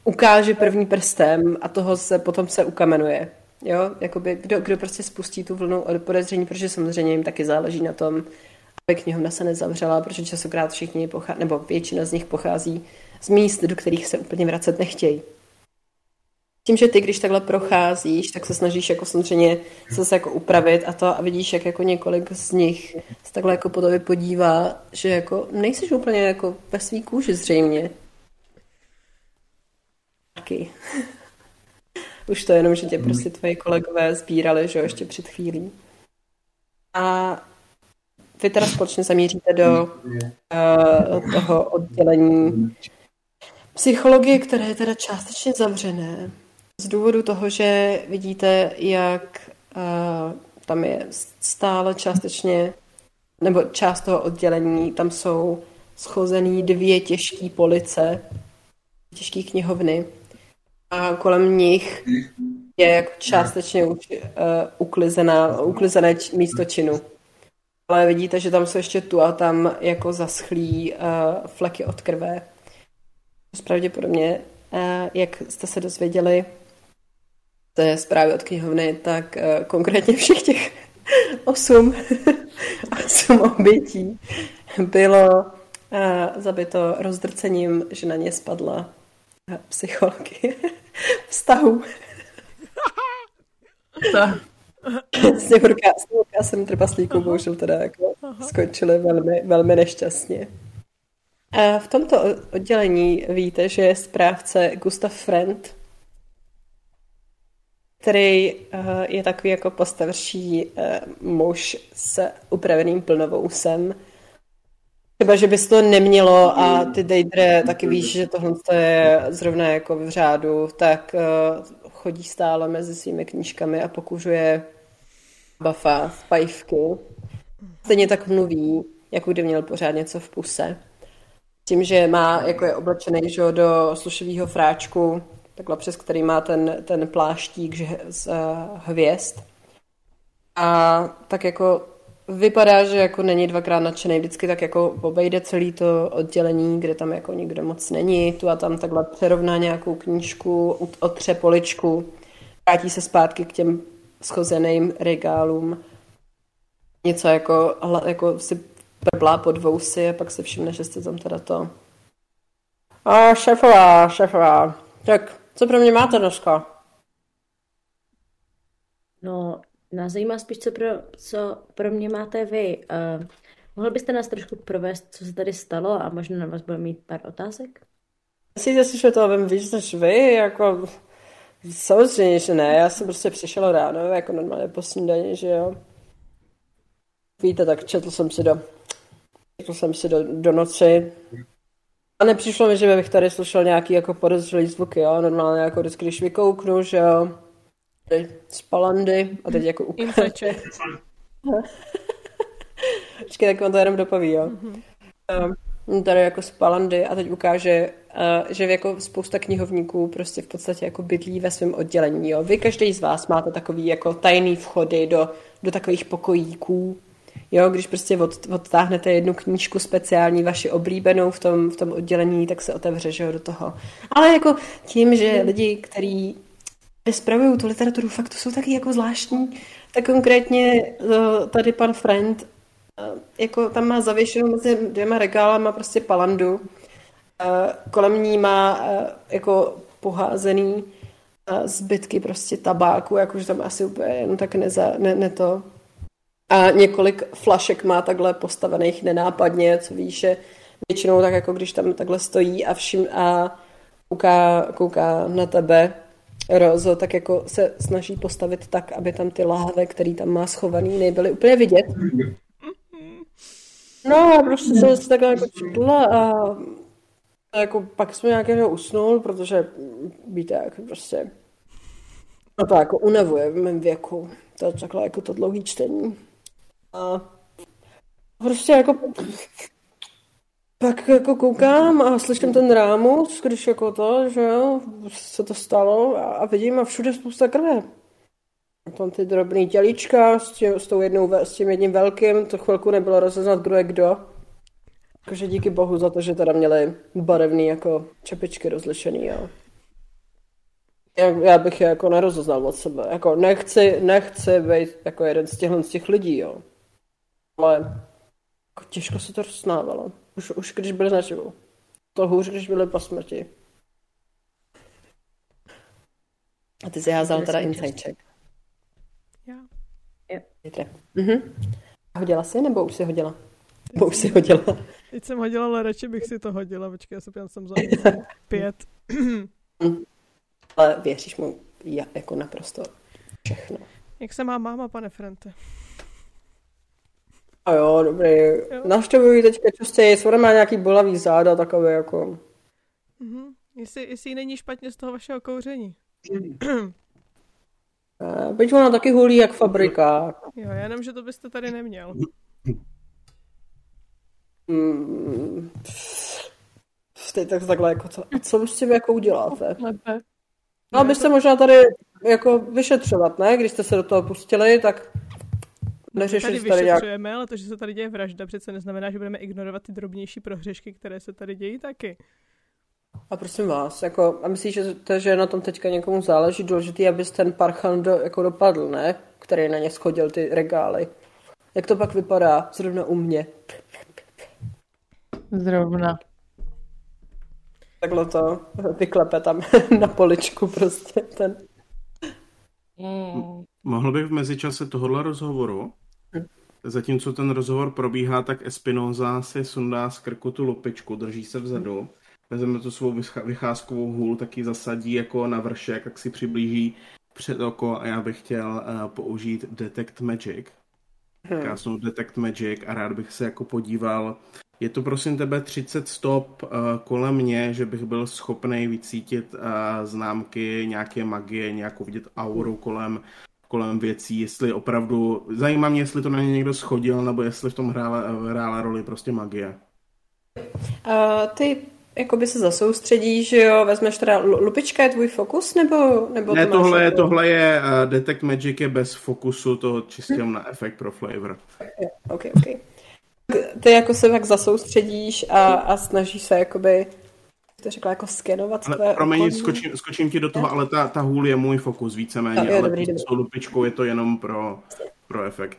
ukáže první prstem a toho se potom se ukamenuje, jo. Jakoby kdo, kdo prostě spustí tu vlnu podezření, protože samozřejmě jim taky záleží na tom, aby knihovna se nezavřela, protože časokrát všichni, pochá- nebo většina z nich pochází z míst, do kterých se úplně vracet nechtějí. Tím, že ty, když takhle procházíš, tak se snažíš jako samozřejmě se jako upravit a to a vidíš, jak jako několik z nich se takhle jako po tobě podívá, že jako nejsiš úplně jako ve svý kůži zřejmě. Taky. Už to jenom, že tě prostě tvoji kolegové sbírali, že jo, ještě před chvílí. A vy teda společně zamíříte do uh, toho oddělení psychologie, které je teda částečně zavřené. Z důvodu toho, že vidíte, jak uh, tam je stále částečně, nebo část toho oddělení, tam jsou schozený dvě těžké police, těžké knihovny a kolem nich je jako částečně uh, uklizená, uklizené č- místo činu. Ale vidíte, že tam jsou ještě tu a tam jako zaschlí uh, fleky od krve. Pravděpodobně, uh, jak jste se dozvěděli, to je zprávy od knihovny, tak uh, konkrétně všech těch osm, osm obětí bylo uh, zabito rozdrcením, že na ně spadla uh, psychologie vztahu. Sněhurka, Sněhurka jsem trpaslíků, bohužel teda jako skončili velmi, velmi nešťastně. A v tomto oddělení víte, že je správce Gustav Frend, který je takový jako postavší muž s upraveným plnovousem. Třeba, že by se to nemělo a ty Deidre taky víš, že tohle je zrovna jako v řádu, tak chodí stále mezi svými knížkami a pokužuje bafa z pajivky. Stejně tak mluví, jako kdyby měl pořád něco v puse. Tím, že má, jako je oblečený, že, do slušivého fráčku, takhle přes který má ten, ten pláštík že, z uh, hvězd. A tak jako vypadá, že jako není dvakrát nadšený, vždycky tak jako obejde celý to oddělení, kde tam jako nikdo moc není, tu a tam takhle přerovná nějakou knížku, otře poličku, vrátí se zpátky k těm schozeným regálům. Něco jako, jako si brblá pod vousy a pak se všimne, že jste tam teda to. A šéfová, šéfová. Tak, co pro mě máte dneska? No, nás zajímá spíš, co pro, co pro mě máte vy. Uh, mohl byste nás trošku provést, co se tady stalo a možná na vás budeme mít pár otázek? Asi zase, že to vím víc než vy, jako samozřejmě, že ne. Já jsem prostě přišel ráno, jako normálně po snídani, že jo. Víte, tak četl jsem si do Řekl jsem si do, do noci a nepřišlo mi, že bych tady slyšel nějaký jako podezřelý zvuky, jo, normálně jako vždycky, když vykouknu, že jo, z palandy a teď jako ukáže. Počkej, tak on to jenom dopoví, jo. Mm-hmm. Tady jako z palandy a teď ukáže, že jako spousta knihovníků prostě v podstatě jako bydlí ve svém oddělení, jo. Vy každý z vás máte takový jako tajný vchody do, do takových pokojíků, Jo, když prostě od, odtáhnete jednu knížku speciální, vaši oblíbenou v tom, v tom oddělení, tak se otevře, že jo, do toho. Ale jako tím, že lidi, kteří spravují tu literaturu, fakt to jsou taky jako zvláštní, tak konkrétně tady pan Friend jako tam má zavěšenou mezi dvěma regálama prostě palandu. Kolem ní má jako poházený zbytky prostě tabáku, jakože tam asi úplně jen tak neza, ne, ne to. A několik flašek má takhle postavených nenápadně, co víš, je většinou tak jako když tam takhle stojí a všim a kouká, kouká na tebe, Rozo, tak jako se snaží postavit tak, aby tam ty láhve, který tam má schovaný, nebyly úplně vidět. No a prostě jsem se takhle jako čudla a jako pak jsme nějakého usnul, protože víte, jak prostě no to jako unavuje v mém věku. To je takhle jako to dlouhý čtení. A prostě jako pak jako koukám a slyším ten rámus, když jako to, že jo, se to stalo a, a vidím a všude spousta krve. Tam ty drobný tělička s, tě, s, tou jednou, s tím jedním velkým, to chvilku nebylo rozeznat, kdo je kdo. Takže díky bohu za to, že teda měli barevný jako čepičky rozlišený, jo. Já bych je jako nerozoznal od sebe. Jako nechci, nechci být jako jeden z těchhle z těch lidí, jo. Ale jako těžko se to rozsnávalo. Už, už když byli naživu. To hůř, když byli po smrti. A ty jsi házal teda insightek. Já. Jo. Mhm. A hodila jsi, nebo už jsi hodila? Nebo už jsi hodila? Teď jsem hodila, ale radši bych si to hodila. Počkej, já se pěn jsem za pět. Ale věříš mu já, jako naprosto všechno. Jak se má máma, pane Frente? A jo, dobrý. Navštěvuji teďka častěji, jestli ona má nějaký bolavý záda, takové jako... Mhm. Jestli, jestli jí není špatně z toho vašeho kouření. Mm. Byť ona taky hulí jak fabrika. Jo, já jenom, že to byste tady neměl. Mm. Teď tak takhle jako co, co s tím jako uděláte? No, byste možná tady jako vyšetřovat, ne? Když jste se do toho pustili, tak neřešili tady vyšetřujeme, ale to, že se tady děje vražda, přece neznamená, že budeme ignorovat ty drobnější prohřešky, které se tady dějí taky. A prosím vás, jako, a myslíš, že, to, že na tom teďka někomu záleží, důležitý, abys ten parchan do, jako dopadl, ne? Který na ně schodil ty regály. Jak to pak vypadá? Zrovna u mě. Zrovna. Takhle to vyklepe tam na poličku prostě ten. Mm. Mohl bych v mezičase tohohle rozhovoru, mm. zatímco ten rozhovor probíhá, tak Espinosa si sundá z krku tu lupičku, drží se vzadu, vezme tu svou vycházkovou hůl, tak ji zasadí jako na vršek, tak si přiblíží před oko a já bych chtěl uh, použít Detect Magic. Mm. Já jsem Detect Magic a rád bych se jako podíval. Je to prosím tebe třicet stop uh, kolem mě, že bych byl schopný vycítit uh, známky nějaké magie, nějakou vidět auru kolem, kolem věcí, jestli opravdu... Zajímá mě, jestli to na ně někdo schodil, nebo jestli v tom hrála, hrála roli prostě magie. Uh, ty jakoby se zasoustředíš, že jo, vezmeš teda... Lupička je tvůj fokus, nebo... nebo ne, to tohle, je, tohle je... Uh, Detect Magic je bez fokusu, to čistě hm. na efekt pro flavor. Ok, ok. Ty jako se tak zasoustředíš a, a snažíš se jakoby, to řekla, jako skenovat tvé... Promiň, skočím, skočím ti do toho, ale ta, ta hůl je můj fokus víceméně, no, jo, ale dobrý, s tou lupičkou je to jenom pro, pro efekt.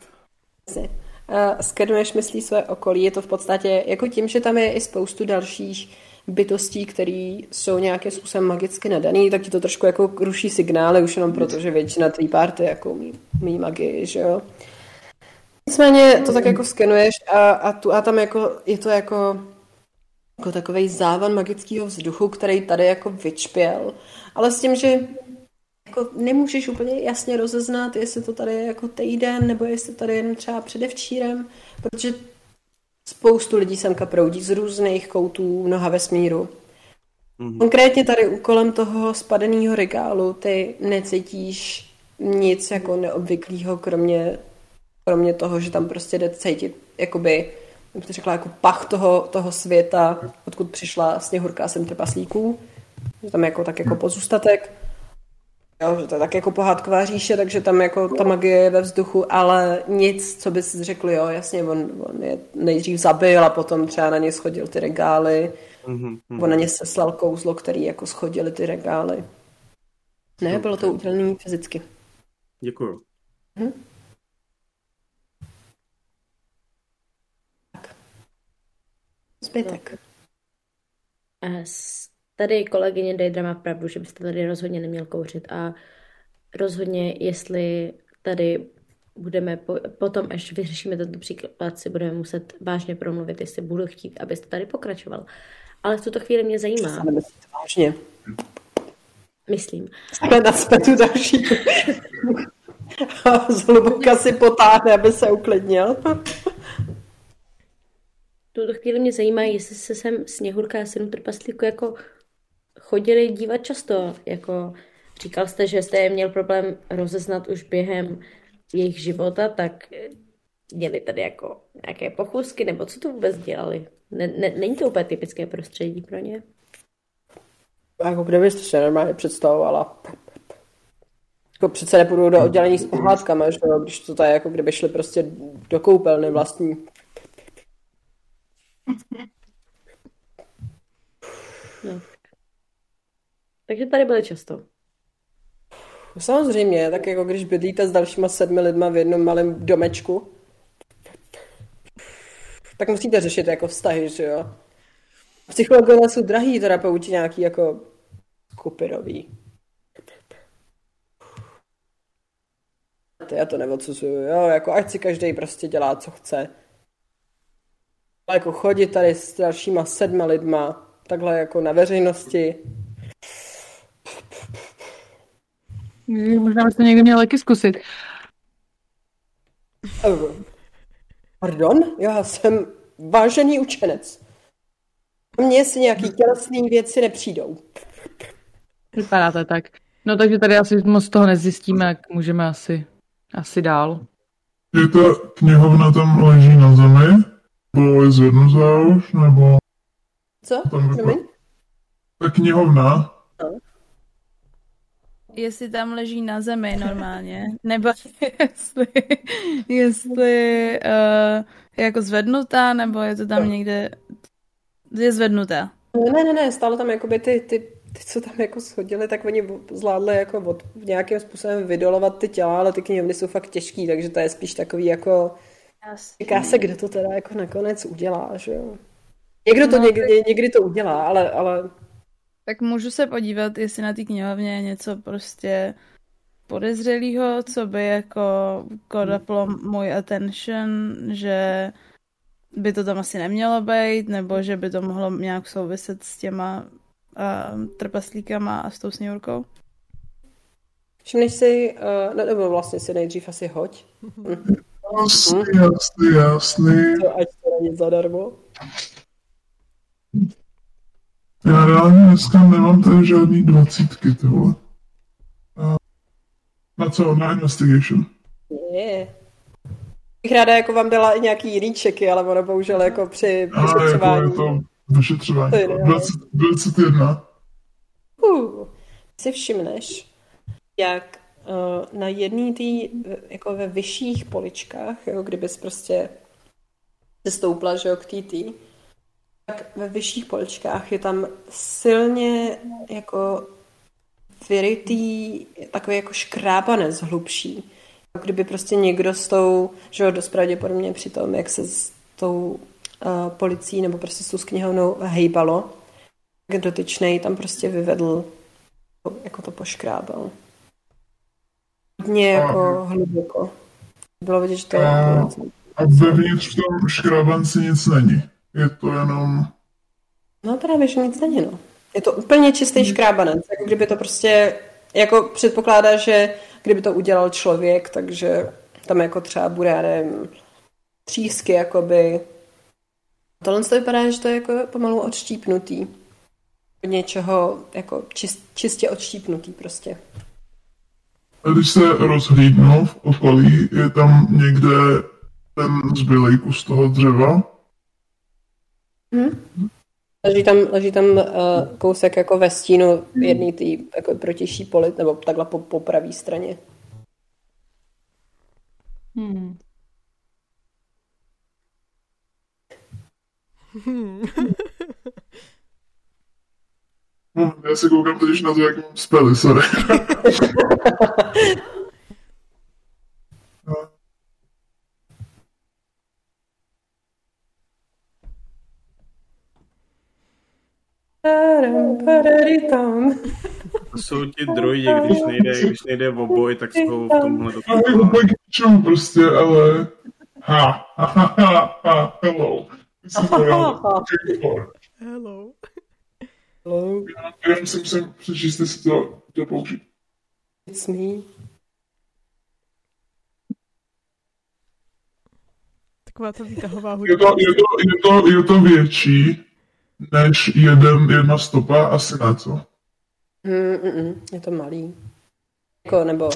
A skenuješ myslí své okolí, je to v podstatě jako tím, že tam je i spoustu dalších bytostí, které jsou nějakým způsobem magicky nadaný, tak ti to trošku jako ruší signály, už jenom proto, že většina tvý party jako mý, mý magii, že jo. Nicméně to tak jako skenuješ a, a, tu, a tam jako, je to jako, jako takovej závan magického vzduchu, který tady jako vyčpěl, ale s tím, že jako nemůžeš úplně jasně rozeznat, jestli to tady je jako týden, nebo jestli tady jen třeba předevčírem, protože spoustu lidí semka proudí z různých koutů mnoha vesmíru. Mm-hmm. Konkrétně tady úkolem toho spadeného regálu ty necítíš nic jako neobvyklého, kromě kromě toho, že tam prostě jde cítit jakoby, jak to řekla, jako pach toho, toho světa, odkud přišla Sněhurka a sem trpaslíků. Že tam je jako tak jako pozůstatek. jo, že to je tak jako pohádková říše, takže tam jako ta magie je ve vzduchu, ale nic, co bys řekl, jo, jasně, on, on je nejdřív zabil a potom třeba na ně schodil ty regály, mm-hmm. on na ně seslal kouzlo, který jako schodili ty regály. Ne, bylo to udělané fyzicky. Děkuju. Hm? Tak. Zbytek. As. Tady kolegyně Deidra má pravdu, že byste tady rozhodně neměl kouřit a rozhodně, jestli tady budeme, po, potom až vyřešíme tento příklad, si budeme muset vážně promluvit, jestli budu chtít, abyste tady pokračoval. Ale v tuto chvíli mě zajímá. Vážně. Myslím. Jsme na spetu další. Zhluboka si potáhne, aby se uklidnil. V tuto chvíli mě zajímá, jestli se sem Sněhurka a sedm trpaslíků jako chodili dívat často, jako říkal jste, že jste je měl problém rozeznat už během jejich života, tak měli tady jako nějaké pochůzky, nebo co to vůbec dělali? Ne, ne, není to úplně typické prostředí pro ně? Jako kde byste se normálně představovala? Jako přece nepůjdu do oddělení s pohádkama, když to tady, jako kdyby šli prostě do koupelny vlastní. No. Takže tady byly často. Samozřejmě, tak jako když bydlíte s dalšíma sedmi lidma v jednom malém domečku, tak musíte řešit jako vztahy, že jo? Psychologové jsou drahý terapeuti nějaký jako skupinový. Já to neodsuzuju, jo? Jako ať si každej prostě dělá, co chce. Ale jako chodit tady s dalšíma sedma lidma, takhle jako na veřejnosti. Možná byste někdy měl taky zkusit. Pardon? Já jsem vážený učenec. Mně si nějaký tělesný věci nepřijdou. Vypadá to tak. No takže tady asi moc toho nezjistíme, jak můžeme asi, asi dál. Je ta knihovna tam leží na zemi? Bylo je zvednu záuš, nebo... Co? Promiň? Ta knihovna. No. Jestli tam leží na zemi normálně, nebo jestli, jestli uh, je jako zvednutá, nebo je to tam no. někde... Je zvednutá. Ne, ne, ne, stále tam jakoby ty, ty, ty, co tam jako schodili, tak oni zvládli jako od, nějakým způsobem vydolovat ty těla, ale ty knihovny jsou fakt těžký, takže to je spíš takový jako... Říká se, kdo to teda jako nakonec udělá, že jo? Někdo to no, někdy, tak... někdy to udělá, ale, ale... Tak můžu se podívat, jestli na té knihovně je něco prostě podezřelýho, co by jako kodaplo můj attention, že by to tam asi nemělo být, nebo že by to mohlo nějak souviset s těma uh, trpaslíkama a s tou Sněhurkou. Všimneš si, uh, no, nebo vlastně si nejdřív asi hoď. Jasný, jasný, jasný. Ať to není zadarmo. Já reálně dneska nemám tady žádný dvacítky, ty vole. Na co? Na investigation? Je. Bych ráda jako vám dala i nějaký jiný čeky, ale ono bohužel jako při vyšetřování. Ale to je to vyšetřování. dvacet jedna Uh, si všimneš, jak na jedný tý, jako ve vyšších poličkách, jo, kdybys prostě se stoupla, že jo, k tý tý, tak ve vyšších poličkách je tam silně jako vyrytý, takový jako škrábanec hlubší. Kdyby prostě někdo s tou, že jo, dost pravděpodobně při tom, jak se s tou uh, policií nebo prostě s tou knihovnou hejbalo, tak dotyčnej tam prostě vyvedl, jako to poškrábal. Hodně jako hluboko. Bylo vidět, že to a, je... A vevnitř v tom škrábanci nic není. Je to jenom... No právě, že nic není, no. Je to úplně čistý škrábanec. Jako kdyby to prostě... Jako předpokládá, že kdyby to udělal člověk, takže tam jako třeba bude, já nevím, třísky, jakoby. Tohle to vypadá, že to je jako pomalu odštípnutý. Od něčeho jako čist, čistě odštípnutý prostě. Když se rozhlídnu v okolí, je tam někde ten zbylej kus toho dřeva? Hmm? Leží tam, leží tam uh, kousek jako ve stínu jedný tý jako protější poli, nebo takhle po, po pravé straně. Hmm. Hmm. No, já se koukám totiž na to, jak mám spely, sorry. No. To jsou ti droidi, když nejde, když nejde o boj, tak jsou v tomhle dokonču prostě, ale... Ha, ha, ha, ha, ha, hello. Hello. Hello. Já musím sem přečíst, jestli to jde použít. It's me. Taková ta výtahová hudba. Je to, je to, je to, je to větší než jeden, jedna stopa, asi na co? Mm, je to malý. Jako, nebo...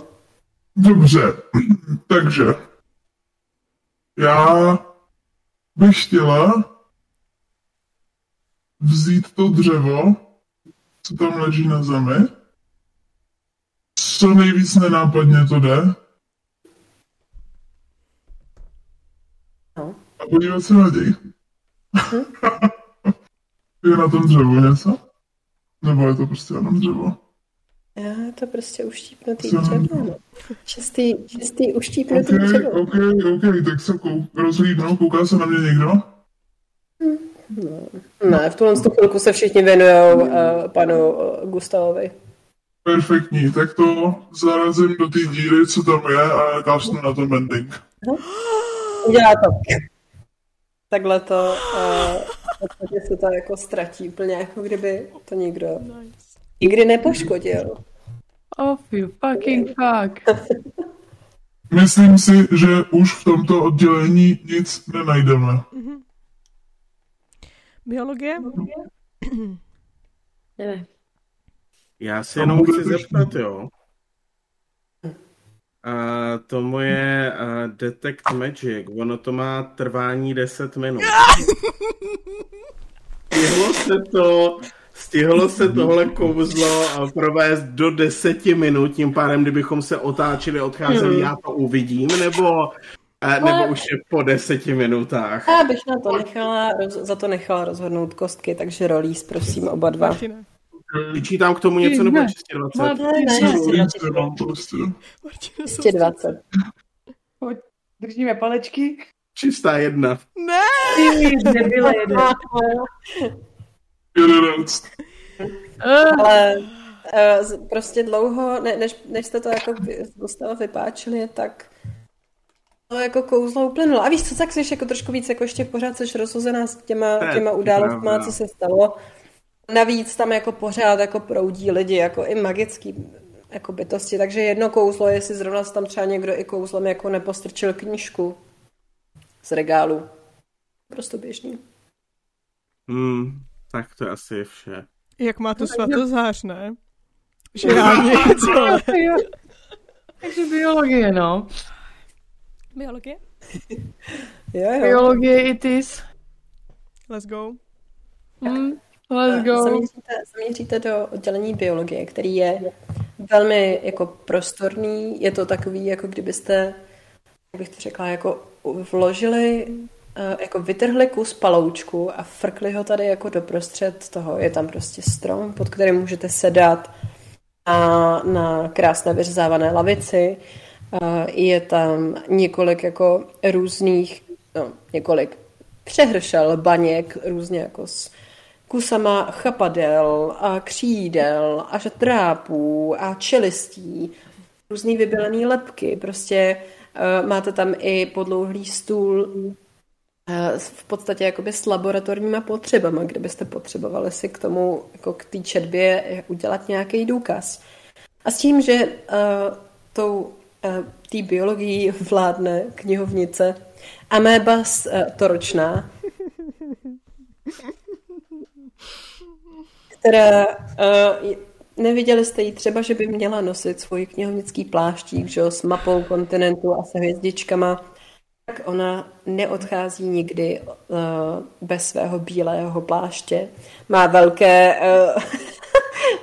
Dobře, takže... Já bych chtěla vzít to dřevo, co tam leží na zemi. Co nejvíc nenápadně to jde. No. A podívat se na děj. Hm? Je na tom dřevu něco? Nebo je to prostě jenom dřevo? Já to prostě uštípnutý dřevo. Čistý, čistý uštípnutý okay, dřevo. Ok, ok, tak se kou, rozhlídnu, kouká se na mě někdo? No. Ne, v tuhle chvilku se všichni věnujou uh, panu uh, Gustavovi. Perfektní, tak to zarazím do té díry, co tam je a kásnu na to mending. Udělá to. Takhle to... Uh, protože se to jako ztratí úplně, jako kdyby to nikdo nice. nikdy nepoškodil. Oh, you fucking fuck. Myslím si, že už v tomto oddělení nic nenajdeme. Mm-hmm. Biologie? Jdeme. Já se jenom chci zeptat, jo. Uh, to moje uh, Detect Magic, ono to má trvání deset minut. Stihlo se to, stihlo se tohle kouzlo provést do deseti minut, tím pádem, kdybychom se otáčili, odcházeli, já to uvidím, nebo, uh, nebo už je po deseti minutách? Já bych na to nechala, roz, za to nechala rozhodnout kostky, takže rolíz, prosím, oba dva. Vyčítám k tomu něco, nebo ne. dvacet? No, ne, ne, dvacet. Pojď, držíme palečky. Čistá jedna. Ne! Nebyla jedna. jedenáct. Ale uh, prostě dlouho, ne, než, než jste to jako Gustava vypáčili, tak to jako kouzlo uplynulo. A víš co, tak jsi jako trošku víc, jako ještě pořád jsi rozhozená s těma, těma událostma, co se stalo. Navíc tam jako pořád jako proudí lidi, jako i magický jako bytosti, takže jedno kouzlo, jestli zrovna tam třeba někdo i kouzlem jako nepostrčil knížku z regálu. Prostě běžný. Hmm, tak to asi je vše. Jak má tu svatozář, ne? Že já něco. Takže biologie, no. Biologie? Jo, jo. Biologie it is. Let's go. Mm. Let's go. Zaměříte, zaměříte do oddělení biologie, který je velmi jako prostorný. Je to takový, jako kdybyste, jak bych to řekla, jako vložili, jako vytrhli kus paloučku a frkli ho tady jako doprostřed toho. Je tam prostě strom, pod kterým můžete sedat a na krásné vyřezávané lavici. Je tam několik jako různých, no, několik přehršel baněk různě jako s kusama chapadel a křídel a žatrápů a čelistí, různý vybělený lebky. Prostě uh, máte tam i podlouhlý stůl uh, v podstatě jakoby s laboratorníma potřebama, kde byste potřebovali si k tomu, jako k té četbě udělat nějaký důkaz. A s tím, že uh, tou uh, tý biologií vládne knihovnice Améba uh, toročná, která uh, neviděli jste ji třeba, že by měla nosit svůj knihovnický pláštík, že jo, s mapou kontinentu a se hvězdičkama. tak ona neodchází nikdy uh, bez svého bílého pláště. Má velké, uh,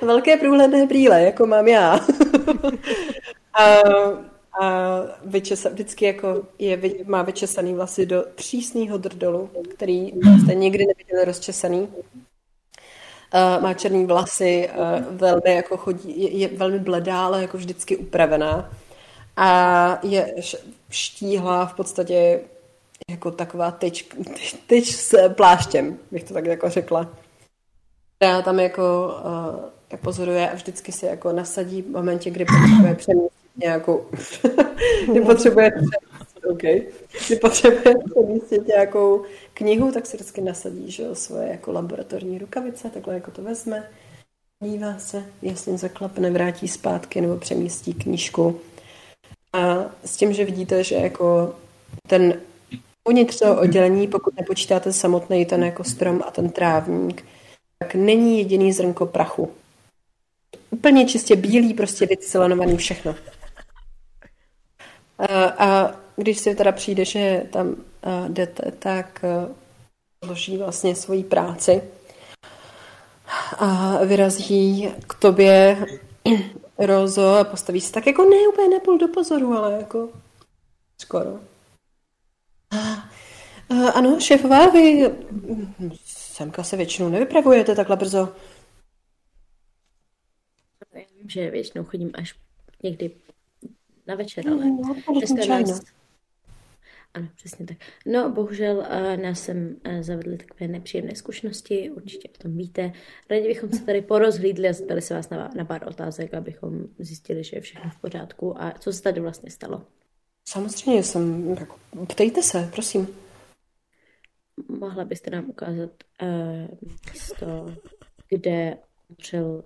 velké průhledné brýle, jako mám já. a, a vyčesa, vždycky jako je, má vyčesaný vlasy do přísného drdolu, který jste nikdy neviděli rozčesaný. Uh, má černý vlasy, uh, velmi jako chodí, je, je velmi bledá, ale jako vždycky upravená. A je štíhlá v podstatě jako taková tyč, tyč, tyč s pláštěm, bych to tak jako řekla. Já tam jako uh, pozoruje a vždycky si jako nasadí v momentě, kdy potřebuje přemístit nějakou... kdy potřebuje přemístit, okay. Kdy potřebuje přemístit nějakou knihu, tak si vždycky nasadí, že, svoje jako laboratorní rukavice, takhle jako to vezme, dívá se, jestli zaklapne, vrátí zpátky nebo přemístí knížku. A s tím, že vidíte, že jako ten uvnitř toho oddělení, pokud nepočítáte samotný ten jako strom a ten trávník, tak není jediný zrnko prachu. Úplně čistě bílý, prostě vycelenovaný všechno. A, a když si teda přijde, že tam jdete, tak odloží vlastně svoji práci a vyrazí k tobě, Rozo, a postaví se tak jako ne úplně nepůl do pozoru, ale jako skoro. Uh, ano, šéfová, vy semka se většinou nevypravujete takhle brzo. Já vím, že většinou chodím až někdy na večer, ale no, nás... Ano, přesně tak. No, bohužel uh, nás sem uh, zavedly takové nepříjemné zkušenosti, určitě o tom víte. Raději bychom se tady porozhlídli a zeptali se vás na, na pár otázek, abychom zjistili, že je všechno v pořádku. A co se tady vlastně stalo? Samozřejmě jsem... Jako, ptejte se, prosím. Mohla byste nám ukázat uh, místo, kde umřel...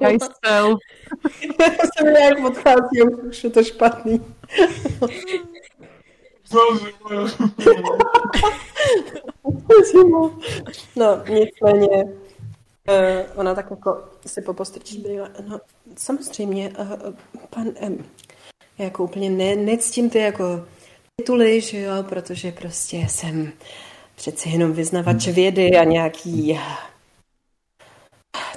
Drácula. Já se mi nějak odcházím, už je to špatný. No, nicméně, ona tak jako si popostrčí brýle. No, samozřejmě, pan M, já jako úplně ne, nectím ty jako tituly, že jo, protože prostě jsem přece jenom vyznavač vědy a nějaký...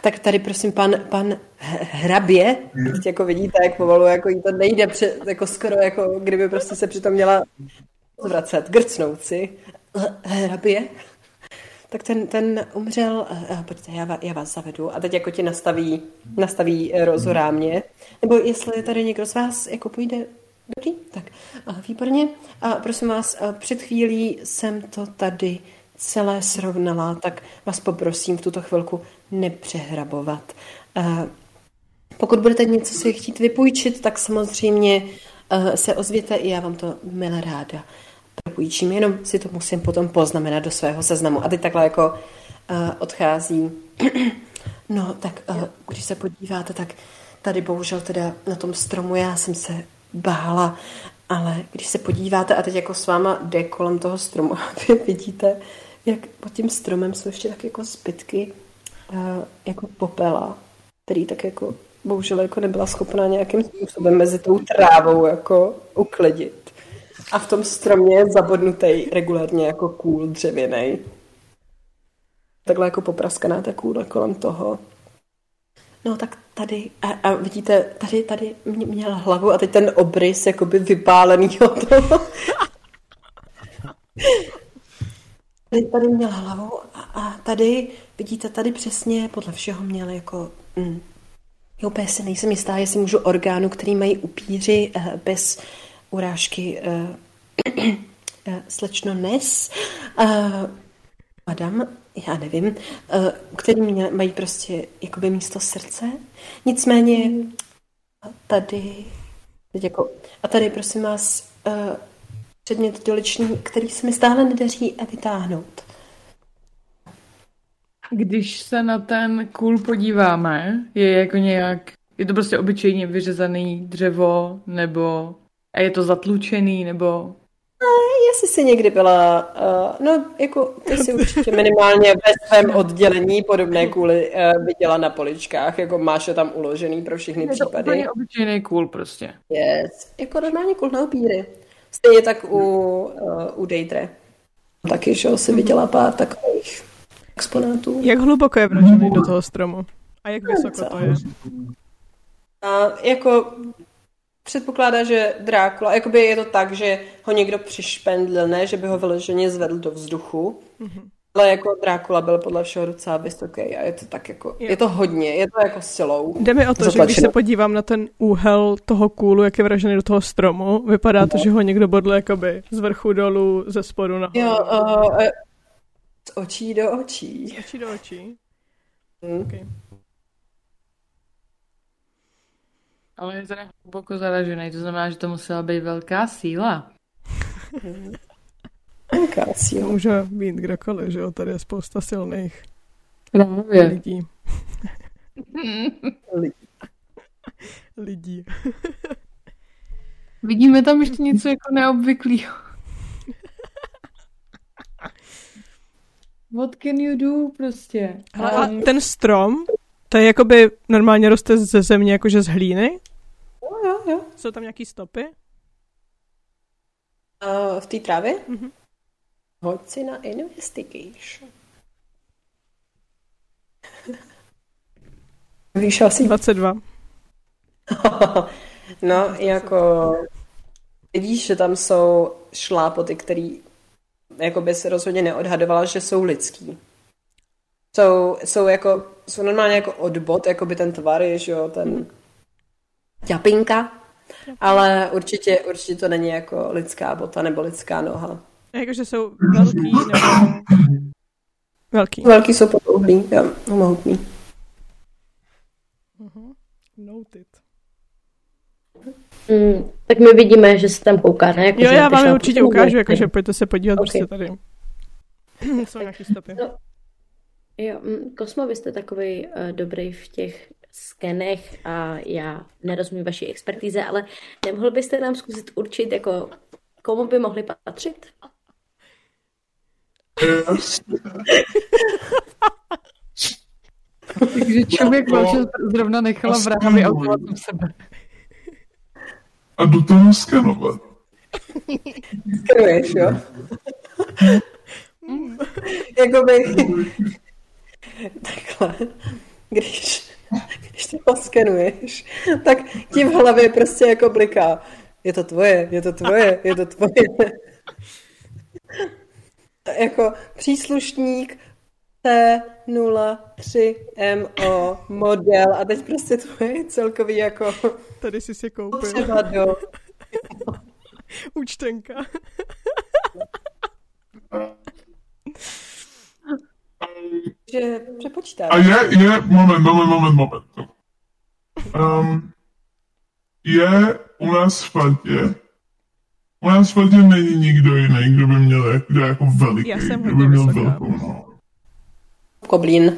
Tak tady prosím, pan, pan hrabě, jako vidíte, jak pomalu, jako jí to nejde, při, jako skoro, jako kdyby prostě se přitom měla zvracet, grcnout si. Hrabě? Tak ten, ten umřel, pojďte, já, já vás zavedu. A teď jako ti nastaví, nastaví rozorámě. Nebo jestli tady někdo z vás jako půjde, dobrý, tak výborně. A prosím vás, před chvílí jsem to tady celé srovnala, tak vás poprosím v tuto chvilku nepřehrabovat. Pokud budete něco si chtít vypůjčit, tak samozřejmě se ozvěte i já vám to milé ráda propůjčím, jenom si to musím potom poznamenat do svého seznamu. A teď takhle jako odchází. No, tak když se podíváte, tak tady bohužel teda na tom stromu já jsem se bála, ale když se podíváte a teď jako s váma jde kolem toho stromu, vy vidíte, jak pod tím stromem jsou ještě tak jako zbytky jako popela, který tak jako bohužel jako nebyla schopná nějakým způsobem mezi tou trávou jako uklidit. A v tom stromě je zabodnutý regulárně jako kůl dřevěnej. Takhle jako popraskaná ta kůla kolem toho. No tak tady, a, a vidíte, tady, tady měla hlavu a teď ten obrys jakoby vypálenýho toho. Tady, tady měl hlavu a, a tady, vidíte, tady přesně podle všeho měl jako... Mm, jo, si nejsem jistá, jestli můžu orgánu, který mají upíři eh, bez urážky eh, eh, slečno Nes. Eh, madam, já nevím, eh, který měl, mají prostě jakoby místo srdce. Nicméně tady... Děkuji. A tady, prosím vás... Eh, předmět doleční, který se mi stále nedaří a vytáhnout. Když se na ten kůl podíváme, je jako nějak, je to prostě obyčejně vyřezaný dřevo, nebo a je to zatlučený, nebo... No, jestli jsi někdy byla, uh, no jako ty jsi určitě minimálně ve svém oddělení podobné kůly uh, viděla na poličkách, jako máš je tam uložený pro všechny případy. Je to úplně obyčejný kůl prostě. Yes, jako normálně kůl na opíry. Stejně tak u, u Deidre. Taky, že si viděla pár takových exponátů. Jak hluboko je vražený do toho stromu? A jak vysoko to je? A jako předpokládá, že Drácula, jakoby je to tak, že ho někdo přišpendl, ne, že by ho vyloženě zvedl do vzduchu. Mm-hmm. Ale jako Drácula byl podle všeho docela vysoký a je to tak jako, je to hodně, je to jako silou. Jde mi o to, zatlačené. Že když se podívám na ten úhel toho kůlu, jak je vražený do toho stromu, vypadá no. to, že ho někdo bodl jakoby z vrchu dolů, ze spodu nahoru. Jo, uh, z očí do očí. Z očí do očí. Hmm. Okay. Ale je teda hluboko zaražený, to znamená, že to musela být velká síla. Velká síla. To může být kdokoliv, že jo? Tady je spousta silných Právě. lidí. lidí. lidí. Vidíme tam ještě něco jako neobvyklého. What can you do prostě? Hele, a ten strom... To je jakoby normálně roste ze země, jakože z hlíny? Jo, jo, jo. Jsou tam nějaký stopy? Uh, v té trávě? Mm-hmm. Hoď si na investigation. Víš asi? dvacet dva. No, jako... Vidíš, že tam jsou šlápoty, který jakoby se rozhodně neodhadovala, že jsou lidský. Jsou, jsou jako... Jsou normálně jako odbot, jako by ten tvar je, že jo, ten ťapinka, ale určitě, určitě to není jako lidská bota nebo lidská noha. Jakože jsou velký nebo... Velký. Velký jsou potouhlý, já mohutný. Uh-huh. Noted. Mm, tak my vidíme, že se tam kouká, ne? Jako, jo, já vám šlápu. Určitě ukážu, jakože pojďte se podívat, okay. Prostě tady. Jsou nějaké stopy. No. Jo, Kosmo, vy jste takovej uh, dobrý v těch skenech a já nerozumím vaší expertíze, ale nemohl byste nám zkusit určit, jako komu by mohli patřit? Takže člověk Valča zrovna nechala v rámě automatem sebe. A do toho skenovat. Skenuješ, jo? Jakoby... Takhle, když, když to poskenuješ, tak ti v hlavě prostě jako bliká. Je to tvoje, je to tvoje, je to tvoje. Jako příslušník C nula tři M O model a teď prostě tvoje celkový jako... Tady jsi si koupil. Do... Účtenka. Že přepočítáš. A je, je, moment, moment, moment, moment. Um, je u nás v Faltě, u nás v Faltě není nikdo jiný, kdo by měl kdo jako veliký, Já jsem kdo by měl vysoká. Velkou nohu. Koblín.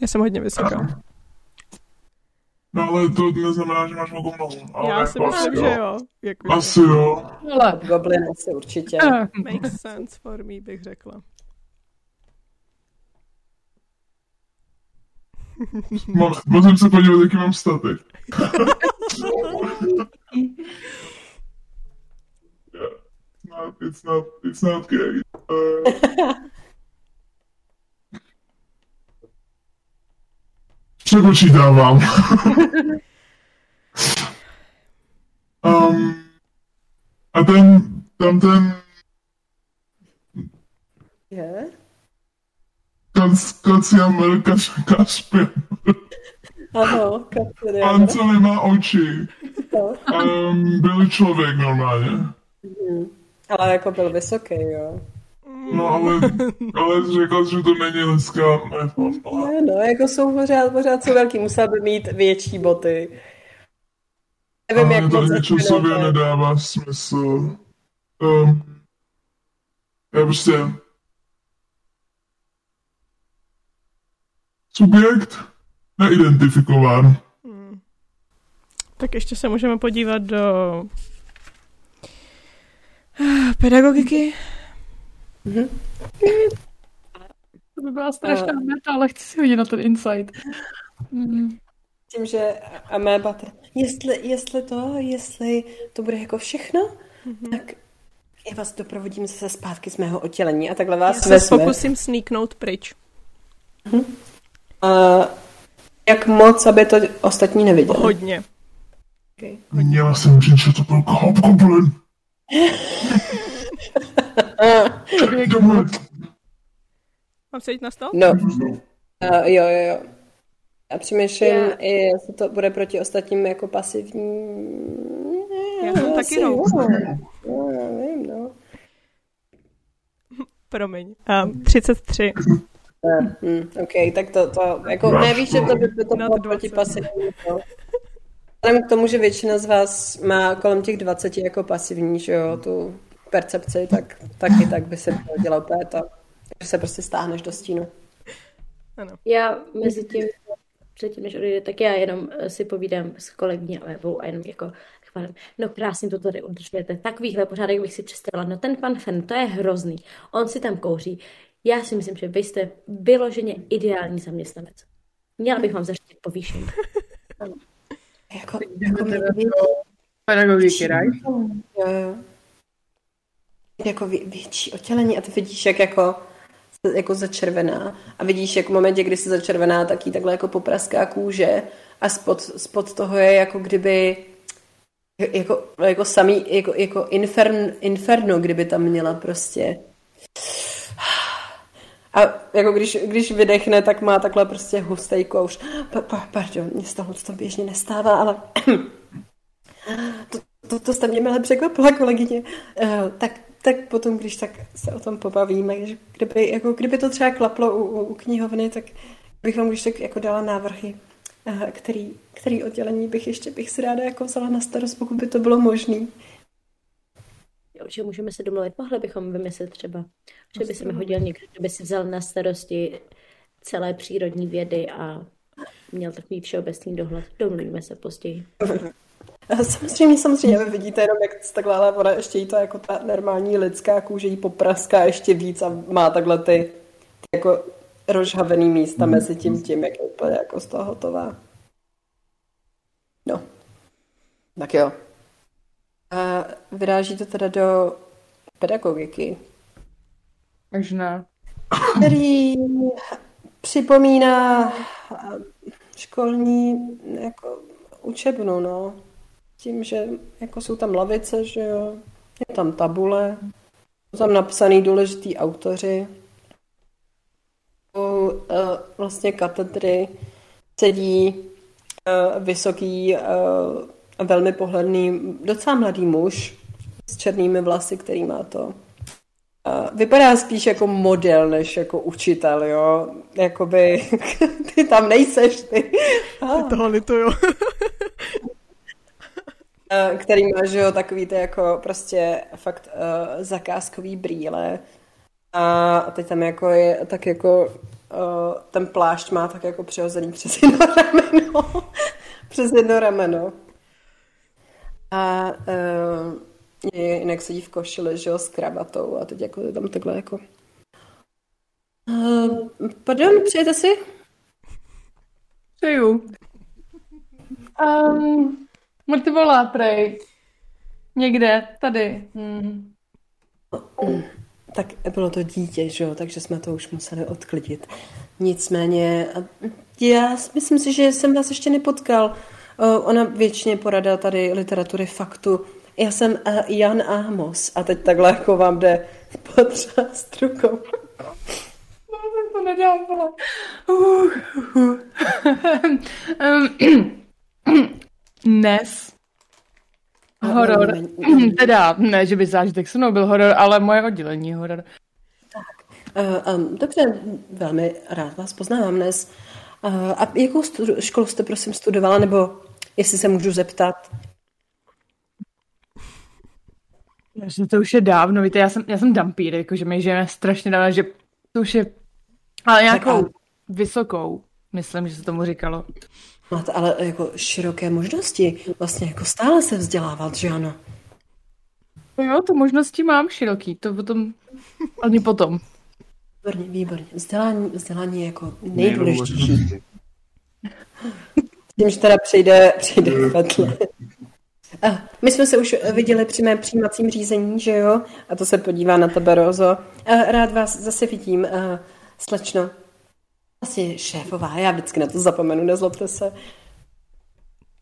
Já jsem hodně vysoká. No ale to neznamená, že máš velkou nohu. Ale Já si myslím, že jo. Jako asi že... jo. Goblin asi určitě. Makes sense for me, bych řekla. Musím se podívat, jaký mám statek. Yeah, it's not, it's not, it's not gay. Uh... Přepočítávám. um, a ten, tam ten... Yeah. Katzenjammer, Kašpěr. Ano, Katzenjammer. Pan, co nemá oči. Um, byl člověk normálně. Mm. Ale jako byl vysoký, jo. No, ale, ale řekl jsi, že to není lidská. Ne, no, jako jsou pořád, pořád jsou velký. Musel by mít větší boty. Nevím, ale jak to moc časově nedává smysl. Um, já prostě... Subjekt neidentifikován. Hmm. Tak ještě se můžeme podívat do pedagogiky. Mm-hmm. To by byla strašná meta, ale chci si hodit na ten insight. Mm. Tím, že a mé bater. Jestli, jestli to, jestli to bude jako všechno, mm-hmm. tak Já vás doprovodím zase zpátky z mého oddělení a takhle vás vezme. Já se pokusím sníknout pryč. Uh-huh. Uh, jak moc, aby to ostatní neviděli? Hodně. Okay. Hodně. Měla jsem říct, že to byl hobgoblin. Mám se jít na stol? No. Uh, jo, jo, jo. Já přemýšlím, yeah. jestli to bude proti ostatním jako pasivní. Já jsem taky no. No, já nevím, no. Promiň. Um, třicet tři. Uh, mm, ok, tak to, to jako nevíš, že to by to bylo proti pasivní. No. K tomu, že většina z vás má kolem těch dvaceti jako pasivní, že jo, tu percepci, tak taky tak by se to dělalo úplně to, že se prostě stáhneš do stínu. Ano. Já mezi tím, předtím, než odejde, tak já jenom si povídám s kolegyní a Evou a jenom jako chválím. No krásně to tady udržujete. Takovýhle pořádek bych si představila. No ten pan Fen, to je hrozný. On si tam kouří. Já si myslím, že vy jste vyloženě ideální zaměstnanec. Měla bych vám zařídit povýšení. Ano. Jako, jako pedagogiky, right? Jako vě, větší oddělení a ty vidíš, jak jako, jako začervená. A vidíš, jak v momentě, kdy se začervená, tak jí takhle jako popraská kůže a spod, spod toho je jako kdyby jako, jako samý jako, jako infern, inferno, kdyby tam měla prostě. A jako když, když vydechne, tak má takhle prostě hustý kouř. Pardon, mě z toho to běžně nestává, ale to, to, to jste mě milé překvapila, kolegyně. Tak, tak potom, když tak se o tom pobavíme, kdyby, jako, kdyby to třeba klaplo u, u knihovny, tak bych vám když tak jako dala návrhy, který, který oddělení bych ještě bych si ráda jako vzala na starost, pokud by to bylo možný. Že můžeme se domluvit, mohli bychom vymyslet třeba, že by se mi hodil někdo, kdo by si vzal na starosti celé přírodní vědy a měl takový všeobecný dohled. Domluvíme se později. Samozřejmě, samozřejmě, vy vidíte jenom, jak takhle, ale ona ještě jí to jako ta normální lidská kůže jí popraská ještě víc a má takhle ty, ty jako rozhavený místa mezi tím, tím, jak je úplně jako z toho hotová. No. Tak jo. A vyráží to teda do pedagogiky. Možná. Který připomíná školní jako učebnu, no. Tím, že jako jsou tam lavice, že jo, je tam tabule, jsou tam napsaný důležitý autoři. Jsou vlastně katedry, sedí vysoký a velmi pohledný, docela mladý muž s černými vlasy, který má to. Vypadá spíš jako model, než jako učitel, jo? Jakoby, ty tam nejseš, ty. Ah. Tohle lituju. Který má, že jo, takový ty jako prostě fakt uh, zakázkový brýle. A teď tam jako je tak jako uh, ten plášť má tak jako přihozený přes jedno rameno. přes jedno rameno. A uh, jinak sedí v košili, že jo, s kravatou a teď jako tam takhle jako uh, pardon, přijete si? Přeju. Um, Mrti volá, prej. Někde, tady. Hmm. Tak bylo to dítě, že jo, takže jsme to už museli odklidit. Nicméně, já myslím si, že jsem vás ještě nepotkal. Ona většině poradá tady literatury faktu. Já jsem Jan Amos. A teď takhle jako vám jde potřást rukou. No, tak to nedávala. Uh, uh. Nes. Horor. Teda, ne, že by zážitek se mnou byl horor, ale moje oddělení je horor. Tak, uh, um, dobře, velmi rád vás poznávám, Nes. Uh, a jakou stu- školu jste, prosím, studovala, nebo jestli se můžu zeptat? Já, to už je dávno, víte, já jsem, já jsem dumpír, jakože my žijeme strašně dávno, že to už je, ale nějakou vysokou, myslím, že se tomu říkalo. Máte ale jako široké možnosti, vlastně jako stále se vzdělávat, že ano? No jo, to možnosti mám široký, to potom, ani potom. Výborně, výborně. Vzdělání, vzdělání je jako nejdůležitější. Tím, že teda přijde, přijde vedle. My jsme se už viděli při mém přijímacím řízení, že jo? A to se podívá na tebe, Rozo. Rád vás zase vidím, slečno. Asi šéfová, já vždycky na to zapomenu, nezlobte se.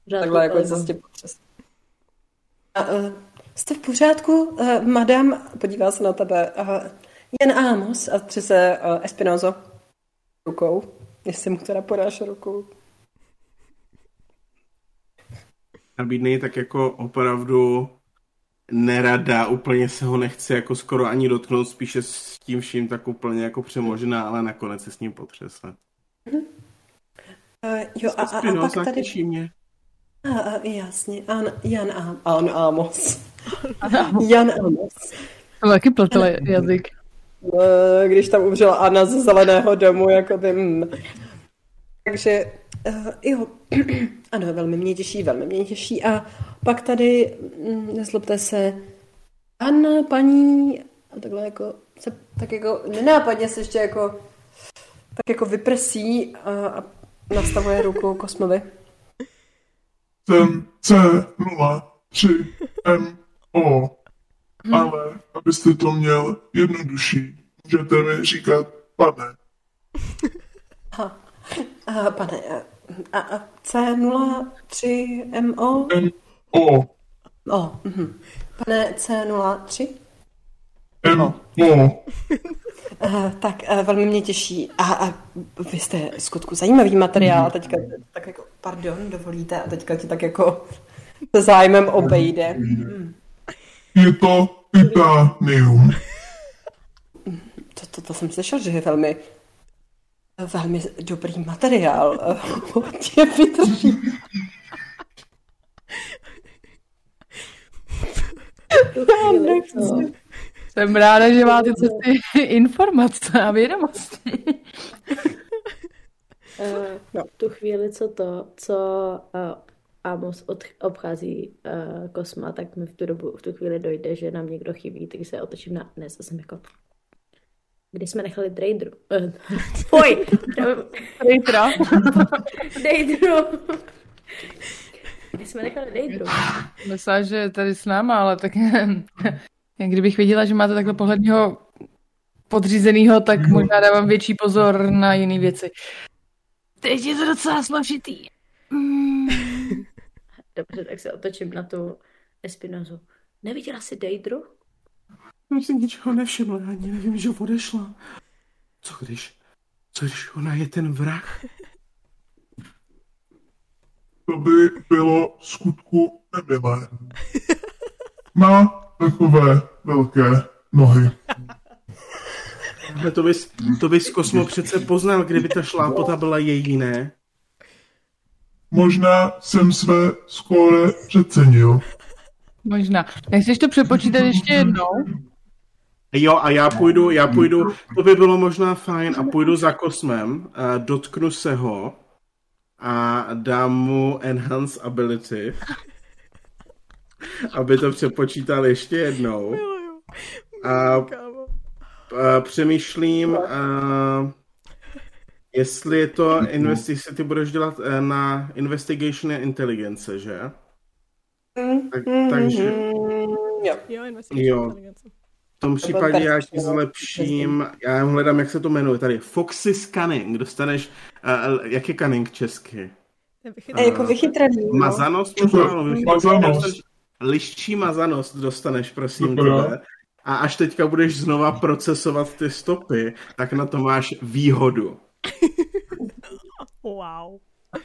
Žádný takhle jako zase potřesně. Jste v pořádku, madam? Podívá se na tebe. Jan Amos a třese Espinoso rukou. Jestli mu teda podáš rukou. Nabídnej tak jako opravdu nerada, úplně se ho nechce jako skoro ani dotknout, spíše s tím vším tak úplně jako přemožená, ale nakonec se s ním potřesla. Uh, jo, a, a, a pak tady... Mě. A, a, jasně, An, Jan, Am, An Amos. Jan Amos. Mám taky pletele jazyk. Když tam umřela Anna ze zeleného domu, jako by... Mm. Takže... Uh, jo, ano, velmi mě těší, velmi mě těší. A pak tady, nezlobte se, Anna, paní, a takhle jako, se, tak jako nenápadně se ještě jako, tak jako vyprsí a, a nastavuje ruku Kosmovi. Jsem C nula tři M O, ale abyste to měl jednodušší, můžete mi říkat pane. Ha. Uh, pane, uh, uh, C nula tři M O? M O. Oh, uh-huh. Pane C nula tři M O. uh, tak, uh, velmi mě těší. A, a vy jste skutku zajímavý materiál. Mm-hmm. Teďka tak jako, pardon, dovolíte? A teďka ti tak jako se zájmem obejde. Mm. Je to titanium. To, to, to jsem slyšel, že je velmi... Velmi dobrý materiál. Tě vydrží. Jsem ráda, že máte ty informace a vědomosti. No. V tu chvíli, co to, co Amos obchází Kosma, tak mi v tu dobu, v tu chvíli dojde, že nám někdo chybí, takže se otočím na Nes a jsem jako... Kdy jsme nechali Deidru? Poj! Deidra. Deidru. Kdy jsme nechali Deidru? Myslím, že tady s náma, ale tak... Kdybych věděla, že máte takhle pohledního podřízenýho, tak možná dávám větší pozor na jiné věci. Teď je to docela složitý. Mm. Dobře, tak se otočím na tu Espinosu. Neviděla jsi Deidru? Jsem si ničeho nevšimla, já ani nevím, že odešla. Co když, co když ona je ten vrah? To by bylo skutku nemilé. Má takové velké nohy. To bys, to bys Kosmo přece poznal, kdyby ta šlápota byla její, ne? Možná jsem své skóre přecenil. Možná. Nechceš to přepočítat ještě jednou? Jo, a já půjdu, já půjdu, to by bylo možná fajn, a půjdu za Kosmem, a dotknu se ho a dám mu Enhance Ability, aby to přepočítal ještě jednou. A, a přemýšlím, a, jestli je to, investi- ty budeš dělat na Investigation a Intelligence, že? Tak, takže... Jo, jo Investigation a Intelligence. V tom případě já ti zlepším, já hledám, jak se to jmenuje tady, Foxy Scanning, dostaneš, uh, jak je canning česky? Uh, jako vychytraný. Mazanost? No. Mazanost. Liščí mazanost dostaneš, prosím tebe. A až teďka budeš znova procesovat ty stopy, tak na to máš výhodu. Wow.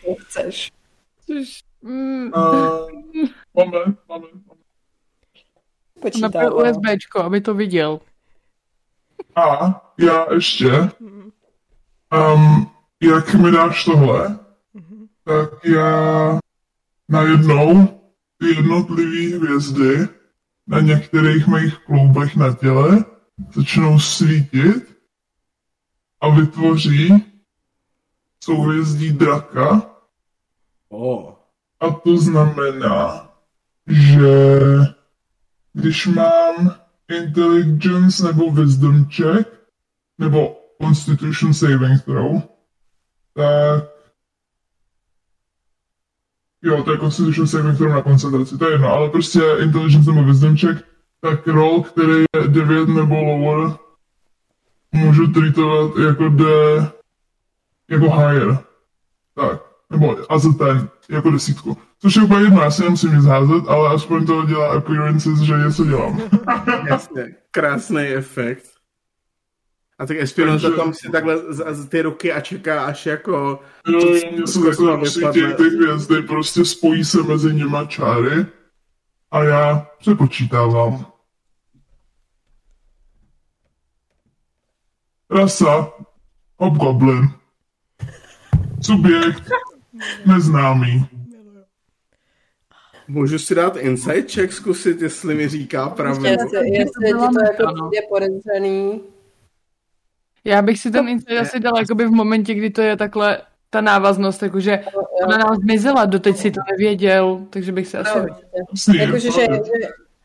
Jak chceš. Mm. Uh, moment, moment. Počítal USBčko, aby to viděl. A já ještě. Um, jak mi dáš tohle, mm-hmm. tak já najednou ty jednotlivé hvězdy na některých mých kloubech na těle začnou svítit a vytvoří souhvězdí draka. Oh. A to znamená, že... Když mám Intelligence nebo Wisdom check, nebo Constitution saving throw, tak Jo, to je Constitution saving throw na koncentraci, to je jedno, ale prostě Intelligence nebo Wisdom check, tak roll, který je devět nebo lower, můžu treatovat jako D, jako higher. Tak, nebo as a ten, jako desítku. Což je úplně jedno, já si nemusím nic házet, ale aspoň to dělá appearances, že něco dělám. Jasně, krásný efekt. A tak Espinosa tam si takhle z ty ruky a čeká, až jako... Jo, to jsou takové těch hvězdy, prostě spojí se mezi něma čáry a já přepočítávám. Rasa, hobgoblin, subjekt, neznámý. Můžu si dát inside check, zkusit, jestli mi říká pravdu. Jestli to jako je podezřený. Já bych si ten insight asi dala jakoby v momentě, kdy to je takhle ta návaznost, jakože ona nás mizela, doteď si to nevěděl, takže bych se asi... No, jakože, že, že,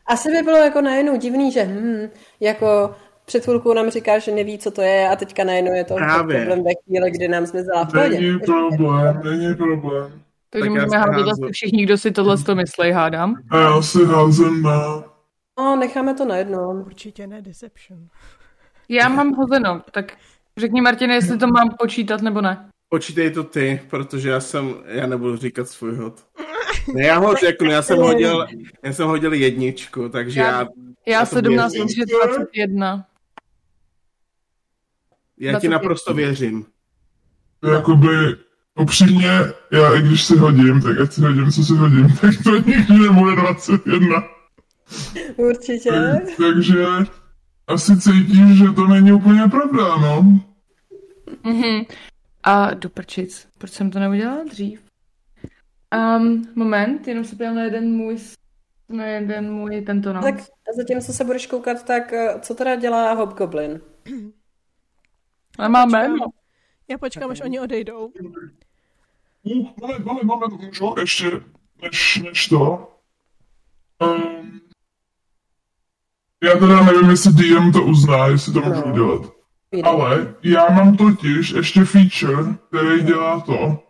asi by bylo jako najednou divný, že hm, jako před chvilkou nám říká, že neví, co to je a teďka najednou je to problém ve chvíli, kdy nám zmizela v pohodě. Není problém, není problém. Takže tak můžeme hádat asi všichni, kdo si tohle to myslej, hádám. A já si házem na... No, necháme to najednou. Určitě ne deception. Já mám hozeno, tak řekni Martine, jestli to mám počítat nebo ne. Počítej to ty, protože já jsem, já nebudu říkat svůj hod. Ne, já hod, jako já jsem hodil, já jsem hodil jedničku, takže já... Já, já sedmnáct, takže dvacet jedna. Já ti naprosto věřím. Jakoby, upřímně, já i když si hodím, tak ať si hodím, co si hodím, tak to nikdy nebude dvacet jedna. Určitě. Tak, takže... Asi cítíš, že to není úplně pravda, no. Mhm. A do prčic. Proč jsem to neudělala dřív? Um, moment, jenom se pěl na jeden můj, na jeden můj tento no. Tak zatím, co se budeš koukat, tak co teda dělá Hobgoblin? A máme. Já počkám, okay. Až oni odejdou. Moment, moment, moment, můžu ještě, než, než to. Um... Já teda nevím, jestli D M to uzná, jestli to no. Můžu udělat. Ale já mám totiž ještě feature, který dělá to,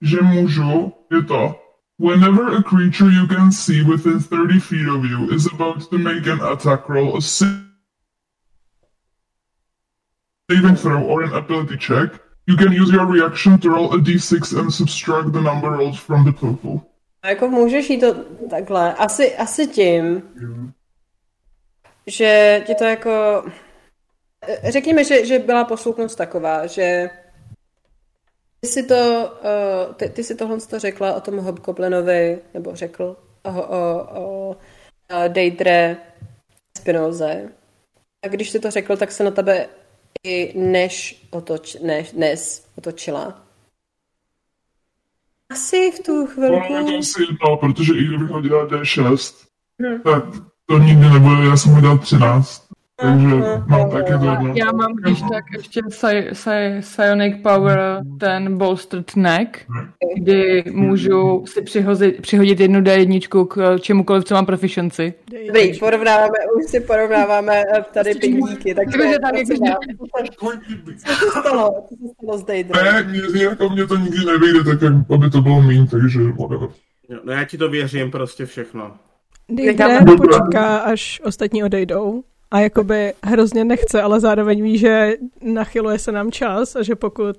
že můžu, je to whenever a creature you can see within thirty feet of you is about to make an attack roll, a saving throw or an ability check, you can use your reaction to roll a d six and subtract the number rolled from the total. A jako můžeš jít to takhle, asi, asi tím. Yeah. Že ti to jako... Řekněme, že, že byla posloupnost taková, že ty si to, uh, ty, ty si tohle řekla o tom Hobgoblinovi, nebo řekl o, o, o, o Deidre Espinoze. A když si to řekl, tak se na tebe i než otoč, než, Nes otočila. Asi v tu chvilku... No, to asi jedno, protože i kdybych hodila D šest, hmm. tak... To nikdy nebude, já jsem mu dal třináct, takže aha, mám taky to jedno. Já mám když tak ještě Psionic Power, ten Bolstered Neck, kdy můžu si přihozit, přihodit jednu D jedna k čemukoliv, co mám proficiency. Dobrý, porovnáváme, už si porovnáváme tady pingíky, takže tak, tak, jak co se stalo? Co se stalo s Deidra? Ne, mě, jako mě to nikdy nevyjde, tak aby to bylo míň, takže whatever. No já ti to věřím prostě všechno. Deidre počká, až ostatní odejdou a jakoby hrozně nechce, ale zároveň ví, že nachyluje se nám čas a že pokud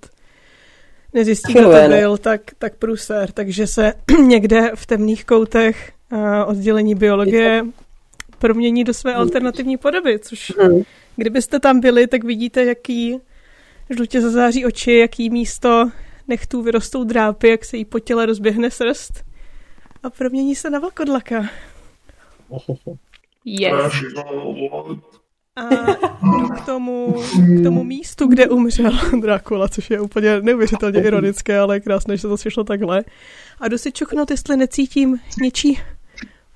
nezjistí, kdo to byl, tak, tak průser. Takže se někde v temných koutech oddělení biologie promění do své alternativní podoby, což kdybyste tam byli, tak vidíte, jaký žlutě zazáří oči, jaký místo nechtů vyrostou drápy, jak se jí po těle rozběhne srst a promění se na vlkodlaka. Yes. A jdu k tomu, k tomu místu, kde umřel Drácula, což je úplně neuvěřitelně ironické, ale krásné, že se to slyšlo takhle. A jdu si čuknout, jestli necítím něčí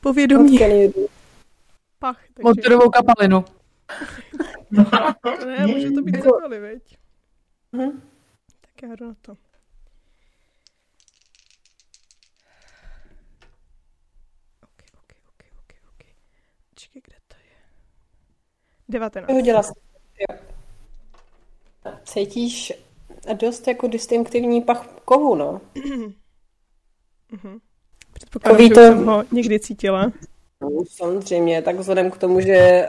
povědomí. Pach. Takže... Motorovou kapalinu. Ne, může to být cokoliv, veď? Hm? Tak já jdu na to. devatenáct. Hodila jsi. Cítíš dost jako distinktivní pach kovu, no. Mm-hmm. Předpokládám, to... že jsem ho někdy cítila. Samozřejmě, tak vzhledem k tomu, že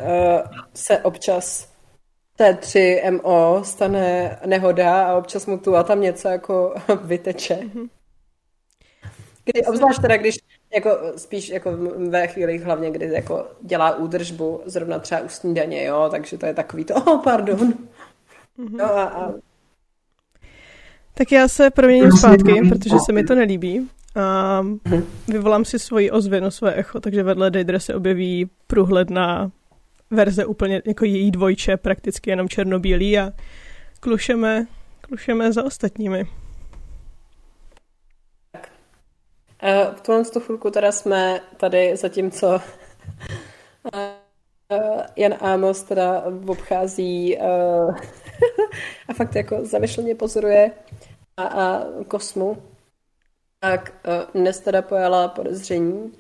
se občas C tři M O stane nehoda a občas mu tu a tam něco jako vyteče. Mm-hmm. Kdy, obzvlášť teda, když jako spíš jako ve chvílích hlavně, kdy jako dělá údržbu, zrovna třeba u snídaně, jo, takže to je takový to, oh, pardon. Mm-hmm. No a, a... Tak já se proměním zpátky, protože se mi to nelíbí. A vyvolám si svoji ozvěnu, své echo, takže vedle Deidra se objeví průhledná verze úplně jako její dvojče, prakticky jenom černobílý a klušeme, klušeme za ostatními. Tak. V tuhle chvilku teda jsme tady, zatímco Jan Amos teda obchází a fakt jako zamyšleně pozoruje a, a kosmu. Tak dnes teda pojala podezření,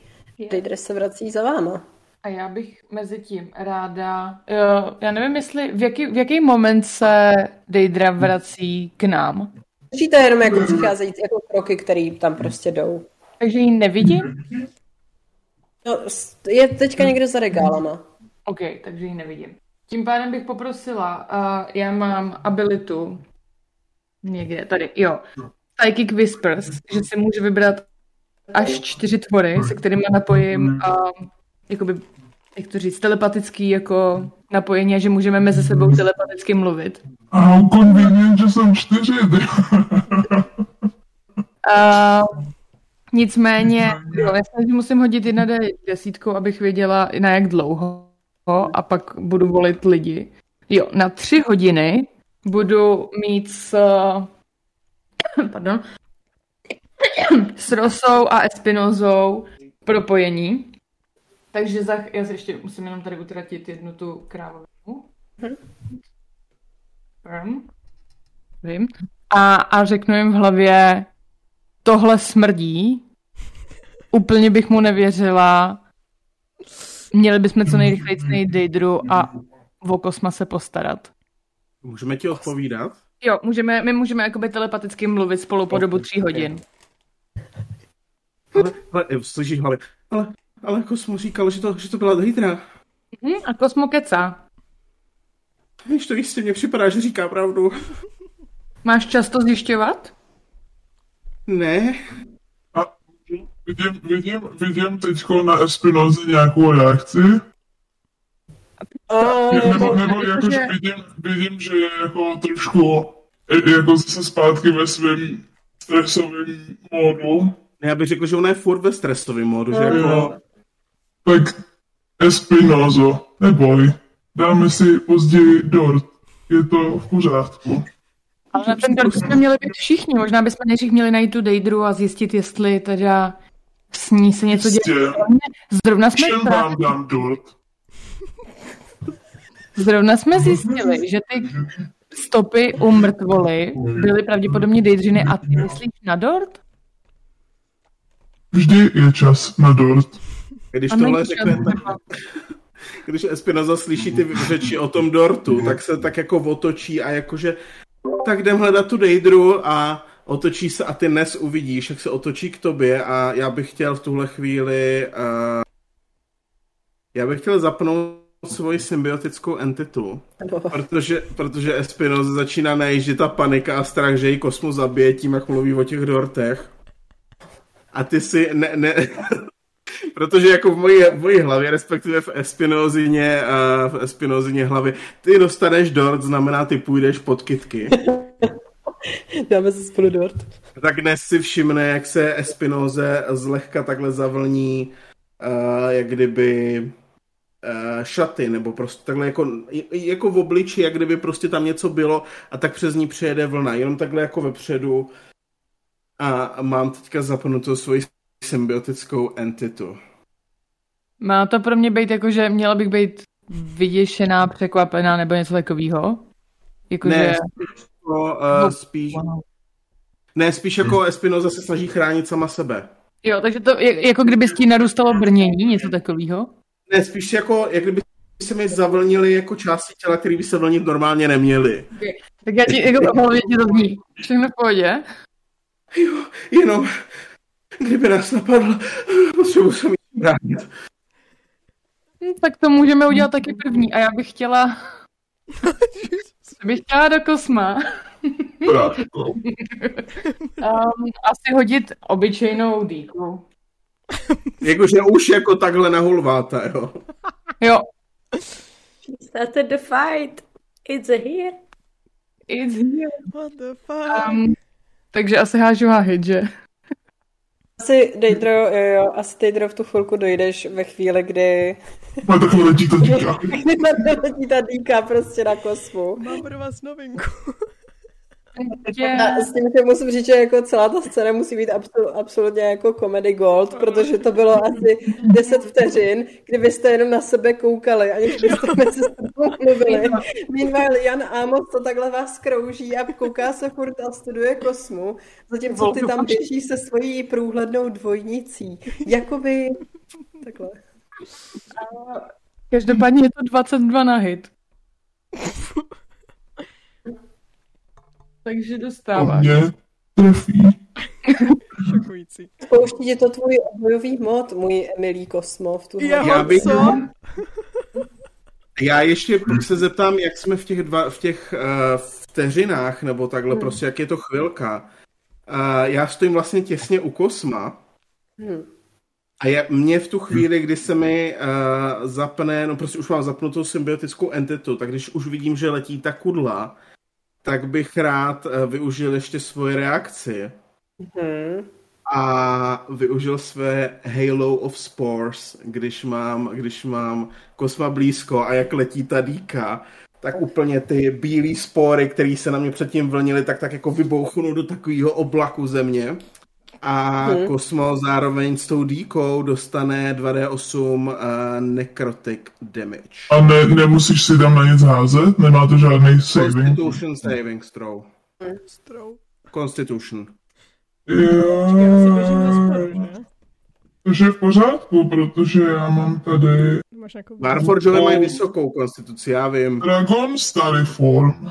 Deidra se vrací za váma. A já bych mezi tím ráda, jo, já nevím, jestli v jaký, v jaký moment se Deidra vrací k nám. Říte jenom jako přicházející jako kroky, které tam prostě jdou. Takže ji nevidím? No, je teďka někde za regálama. Ok, takže ji nevidím. Tím pádem bych poprosila, uh, já mám abilitu někde tady, jo. Psychic Whispers, že si můžu vybrat až čtyři tvory, se kterými napojím a jakoby, jak to říct, telepatický jako napojení a že můžeme mezi sebou telepaticky mluvit. A how convenient, že jsem čtyři. A, nicméně, jo, já si musím hodit jedna desítkou, abych věděla na jak dlouho a pak budu volit lidi. Jo, na tři hodiny budu mít s... Pardon. S Rosou a Espinosou propojení. Takže za, já se ještě musím jenom tady utratit jednu tu královnu. Vím. A, a řeknu jim v hlavě, tohle smrdí. Úplně bych mu nevěřila. Měli bychom co nejrychleji najít Deidru a o Kosma se postarat. Můžeme ti odpovídat? Jo, můžeme, my můžeme jakoby telepaticky mluvit spolu po dobu tří hodin. Ale, ale, slyšíš, ale, ale, ale Kosmo říkal, že to, že to byla Deidra. Mm-hmm, a Kosmo kecá. Víš to jistě, mně připadá, že říká pravdu. Máš často zjišťovat? Ne. A vidím, vidím, vidím teďko na Espinoze nějakou reakci. Oh, nebo nebo jakože že... vidím, vidím, že je jako trošku jako zase zpátky ve svém stresovém módu. Já bych řekl, že ona je furt ve stresovém módu, že jako... Jo. Tak Espinoso, neboj, dáme si později dort, je to v pořádku. Ale na ten dort jsme měli být všichni, možná bychom nejdřív měli najít tu Deidru a zjistit, jestli teda s ní se něco děje. Zrovna jsme Všem vám dám dort. Zrovna jsme zjistili, že ty stopy u mrtvoly byly pravděpodobně Deidřiny a ty myslíš na dort? Vždy je čas na dort. Když tohle řekne, tak, když Espinosa slyší ty řeči o tom dortu, tak se tak jako otočí a jakože tak jdem hledat tu Deidru a otočí se a ty dnes uvidíš, jak se otočí k tobě a já bych chtěl v tuhle chvíli uh, já bych chtěl zapnout svoji symbiotickou entitu, protože, protože Espinosa začíná najíždět ta panika a strach, že ji Kosmu zabije tím, jak mluví o těch dortech. A ty si ne... ne protože jako v mojí, v mojí hlavě, respektive v Espinozině a v Espinozině hlavě, ty dostaneš dort, znamená ty půjdeš pod kytky. Dáme se spolu dort. Tak dnes si všimne, jak se Espinoze zlehka takhle zavlní, uh, jak kdyby... šaty, nebo prostě takhle jako, jako v obliči, jak kdyby prostě tam něco bylo a tak přes ní přejede vlna. Jenom takhle jako vepředu a mám teďka zapnutou svoji symbiotickou entitu. Má to pro mě být jako, že měla bych být vyděšená, překvapená nebo něco takového? Jako, ne, že... spíš, jako, uh, spíš... ne, spíš jako Espinosa se snaží chránit sama sebe. Jo, takže to jako kdyby s tím narůstalo brnění, něco takového? Ne, spíš jako, jak kdyby se mi zavlnili jako části těla, které by se vlnit normálně neměly. Okay. Tak já ti, jako, hlavně ti to zní. Všechno v pohodě? Jo, jenom, Kdyby nás napadla, potřebuji se mi bránit. Tak to můžeme udělat taky první a já bych chtěla... bych chtěla do kosma. um, asi hodit obyčejnou dýku. Jakože už jako takhle nahulváta, jo? Jo. She started the fight. It's here. It's here. What the fuck? Um, takže asi hážu hahit, že? Asi, Deidro, jo, jo, asi Deidro v tu chvilku dojdeš ve chvíli, kdy... Mám takhle letí ta dýka. Takhle letí ta dýka prostě na kosmu. Mám pro vás novinku. Yeah. S tím, že musím říct, že jako celá ta scéna musí být absol- absolutně jako comedy gold, protože to bylo asi deset vteřin, kdy vy jste jenom na sebe koukali, aniž byste mezi sebou mluvili. Meanwhile, Jan Amos to takhle vás krouží a kouká se furt a studuje kosmu, zatímco ty tam běžíš se svojí průhlednou dvojnicí. Jakoby takhle. A... Každopádně je to dvacet dva na hit. Takže dostáváš. To mě trefí. Šokující. Spouští je to tvůj obojový mod, můj Emilí Kosmo. V tuhle. Já bych... Já ještě se zeptám, jak jsme v těch, dva, v těch uh, vteřinách, nebo takhle, hmm. prostě jak je to chvilka. Uh, já stojím vlastně těsně u Kosma. Hmm. A já, mě v tu chvíli, kdy se mi uh, zapne, no prostě už mám zapnutou symbiotickou entitu, tak když už vidím, že letí ta kudla, tak bych rád využil ještě svoje reakci. Mm-hmm. A využil své Halo of Spores, když mám, když mám Kosma blízko a jak letí ta dýka, tak úplně ty bílé spory, které se na mě předtím vlnily, tak tak jako vybouchnou do takového oblaku země. A mm-hmm. Kosmo zároveň s tou dýkou dostane dva d osm necrotic damage. A ne, nemusíš si tam na nic házet? Nemá to žádný saving? Constitution saving throw. Mm. Constitution. To je v pořádku, protože já mám tady... Warforgeové mají vysokou konstituci, já vím. Dragon Stariform.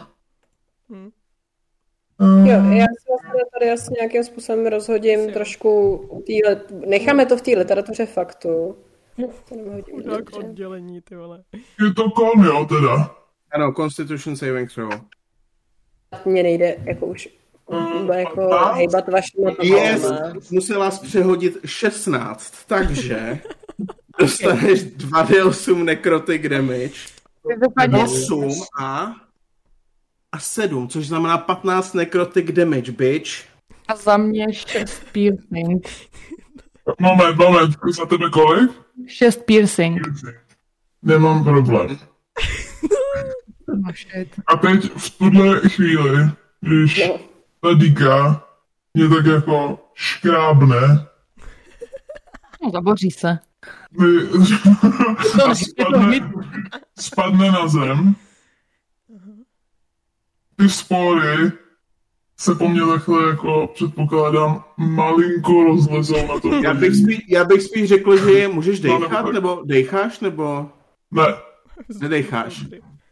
Hmm. Jo, já si vlastně tady asi nějakým způsobem rozhodím Jsi. trošku, let... necháme to v té literatuře faktu. Tak oddělení, ty vole. Je to kon, jo, teda. Ano, Constitution saving throw. Mně nejde, jako už, mm, jako hejbat vašima tohle. Musela jsi přehodit šestnáct, takže dostaneš dva d osm necrotic damage, osm a... A sedm, což znamená patnáct necrotic damage, bitch. A za mě šest piercing. Moment, moment, za tebe kolik? šest piercing. Nemám problém. A teď v tuhle chvíli, když no. ta dýka mě tak jako škrábne. No, zaboří se. A spadne, spadne na zem. Ty spory se po mně takhle, jako předpokládám, malinko rozlezou na to. Já bych spíš, já bych spíš řekl, že můžeš dejchat, no, nebo dejcháš, nebo... Ne. Nedejcháš.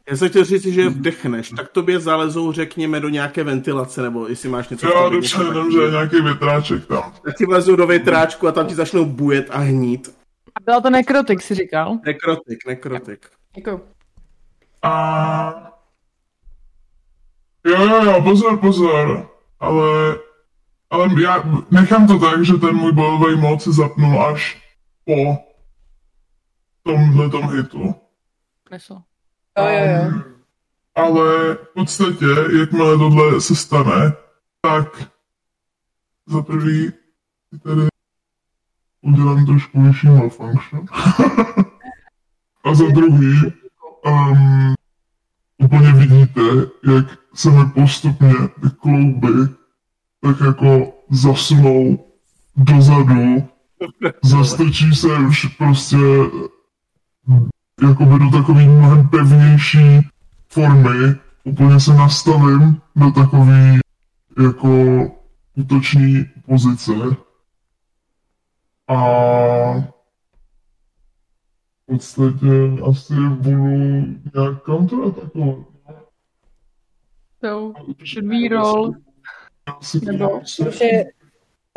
Já jsem chtěl říct, že vdechneš, tak tobě zalezou, řekněme, do nějaké ventilace, nebo jestli máš něco... Já dobře, jenom, že je nějaký větráček tam. Tak ti vlezou do větráčku a tam ti začnou bujet a hnít. A byla to nekrotik, jsi říkal? Nekrotik, nekrotik. Děkuju. A... Jo, jo, jo, pozor, pozor, ale, ale já nechám to tak, že ten můj bojový mod se zapnul až po tomhletom hitu. Nesl. Jo, jo, jo. Um, ale v podstatě, jakmile tohle se stane, tak za prvý tady udělám trošku vyšší malfunction. A za druhý, um, úplně vidíte, jak se mi postupně ty klouby tak jako zasunou dozadu, zastrčí se už prostě jakoby do takový mnohem pevnější formy, úplně se nastavím do takový jako útoční pozice a v podstatě asi budu nějak counterattackovat. So, should we roll? Nebo... Protože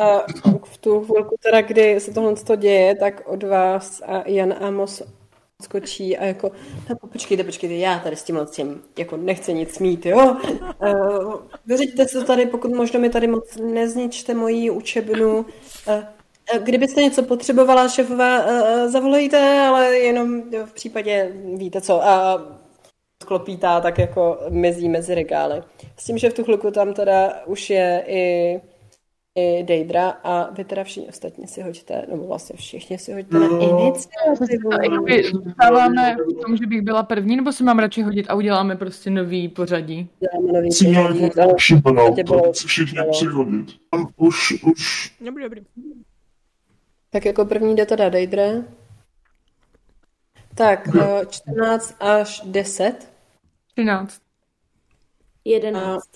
A v tu chvilku, teda, kdy se tohle děje, tak od vás a Jan Amos skočí a jako, počkejte, počkejte, já tady s tímhle tím jako nechci nic mít, jo? Uh, vyřiďte se tady, pokud možno mi tady moc nezničte moji učebnu. Uh, kdybyste něco potřebovala, šéfové, uh, zavolejte, ale jenom jo, v případě, víte co, a uh, klopítá tak jako mezí mezi regály. S tím, že v tu chvilku tam teda už je i i Deidra a vy teda všichni ostatně si hoďte, nebo vlastně všichni si hoďte no, na iniciativu. A jakoby zůstáváme v tom, že bych byla první, nebo si mám radši hodit a uděláme prostě nový pořadí? Děláme nový pořadí. Šibnou, to si všichni musí hodit. Už, už. Dobrý, dobrý. Tak jako první jde teda Deidra. Tak, čtrnáct až deset. třináct. jedenáct.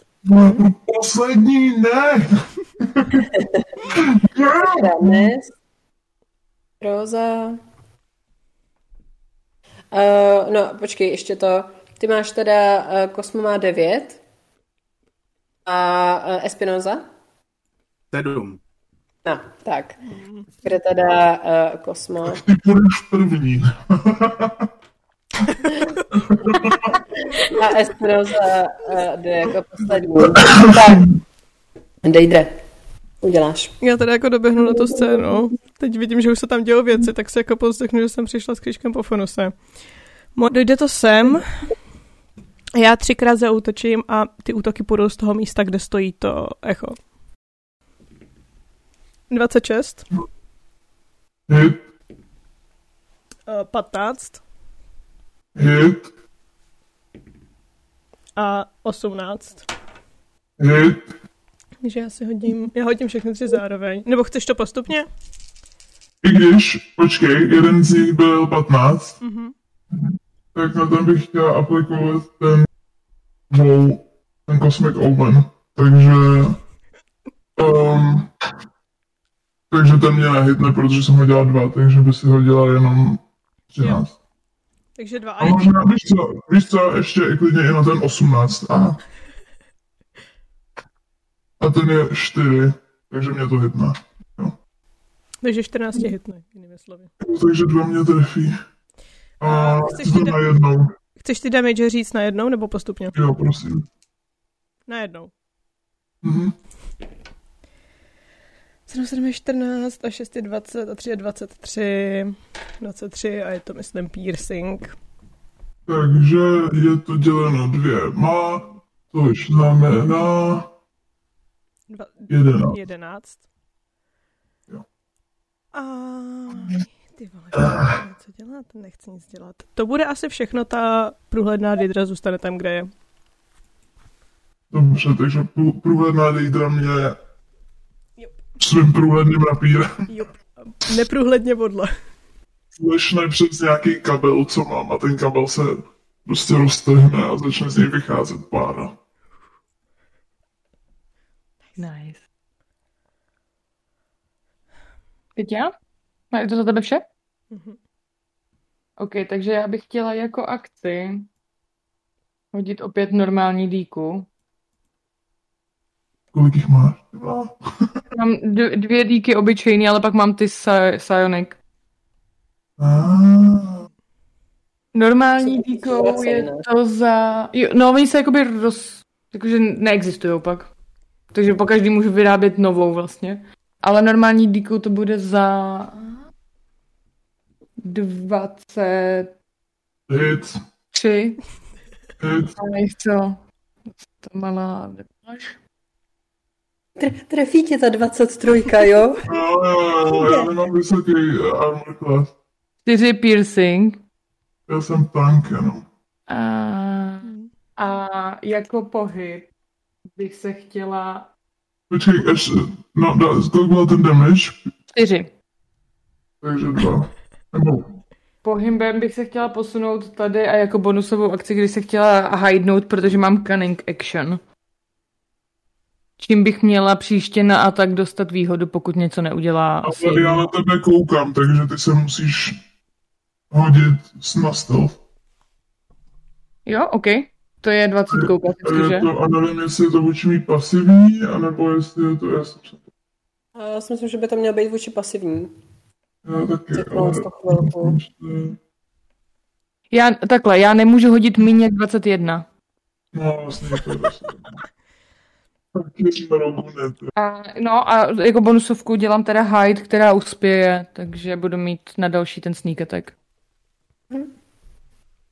Poslední ne! Nes, Rosa. Uh, no, počkej, ještě to. Ty máš teda Kosmo uh, má devět a uh, Espinosa? sedm. No, tak. Kde teda Kosmo? Uh, Ty půjdeš první. A Espinosa uh, jde jako poslední. Tak. Deidre, uděláš. Já teda jako doběhnu na tu scénu. Teď vidím, že už se tam dělou věci, tak se jako povzdechnu, že jsem přišla s křížkem po fonuse. Dojde to sem. Já třikrát zaútočím a ty útoky půjdou z toho místa, kde stojí to echo. dvacet šest. Hit. patnáct. Hit. A osmnáct. Hit. Takže já si hodím, já hodím všechny tři zároveň. Nebo chceš to postupně? I když, počkej, jeden z nich byl patnáct, mm-hmm. tak na ten bych chtěla aplikovat ten wow, ten Cosmic Omen. Takže um, takže ten mě nehytne, protože jsem hodila dva, takže by si hodila jenom třináct. Jo. Takže dva a možná víš co, víš co, ještě i klidně i na ten osmnáct. Aha. A ten je čtyři, takže mě to hitne. Jo. Takže čtrnáct je hitne, jinými slovy. Takže dva mě trefí. A, a chceš to najednou. Da- chceš ty damage říct najednou, nebo postupně? Jo, prosím. Najednou. Mhm. sedm je čtrnáct a šest je dvacet a tři je dvacet tři. dvacet tři a je to, myslím, piercing. Takže je to děleno dvěma, což znamená... Dva, jedenáct. jedenáct. Jo. A ty vole, co dělat? Nechci nic dělat. To bude asi všechno, ta průhledná Deidra zůstane tam, kde je. Dobře, takže průhledná Deidra mě Jup. svým průhledným rapírem. Jup. Neprůhledně bodla. Flashne přes nějaký kabel, co mám, a ten kabel se prostě roztrhne a začne z něj vycházet pára. Nice. Větě? Je to za tebe vše? Mm-hmm. OK, takže já bych chtěla jako akci hodit opět normální dýku. Kolik jich máš? Mám dvě dýky obyčejný, ale pak mám ty Psionic. Ah. Normální dýkou je to za... Jo, no, oni se jakoby roz... Takže neexistujou pak. Takže po každý můžu vyrábět novou vlastně. Ale normální díku to bude za... dvacet... Hit. Tři. Hit. A nejco. To malá... Tr- trefí tě ta dvacet tři, jo? Jo, jo, jo, já nemám vysoký armor class. Čtyři piercing. Já jsem tank, jenom. A, a jako pohyb bych se chtěla... Počkej, až... No, kolik byl ten damage? Čtyři. Takže dva. Nebo... Pohybem bych se chtěla posunout tady a jako bonusovou akci, když se chtěla hidnout, protože mám cunning action. Čím bych měla příště na atak dostat výhodu, pokud něco neudělá... Ale já na tebe koukám, takže ty se musíš hodit na stealth. Jo, OK. To je dvacet koukat, že? A nevím, jestli je to vůči mý pasivní, anebo jestli je to... Já si myslím, že by to mělo být vůči pasivní. Já taky, ale... Já, takhle, já nemůžu hodit míně dvacet jedna. No, vlastně to je a, no a jako bonusovku dělám teda hide, která uspěje, takže budu mít na další ten sneak attack. Hm.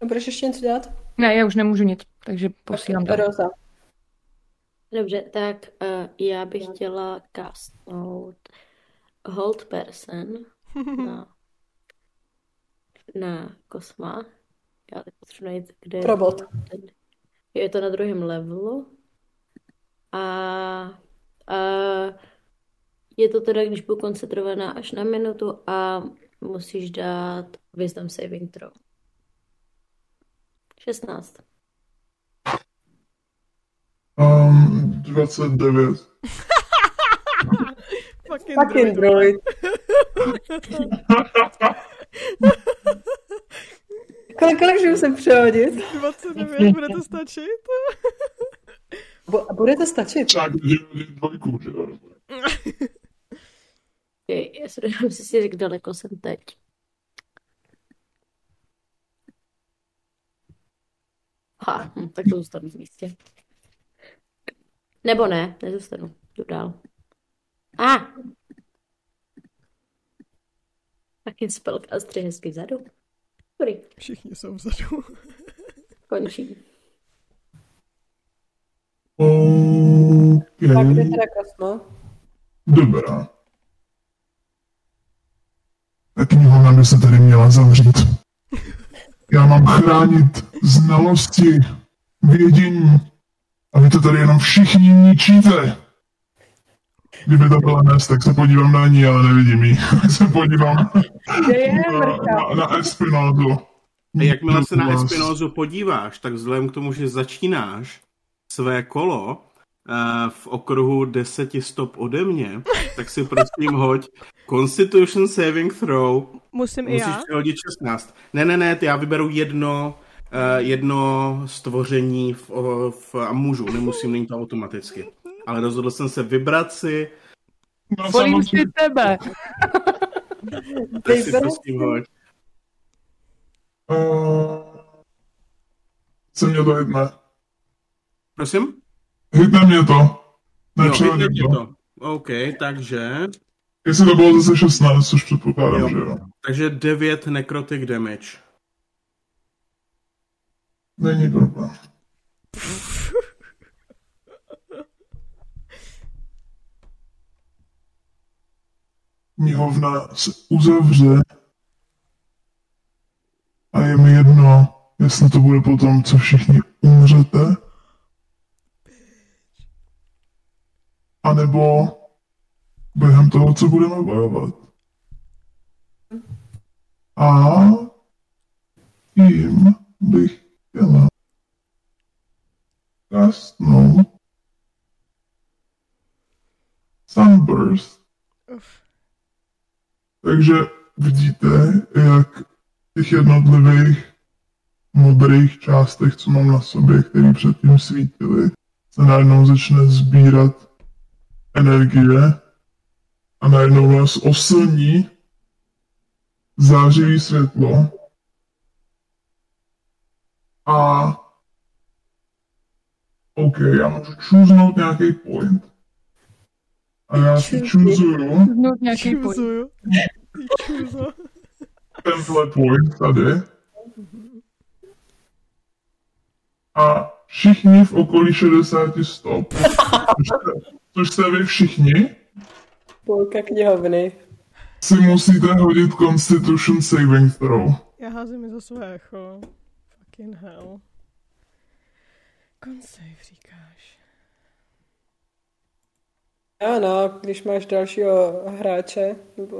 Budeš ještě něco dělat? Ne, já už nemůžu nic, takže posílám dál. Rosa. Dobře, tak uh, já bych chtěla castnout Hold Person na, na Kosma. Já teď potřebuji najít, kde je... Robot. Je to na druhém levelu. A, a je to teda, když budu koncentrovaná až na minutu a musíš dát Wisdom Saving Throw. šestnáct. Um, dvacet devět. Fucking droid. Kolik, kolik žiju jsem přehodit? dvacet devět, bude to stačit? Bude to stačit? Tak, dvojku, že jo? Já se dám si říct, daleko jsem teď. Ha, tak to zůstanu v místě. Nebo ne, nezůstanu. Jdu dál. A! Ah! Taky spelka a stři hezky vzadu. Dobrý. Všichni jsou vzadu. Končí. Okay. Tak jde teda Kosmo. Dobrá. Ta knihovna by se tady měla zavřít. Já mám chránit znalosti, vědění. A vy to tady jenom všichni ničíte. Kdyby to byla Nes, tak se podívám na ní, ale nevidím ji. se podívám na, na Espinosu. A jakmile se na Espinosu podíváš, tak vzhledem k tomu, že začínáš své kolo uh, v okruhu deseti stop ode mě, tak si prosím hoď Constitution Saving Throw. Musím Musíš i já? Hodit šestnáct. Ne, ne, ne, ty já vyberu jedno Uh, jedno stvoření v, v, a můžu, nemusím, není to automaticky. Ale rozhodl jsem se vybrat si... No, volím si tebe! Tak si prosím hoď. Se mě to hitne. Prosím? Hitne mě to. Nepřehodím no, to. to. OK, takže... Jestli to bylo zase šestnáct, což předpokládám, jo. Že jo. Takže devět necrotic damage. Není problém. Knihovna se uzavře a je mi jedno, jestli to bude potom, co všichni umřete, anebo během toho, co budeme bojovat. A tím bych Jela. Krásnou. Sunburst. Uf. Takže vidíte, jak těch jednotlivých modrých částech, co mám na sobě, které předtím svítily, se najednou začne sbírat energie a najednou vás oslní zářivý světlo. A OK, já můžu čůznout nějaký point. A já si čůzuju. Čůzuju. Tenhle point tady. A všichni v okolí šedesáti stop. Což jste vy všichni. Polka knihovny. Si musíte hodit Constitution Saving Throw. Já házím za své echo. Fucking hell. Konsejv říkáš. Ano, když máš dalšího hráče,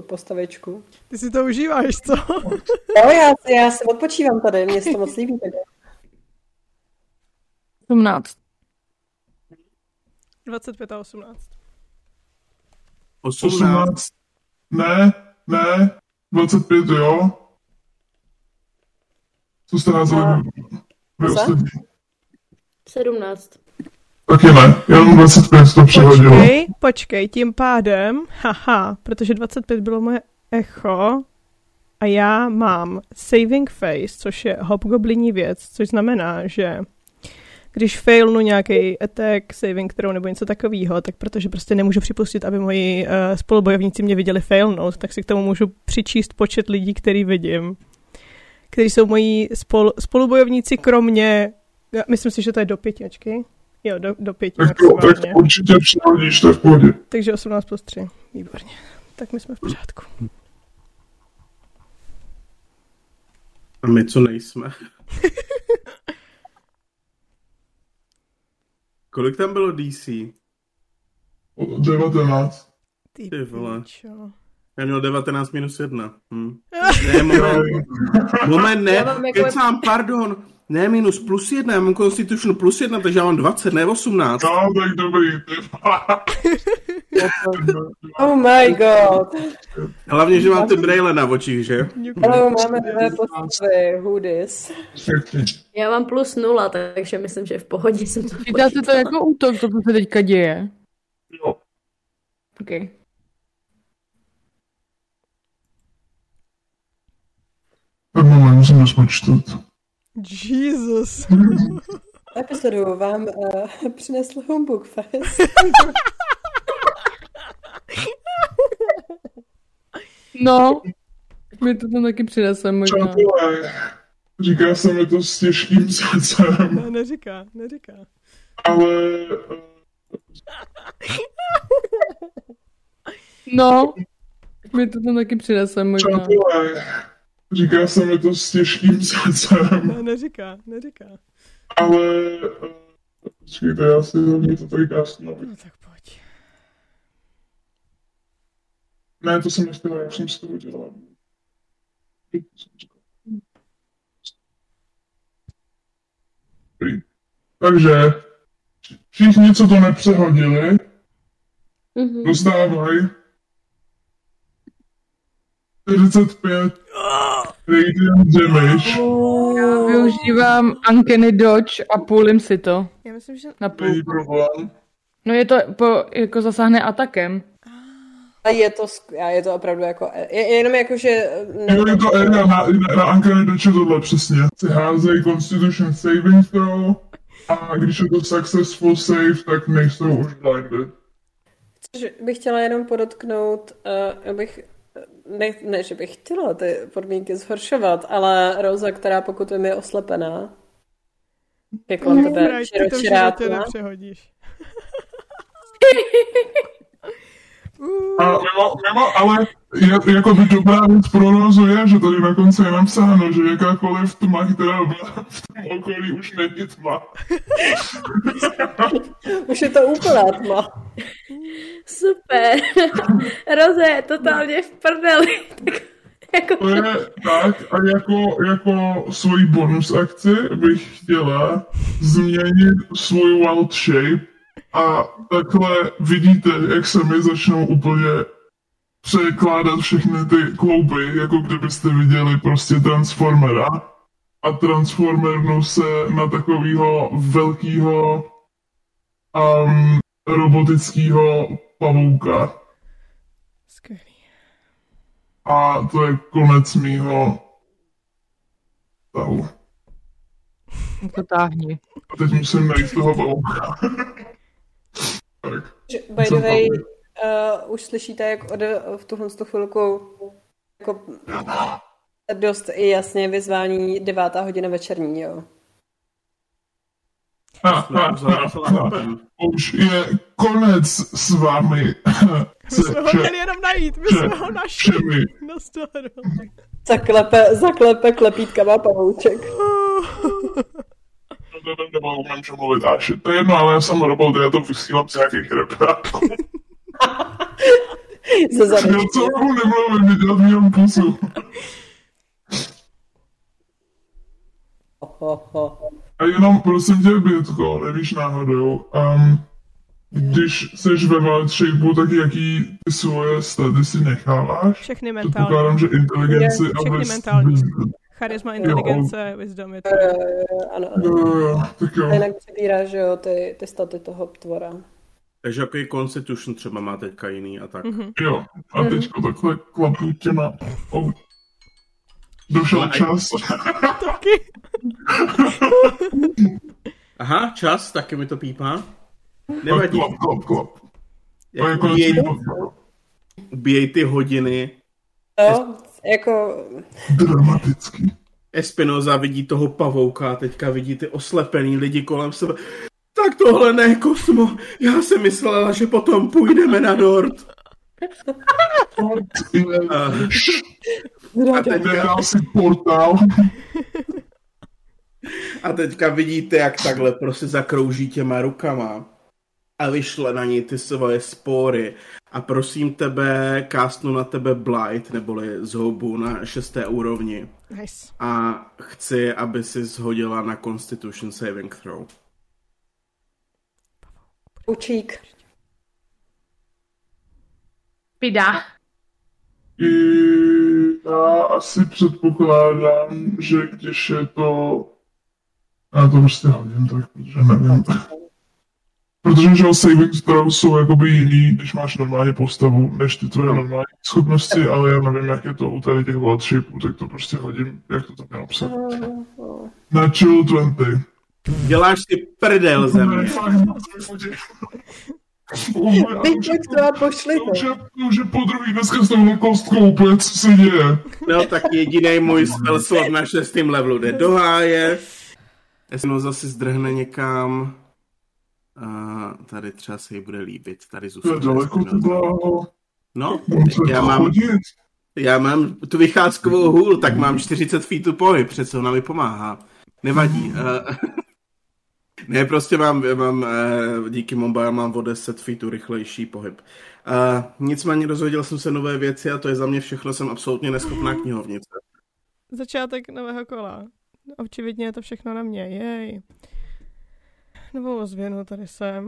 postavičku. Ty si to užíváš, co? No, já, já se odpočívám tady, mě se to moc líbí. osmnáct. dvacet pět a osmnáct. osmnáct. Ne, ne, dvacet pět, jo. Co jste házeli? sedmnáct. Taky ne, jenom dvacet pět to přehodilo. Počkej, počkej, tím pádem, haha, protože dvacet pět bylo moje echo a já mám saving face, což je hobgoblinní věc, což znamená, že když failnu nějaký attack, saving throw nebo něco takového, tak protože prostě nemůžu připustit, aby moji uh, spolubojovníci mě viděli failnout, tak si k tomu můžu přičíst počet lidí, který vidím. Kteří jsou moji spol, spolubojovníci kromě, já myslím si, že to je do pětičky. Jo, do, do pěti. Tak to, tak to určitě přihodíš, to je v pohodě. Takže osmnáct plus tři, výborně. Tak my jsme v pořádku. A my co nejsme. Kolik tam bylo D C? devatenáct. Ty, Ty vole. Čo? Já měl devatenáct minus jedna. Hm. Ne, moment. Moment, ne, kecám, pardon. Ne, minus plus jedna, já mám Constitution plus jedna, takže já mám dvacet, ne osmnáct. No, tak dobrý. Oh my god. Hlavně, že mám ty brejle na očích, že? Hello, máme dvě postavy, who dis? Já mám plus nula, takže myslím, že v pohodě jsem to počítala. Vítáte to jako útok, to, co se teďka děje? Jo. Ok. Tak moment, musím to spočítat. Jesus. Epizodu vám uh, přinesl Humbu Fest. No, my to tam taky přineseme možná. Čatele, říká se mi to s těžkým srdcem. No, neříká, neříká. Ale... No, my to tam taky přineseme možná. Čatele. Říká se mi to s těžkým srdcem. Ne, neříká, neříká. Ale... Počkejte, já si hodně to tady krásně. No tak pojď. Ne, to jsem nechtěla, jak jsem si to udělal. Takže... Všichni, co to nepřehodili, mm-hmm. dostávají čtyřicet pět radiant damage. Já využívám Uncanny Dodge a půlim si to. Já myslím, že... Na půl. No je to po, jako zasáhne atakem. A je to, je to opravdu jako... Je, jenom jako, že... Jenom je to era, na, na Uncanny Dodge je tohle přesně. Si házejí Constitution saving throw a když je to successful save, tak nejsou už blinded. Což bych chtěla jenom podotknout, uh, abych... Ne, ne, že bych chtěla ty podmínky zhoršovat, ale Rosa, která pokud jim je oslepená, je kolem tebe širočirátna. A, mimo, mimo, ale je, jako by dobrá věc pro Rosu je, že tady na konci je napsáno, že jakákoliv tma, která byla v tom okolí, už není tma. Už je to úplná tma. Super. Rosa je totálně v prdeli. Jako... To je tak a jako, jako svoji bonus akci bych chtěla změnit svůj wild shape. A takhle vidíte, jak se mi začnou úplně překládat všechny ty klouby, jako kdybyste viděli prostě Transformera. A transformernou se na takového velkého um, robotického pavouka. Skvělý. A to je konec mýho tahu. To táhni. A teď musím najít toho pavouka. By the way, uh, už slyšíte, jak ode, v tuhle chvilku jako dost jasně vyzvání devátá hodina večerní, jo. Ha, ha, ha, ha. Už je konec s vámi. Se my jsme ho měli jenom najít, my jsme ho našli. Zaklepe, zaklepe klepítkama pavouček. Nebo umím, že mluvit až. To je jedno, ale já jsem robot, já to vysílám z nějakých repráků. Já co mohu nemluvit, já mělám pusu. A jenom prosím tě, Bětko, nevíš náhodou, um, když seš ve wild shapeu, tak jaký ty svoje staty si necháváš? Všechny mentální. Předpokládám, že inteligenci je, a mentální. charisma, inteligence, wisdom, je to. Ano, ano. A jinak přibírá, že jo, ty, ty staty toho tvora. Takže jaký Constitution třeba má teďka jiný a tak. Mm-hmm. Jo, a teďko takhle klapuji těma... Oh. Došel čas. Taky. Aha, čas, taky mi to pípá. Nevadí. Klap, klap, klap. Jako běj ty hodiny. No, jako... Dramaticky. Espinosa vidí toho pavouka, teďka vidí ty oslepený lidi kolem sebe. Tak tohle ne, Kosmo. Já jsem myslela, že potom půjdeme na Nord. A, a teďka... A teďka vidíte, jak takhle prostě zakrouží těma rukama. A vyšle na něj ty svoje spory. A prosím tebe, kástnu na tebe Blight, neboli zhoubu na šesté úrovni. Nice. A chci, aby si shodila na Constitution Saving Throw. Učík. Pida. Já asi předpokládám, že když je to... Já to prostě nevím, tak protože nevím. Protože že saving throw jsou jakoby jiný, když máš normální postavu, než ty tvoje normální schopnosti, ale já nevím, jak je to u tady těch Valčíků, tak to prostě hodím, jak to tam je napsat. Natural dvacet. Děláš si prdel země. Že po druhý dneska s touhle kostkou úplně, co se děje. No tak jedinej můj spell slot na šestým levelu jde do háje. Esno zase zdrhne někam. A tady třeba se jí bude líbit. Tady zůstane. Daleko to bylo. No, já mám, já mám tu vycházkovou hůl, tak mám čtyřicet feetů pohyb, přece ona mi pomáhá. Nevadí. Ne, prostě mám, mám díky mobile mám o deset feetů rychlejší pohyb. Nicméně dozvěděl jsem se nové věci a to je za mě všechno, jsem absolutně neschopná knihovnice. Začátek nového kola. Očividně je to všechno na mě, jej. Novou ozvěnu tady jsem.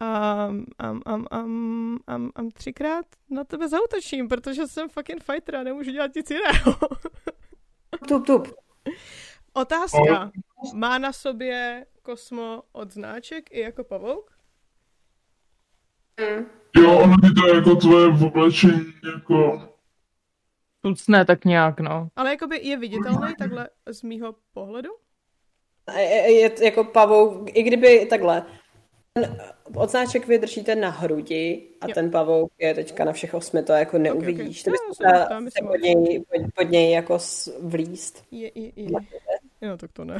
Um, um, um, um, um, um, třikrát na tebe zaútočím, protože jsem fucking fighter a nemůžu dělat nic jiného. Tup, tup. Otázka. Má na sobě Kosmo odznáček i jako pavouk? Mm. Jo, ono ti to jako tvoje oblečení jako... Tucné tak nějak, no. Ale jakoby je viditelný takhle z mýho pohledu? Je, je jako pavouk, i kdyby takhle. Ten odznáček vydržíte na hrudi a jo. Ten pavouk je teďka na všech osmi, to jako neuvidíš. Okay, okay. To bys pod něj, pod, pod něj jako vlíst. Je, je, je. Jo, tak to ne.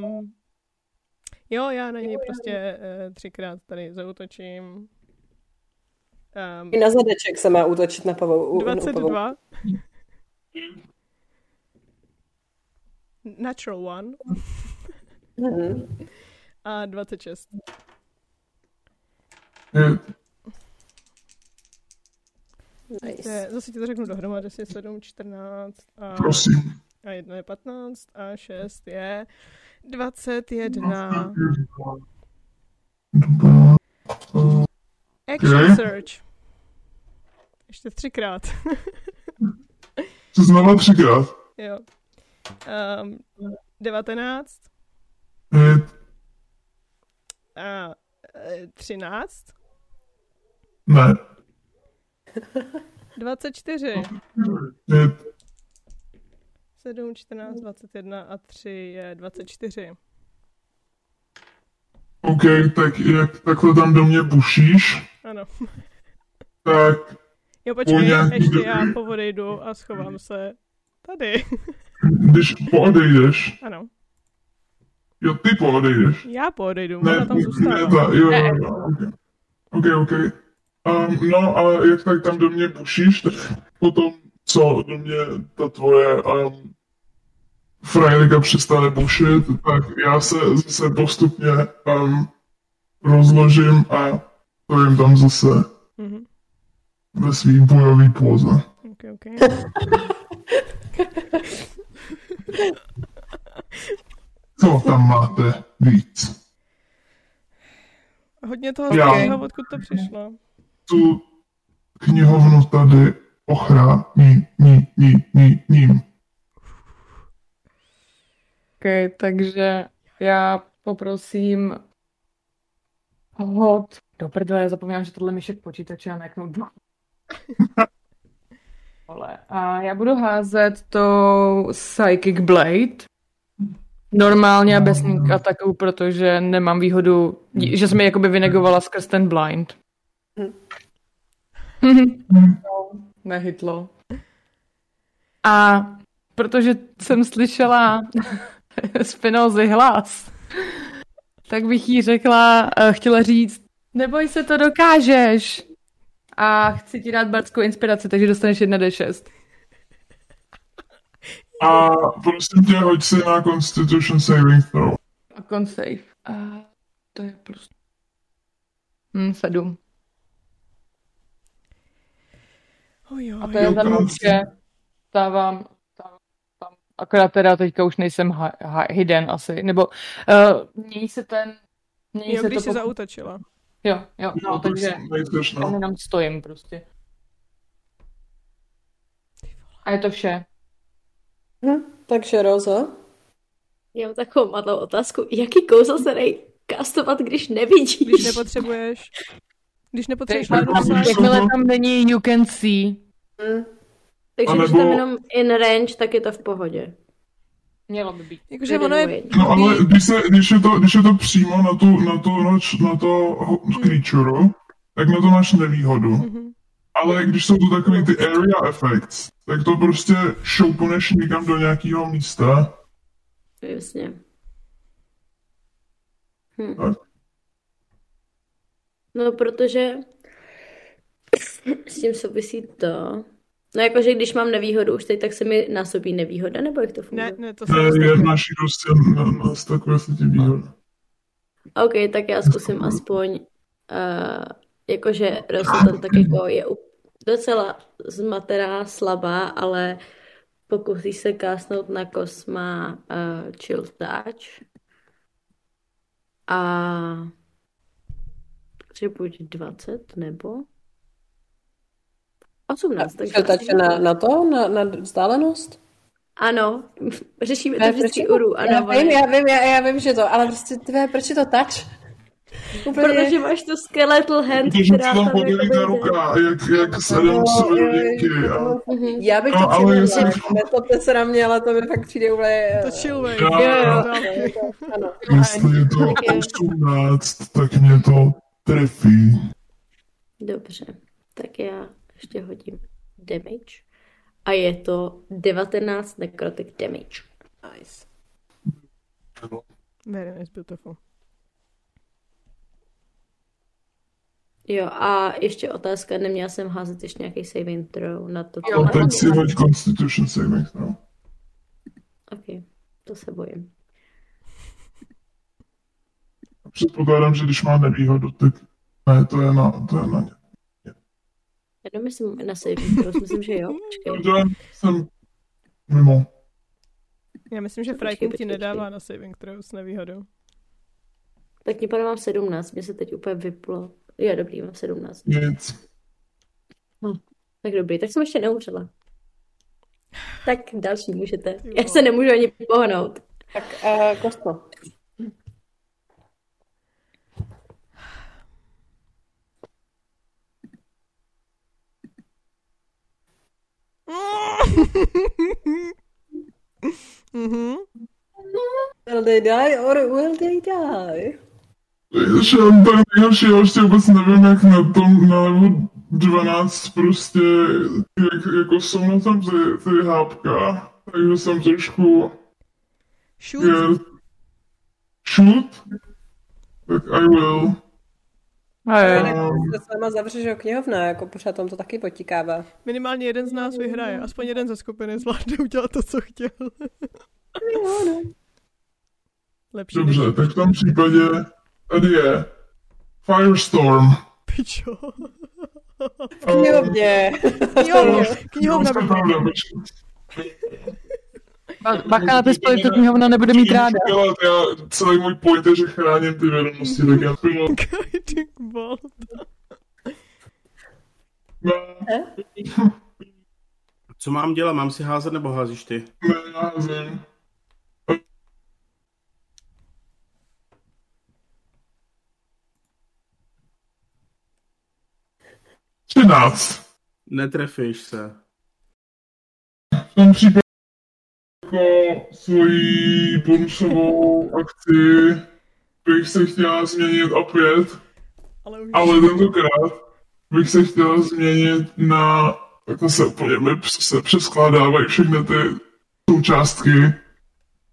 um, jo, já na něj prostě uh, třikrát tady zaútočím. Um, I na zadeček se má útočit na pavou. dvacet dva. Natural one. Mm-hmm. A dvacet šest. Mm. Nice. Zase ti to řeknu dohromady, jestli je sedm, čtrnáct a... Prosím. A jedno je patnáct a šest je dvacet jedna. dvacet jedna. Action okay. Search. Ještě třikrát. To znamená třikrát? Jo. Um, devatenáct. Pět. A třináct. Ne. dvacet čtyři. Pět. sedm, čtrnáct, dvacet jedna a tři je dvacet čtyři. OK, tak jak takhle tam do mě bušíš? Ano. Tak... Jo, počkej, nějaký... ještě já povodejdu a schovám se tady. Když poodejdeš? Ano. Jo, ty poodejdeš. Já poodejddu, ne, ona tam zůstává. Ne, ta, jo, ne. OK, OK. okay. Um, no, ale jak tak tam do mě bušíš, tak potom, co do mě ta tvoje... Um, frajerka přestane bušit, tak já se zase postupně um, rozložím a to jim tam zase mm-hmm. ve svý bojový póze. Okay, okay. Co tam máte víc? Hodně toho, odkud to přišlo. Tu knihovnu tady Ochrání ní, ní, ní, ním. Okay, takže já poprosím hod. Do prdele, já zapomínám, že tohle myšek počítače a neknou dva. A já budu házet tou Psychic Blade. Normálně a bez sneak ataku, protože nemám výhodu, že jsem ji jakoby vynegovala skrz ten blind. Nehytlo. A protože jsem slyšela Spinozy hlas, tak bych jí řekla, chtěla říct, neboj se, to dokážeš. A chci ti dát bardskou inspiraci, takže dostaneš jedna d šest. A prosím tě, hoď si na Constitution Saving Throw. A con save. A to je plus... Hmm, sedm. Ojoj. A to je za může. Stávám tam, tam. Akorát teda teďka už nejsem ha- ha- hidden asi. Nebo uh, mění se ten... Mění jo, se když to jsi pop... zaútočila. Jo, jo, no, no takže já jenom stojím prostě. A je to vše. No, takže Rosa. Já mám takovou malou otázku. Jaký kouzlo se dej kastovat, když nevidíš? Když nepotřebuješ. Když nepotřebuješ. Jakmile tam není you can see. Hmm. Takže anebo... když tam jenom in range, tak je to v pohodě. Mělo by být. Jakože ono je... No ale když, se, když, je to, když je to přímo na tu, na tu noč, na to creature, mm. tak na to máš nevýhodu. Mm-hmm. Ale když jsou to takový ty area effects, tak to prostě šouponeš někam do nějakého místa. Jasně. Hm. Tak. No protože s tím souvisí to... No jakože když mám nevýhodu už teď, tak se mi násobí nevýhoda, nebo jak to funguje? Ne, ne, to se ne, je naší prostě na nás takové se ti výhoda. Ok, tak já zkusím aspoň, uh, jakože Rosa tam tak jako je docela zmaterá, slabá, ale pokusí se kásnout na Kosma uh, Chill Touch. A že buď dvacet, nebo... osmnáct, takže... Takže na, na to? Na, na vzdálenost? Ano, řešíme to vždycky uru. Ano, já vím, já vím, já, já vím, že to, ale prostě, tvé, proč je to touch? Úplně... Protože máš tu skeletal hand, protože která tam podělí ta ruka, jak, jak se dám své rodinky. Já bych to přijde, netopte se na mě, ale to mi fakt přijde úplně... To chillway. Jestli je to osmnáct, tak mě to trefí. Dobře, tak já... Ještě hodím damage a je to devatenáct necrotic damage. Nice. Very nice, beautiful. Jo, a ještě otázka, neměla jsem házet ještě nějaký saving throw na to. Jo, teď si hoď Constitution saving throw. Ok, to se bojím. Předpokládám, že když má nevýhodu, tak ne, to je na, to je na ně. Já domyslím na saving throw, myslím, že jo, počkej. Já jsem mimo. Já myslím, že Frighten ti nedává na saving throw s nevýhodou. Tak mě mám sedmnáct, mě se teď úplně vyplo. Jo, dobrý, mám sedmnáct. Nic. No, tak dobrý, tak jsem ještě neumřela. Tak další můžete. Já se nemůžu ani pohnout. Tak uh, Kostko. Mm-hmm. Will they die or will they die? Ještě mám tak nejhorší, já ještě vůbec nevím, jak na tom na levu dvanáct prostě, jak, jako jsou na tom ty, ty hápka, takže jsem trošku... Shoot? Je, shoot? Tak I will. Ale se s váma zavřežil knihovna, jako pořád tam to taky potíkává. Minimálně jeden z nás vyhraje, aspoň jeden ze skupiny zvládne udělat to, co chtěl. No, no. Lepší dobře, než... tak v tom případě tady je Firestorm. Pičo. V knihovně. Knihovně. Knihovna. Bacha na ty spojit, to knihovna nebude mít ráda. Já celý můj point je, že chráním ty vědomosti, tak já půjdu. Guiding bolt. Co mám dělat? Mám si házet nebo házíš ty? Házím. třináct. Netrefíš se. V tom případě svoji bonusovou akci bych se chtěla změnit opět, ale, ale tentokrát bych se chtěla změnit na... Takhle se úplně mi se přeskládávají všechny ty součástky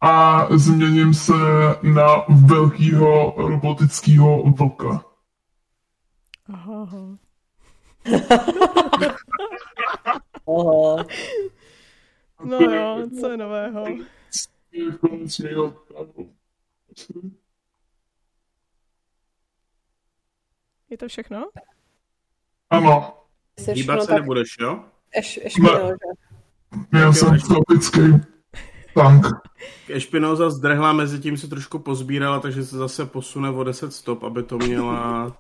a změním se na velkýho robotického vlka. Aha, aha. Aha. No jo, co je nového? Je to všechno? Ano. Dívat se tak... nebudeš, jo? Eš, Espinosa. Já jsem tropický tank. Espinosa zdrhla, mezi tím se trošku pozbírala, takže se zase posune o deset stop, aby to měla...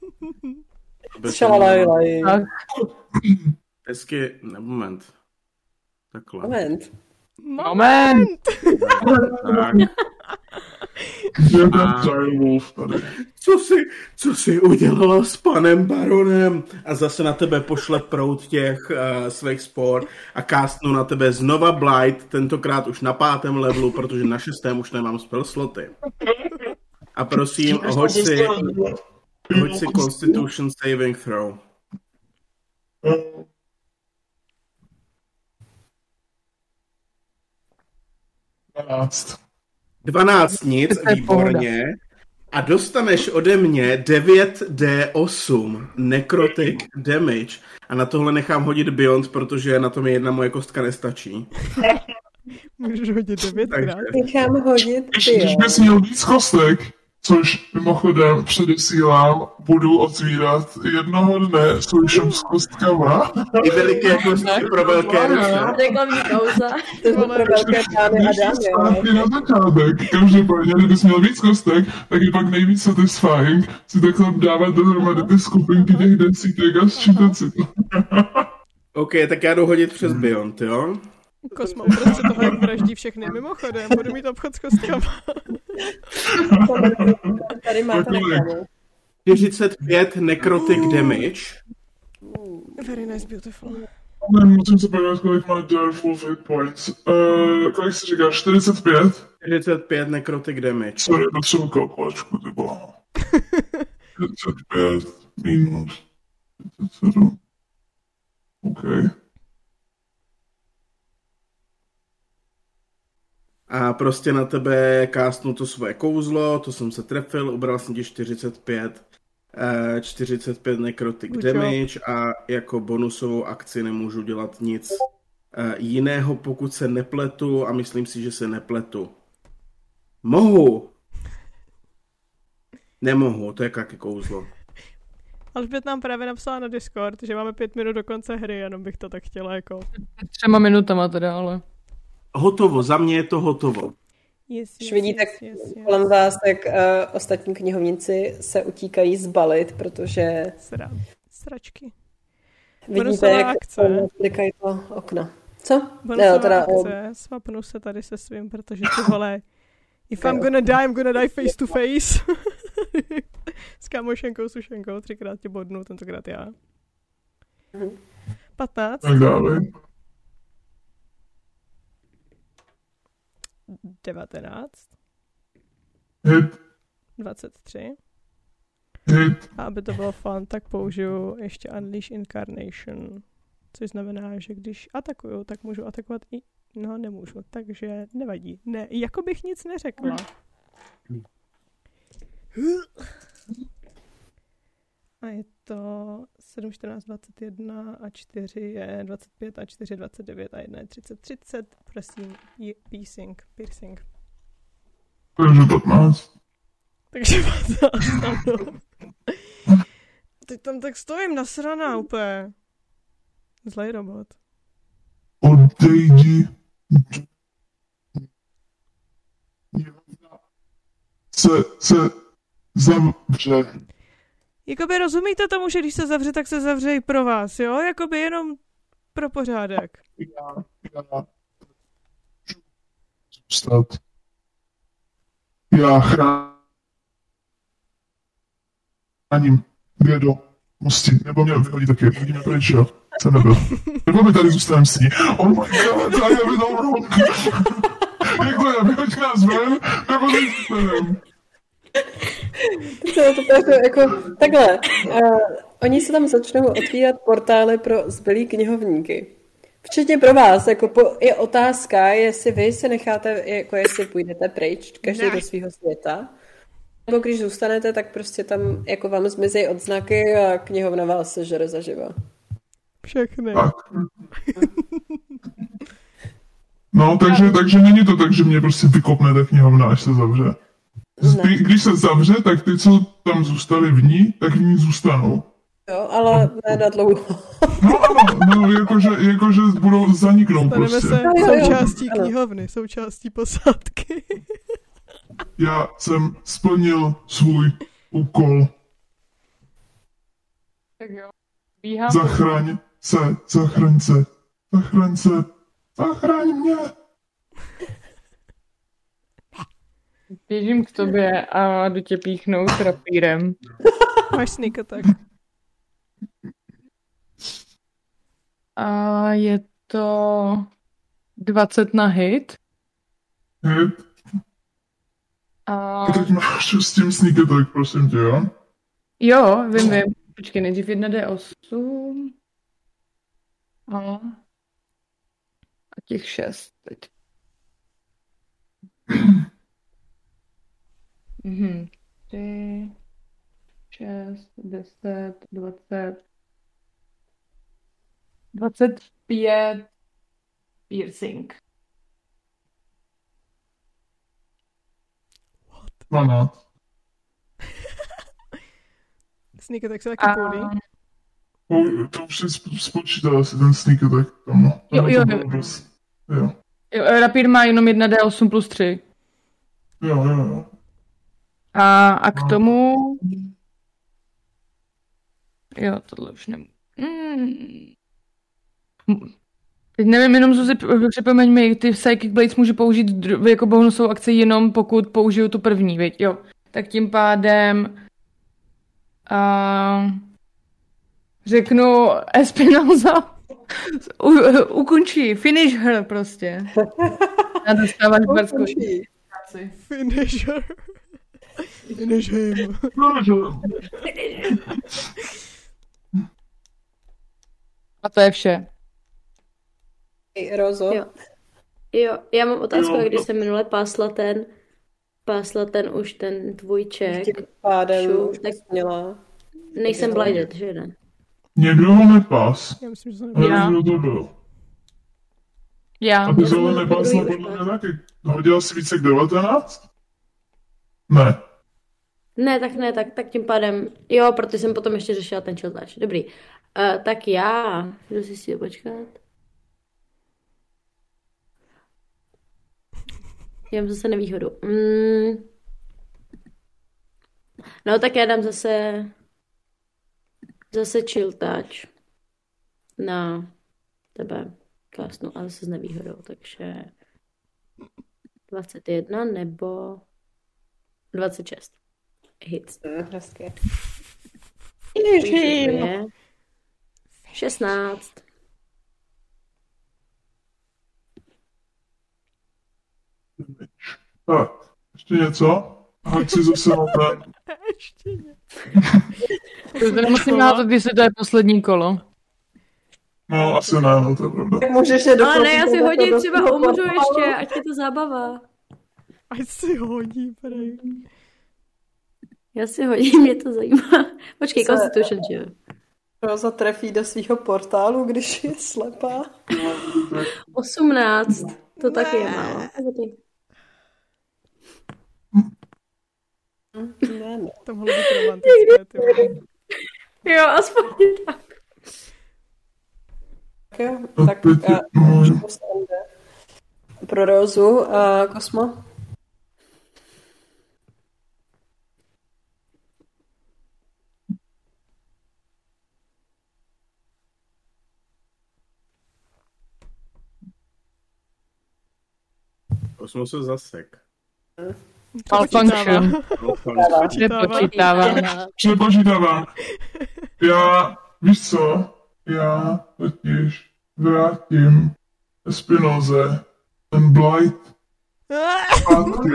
Šalajlaj. Hezky, ne, moment. Takhle. Moment. Moment! moment. A... Co jsi, co jsi udělala s panem baronem? A zase na tebe pošle proud těch uh, svých spor a kástnu na tebe znova Blight, tentokrát už na pátém levelu, protože na šestém už nemám spell sloty. A prosím, hoď si, hoď si Constitution Saving Throw. dvanáct. dvanáct nic, výborně. A dostaneš ode mě devět d osm necrotic damage. A na tohle nechám hodit Beyond, protože na tom jedna moje kostka nestačí. Můžeš hodit devětkrát. Nechám hodit Beyond. Když bys měl víc kostek, což mimochodem předesílám, budu otvírat jednoho dne soušem s kostkama. I veliké kostky pro velké ruce. Reklamní kauza. To je pro velké dámy a dámy. Když na začátek, každopádně, kdybys měl víc kostek, tak je pak nejvíc satisfying si takhle dávat dohromady ty skupinky těch desítek a sčítat si to. OK, tak já jdu hodit přes Beyond, jo? Kosmo, prostě toho jak vraždí všechny, mimochodem, budu mít obchod s kostkama. Tady máte nekránu. čtyřicet pět necrotic uh, damage. Uh, very nice, beautiful. Musím se podívat, kolik má direful hit points. Uh, kolik si říkáš? čtyřicet pět? čtyřicet pět necrotic damage. Sorry, potřebuji kalkulačku, ty boha. čtyřicet pět minus čtyřicet sedm. OK. A prostě na tebe kástnu to svoje kouzlo, to jsem se trefil, ubral jsem ti čtyřicet pět necrotic damage a jako bonusovou akci nemůžu dělat nic jiného, pokud se nepletu, a myslím si, že se nepletu. Mohu! Nemohu, to je jaké kouzlo. Alžbět nám právě napsala na Discord, že máme pět minut do konce hry, jenom bych to tak chtěla jako... Třema minutama teda, ale... Hotovo, za mě je to hotovo. Yes, yes, vidíte, yes, yes, yes. Kolem vás, tak uh, ostatní knihovníci se utíkají zbalit, protože... Sra, sračky. Vidíte, jak akce. Klikají to okna. Co? Bonusová teda... akce, svapnu se tady se svým, protože to vole... If I'm gonna die, I'm gonna die face to face. S kámošenkou, sušenkou, třikrát tě bodnu, tentokrát já. Mm-hmm. patnáct. devatenáct. Hit. dvacet tři. Hit. A aby to bylo fun, tak použiju ještě Unleash Incarnation. Což znamená, že když atakuju, tak můžu atakovat i... No, nemůžu, takže nevadí. Ne, jako bych nic neřekla. A je to sedm, čtrnáct, dvacet jedna a čtyři je dvacet pět a čtyři je dvacet devět a jedna je třicet, třicet, prosím, je piercing, piercing. Takže patnáct. Takže patnáct, ano. Teď tam tak stojím nasraná úplně. Zlej robot. Odejdi. Se, se, zavře. Jakoby rozumíte tomu, že když se zavře, tak se zavře i pro vás, jo? Jakoby jenom Pro pořádek. Já, já zůstat. Já chráním vědomosti. Nebo mě vyhodí taky. Vidíme pryč, jo. Jsem nebyl. Nebo my tady zůstaneme s ní. Oh my god, tady je vědomou. Děkujeme, vyhoď nás ven, nebo tady zůstaneme. To, to právě, jako, takhle, uh, oni se tam začnou otvírat portály pro zbylý knihovníky. Včetně pro vás, jako po, je otázka, jestli vy se necháte, jako jestli půjdete pryč, každý do svého světa. Nebo když zůstanete, tak prostě tam jako vám zmizí odznaky a knihovna vás sežere zaživa. Všechny. Tak. No, takže, takže není to tak, že mě prostě vykopne ta knihovna, až se zavře. Ne. Když se zavře, tak ty, co tam zůstali v ní, tak v ní zůstanou. Jo, ale ne na dlouho. No ano, no, jakože, jakože budou zaniknout. Staneme prostě. Staneme se součástí knihovny, součástí posádky. Já jsem splnil svůj úkol. Tak jo. Bíhám. Zachraň se, zachraň se, zachraň se, zachraň mě. Běžím k tobě a jdu tě píchnout rapírem. Máš sneak attack. A je to dvacet na hit. Hit. A... a teď máš s tím sneak attack, prosím tě, jo? Jo, vím, vím. Počkej, nejdřív jedna d osm. A... a těch šest teď. Mhm. tři, šest, deset, dvacet, dvacet pět piercing. What? Mama. Sneak attack se taky a... půlí. O, to už si spočítala si ten sneak attack. Tam, tam jo, jo, jo. Plus. Jo. Jo, rapír má jenom jedna d osm plus tři. Jo, jo, jo. A, a k tomu... Jo, tohle už nemůžu. Mm. Teď nevím, jenom Zuzi, připomeň mi, ty Psychic Blades můžu použít jako bonusovou akci jenom pokud použiju tu první, viď? Jo. Tak tím pádem... Uh, řeknu Espinosa. U, ukončí, finish her prostě. Já dostávám barskou akci. Finish her. Finish him. A to je vše. Hey, Rozo. Jo. jo, já mám otázku, jo, když to... jsem minule pásla ten, pásla ten už ten dvojček. Tím pádem šu, tak měla. Nejsem blinded, že ne? Někdo ho nepás. Já myslím, že jsem nepás. Já. Kdo to byl? Já. A ty zole nepásla podle mě taky. Hodila si více k devatenáct? Ne. Ne, tak ne, tak, tak tím pádem, jo, protože jsem potom ještě řešila ten Chill Touch. Dobrý. Uh, tak já, jdu si si počkat. Já mám zase nevýhodu. Mm. No, tak já dám zase, zase Chill Touch na tebe. Klasnu, ale se s nevýhodou, takže dvacet jedna nebo... dvacet šest. Hits. Hezké. šestnáct. Tak, ještě něco? Hoď si zase na ten. Ještě něco. To nemusím náhodou, když to je poslední kolo. No, asi ne, no, to je pravda. Tak můžeš je dokončit. Ale ne, já si hodím, třeba umřu ještě, ať je to zábava. Ať si hodí, prej. Já si hodím, mě to zajímá. Počkej, Constitution, že jo? Rosa trefí do svýho portálu, když je slepá. osmnáct, to ne. Taky je málo. Ne, ne. To mohlo být romantické, ty. Jo, aspoň tak. Tak, tak můžu pro Rosu a Kosmo. Prosím se zasek. Malfunction. Nepočítává. Nepočítává. Já, víš co? Já totiž vrátím Espinoze ten Blight. Zpátky.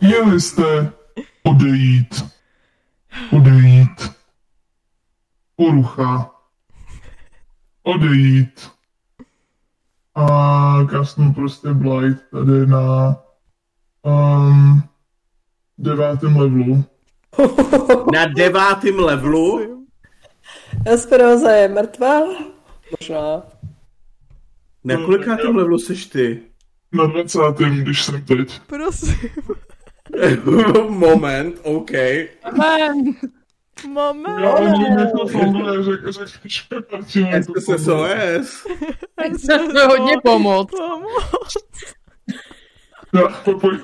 Měli jste odejít. Odejít. Porucha. Odejít. A kasnu prostě Blight tady na um, devátém levelu. Na devátém levelu? Esperoza je mrtvá? Možná. Na kolikátém levelu seš ty? Na dvacátém, když jsem teď. Prosím. Moment, OK. Moment. Moment. Já nevím, jak to funguje, řekl, že špatně. S S O S. S S O S. Hodně pomoct. Pomoct. Já, to pojď.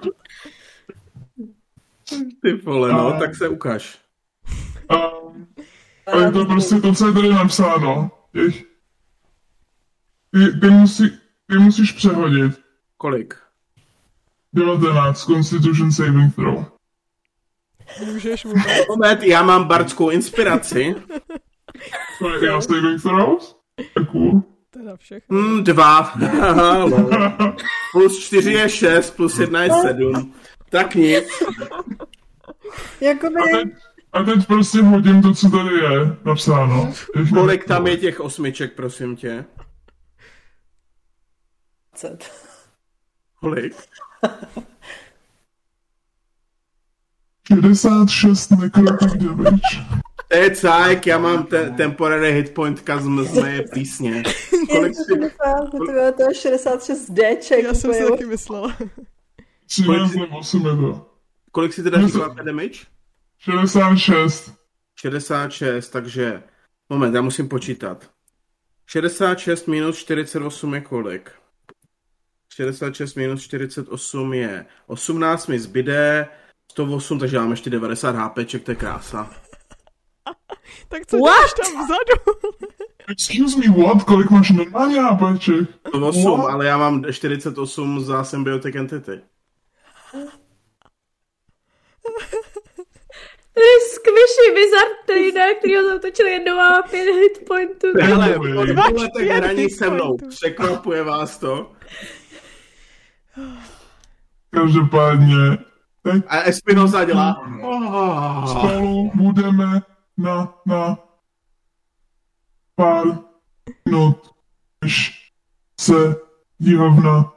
Ty vole, no, tak se ukáž. A, a je to prostě to, co je tady napsáno. Ty, ty, musí, ty musíš přehodit. Kolik? devatenáct, Constitution Saving Throw. Můžeš vůbec. Moment, já mám bardskou inspiraci. Sorry, já saving throws? Cool. To je na všechno. Mm, dva. Plus čtyři je šest, plus jedna je sedm. Tak nic. Jakoby... A, teď, a teď prostě hodím to, co tady je napsáno. Kolik tam je těch osmiček, prosím tě? Kolik? šedesát šest necrotic damage. To je cajk, já mám te- temporary hitpoint kazm z mé písně. Kolik si... To je šedesát šest déček. Já jsem si taky myslela. třináct nebo osm je to. Kolik si teda říkáte damage? šedesát šest. šedesát šest, takže... Moment, já musím počítat. šedesát šest minus čtyřicet osm je kolik? šedesát šest minus čtyřicet osm je... osmnáct mi zbyde... sto osm, takže mám ještě devadesát HPček, to je krása. Tak co děláš tam vzadu? Excuse me, what? Kolik máš normálně HPček? sto osm, what? Ale já mám čtyřicet osm za Symbiotic Entity. To je skvěšný bizard, který na kterýho zautočil jedna celá pět hitpointů. Hele, po dvou letech hraní se mnou. Překvapuje vás to? Každopádně... A Espinosa dělá. Spolu budeme na, na pár minut, než se díhavna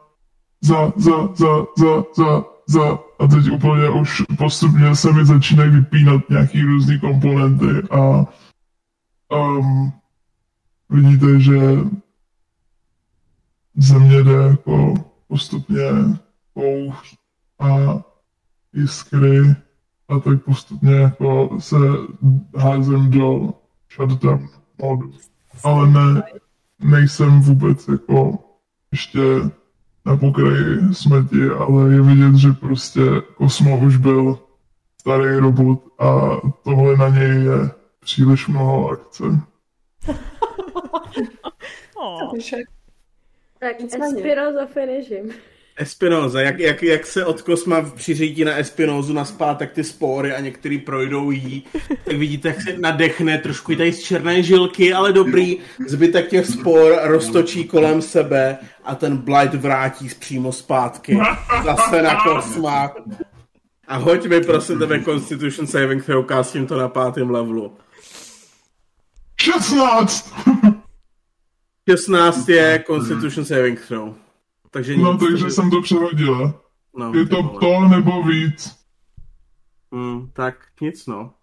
za, za, za, za, za, za. A teď úplně už postupně se mi začínají vypínat nějaký různý komponenty a um, vidíte, že země jde jako postupně poušť a jiskry a tak postupně jako se házem do shutdown modu. Ale ne, nejsem vůbec jako ještě na pokraji smrti, ale je vidět, že prostě Kosmo už byl starý robot a tohle na něj je příliš mnoho akce. Tak Espinosa finiším. Espinosa, jak, jak, jak se od Kosma přiřídí na Espinosu naspát, tak ty spory a některý projdou jí, tak vidíte, jak se nadechne, trošku tady z černé žilky, ale dobrý, zbytek těch spor roztočí kolem sebe a ten Blight vrátí přímo zpátky. Zase na Kosma. A hoď mi, prosím tebe, Constitution Saving Throw, kásím to na pátém levelu. šestnáct! šestnáct je Constitution Saving Throw. Takže no, nic, takže to, jsem to přehodila. No, je to to nebo víc. Mm, tak nic, no.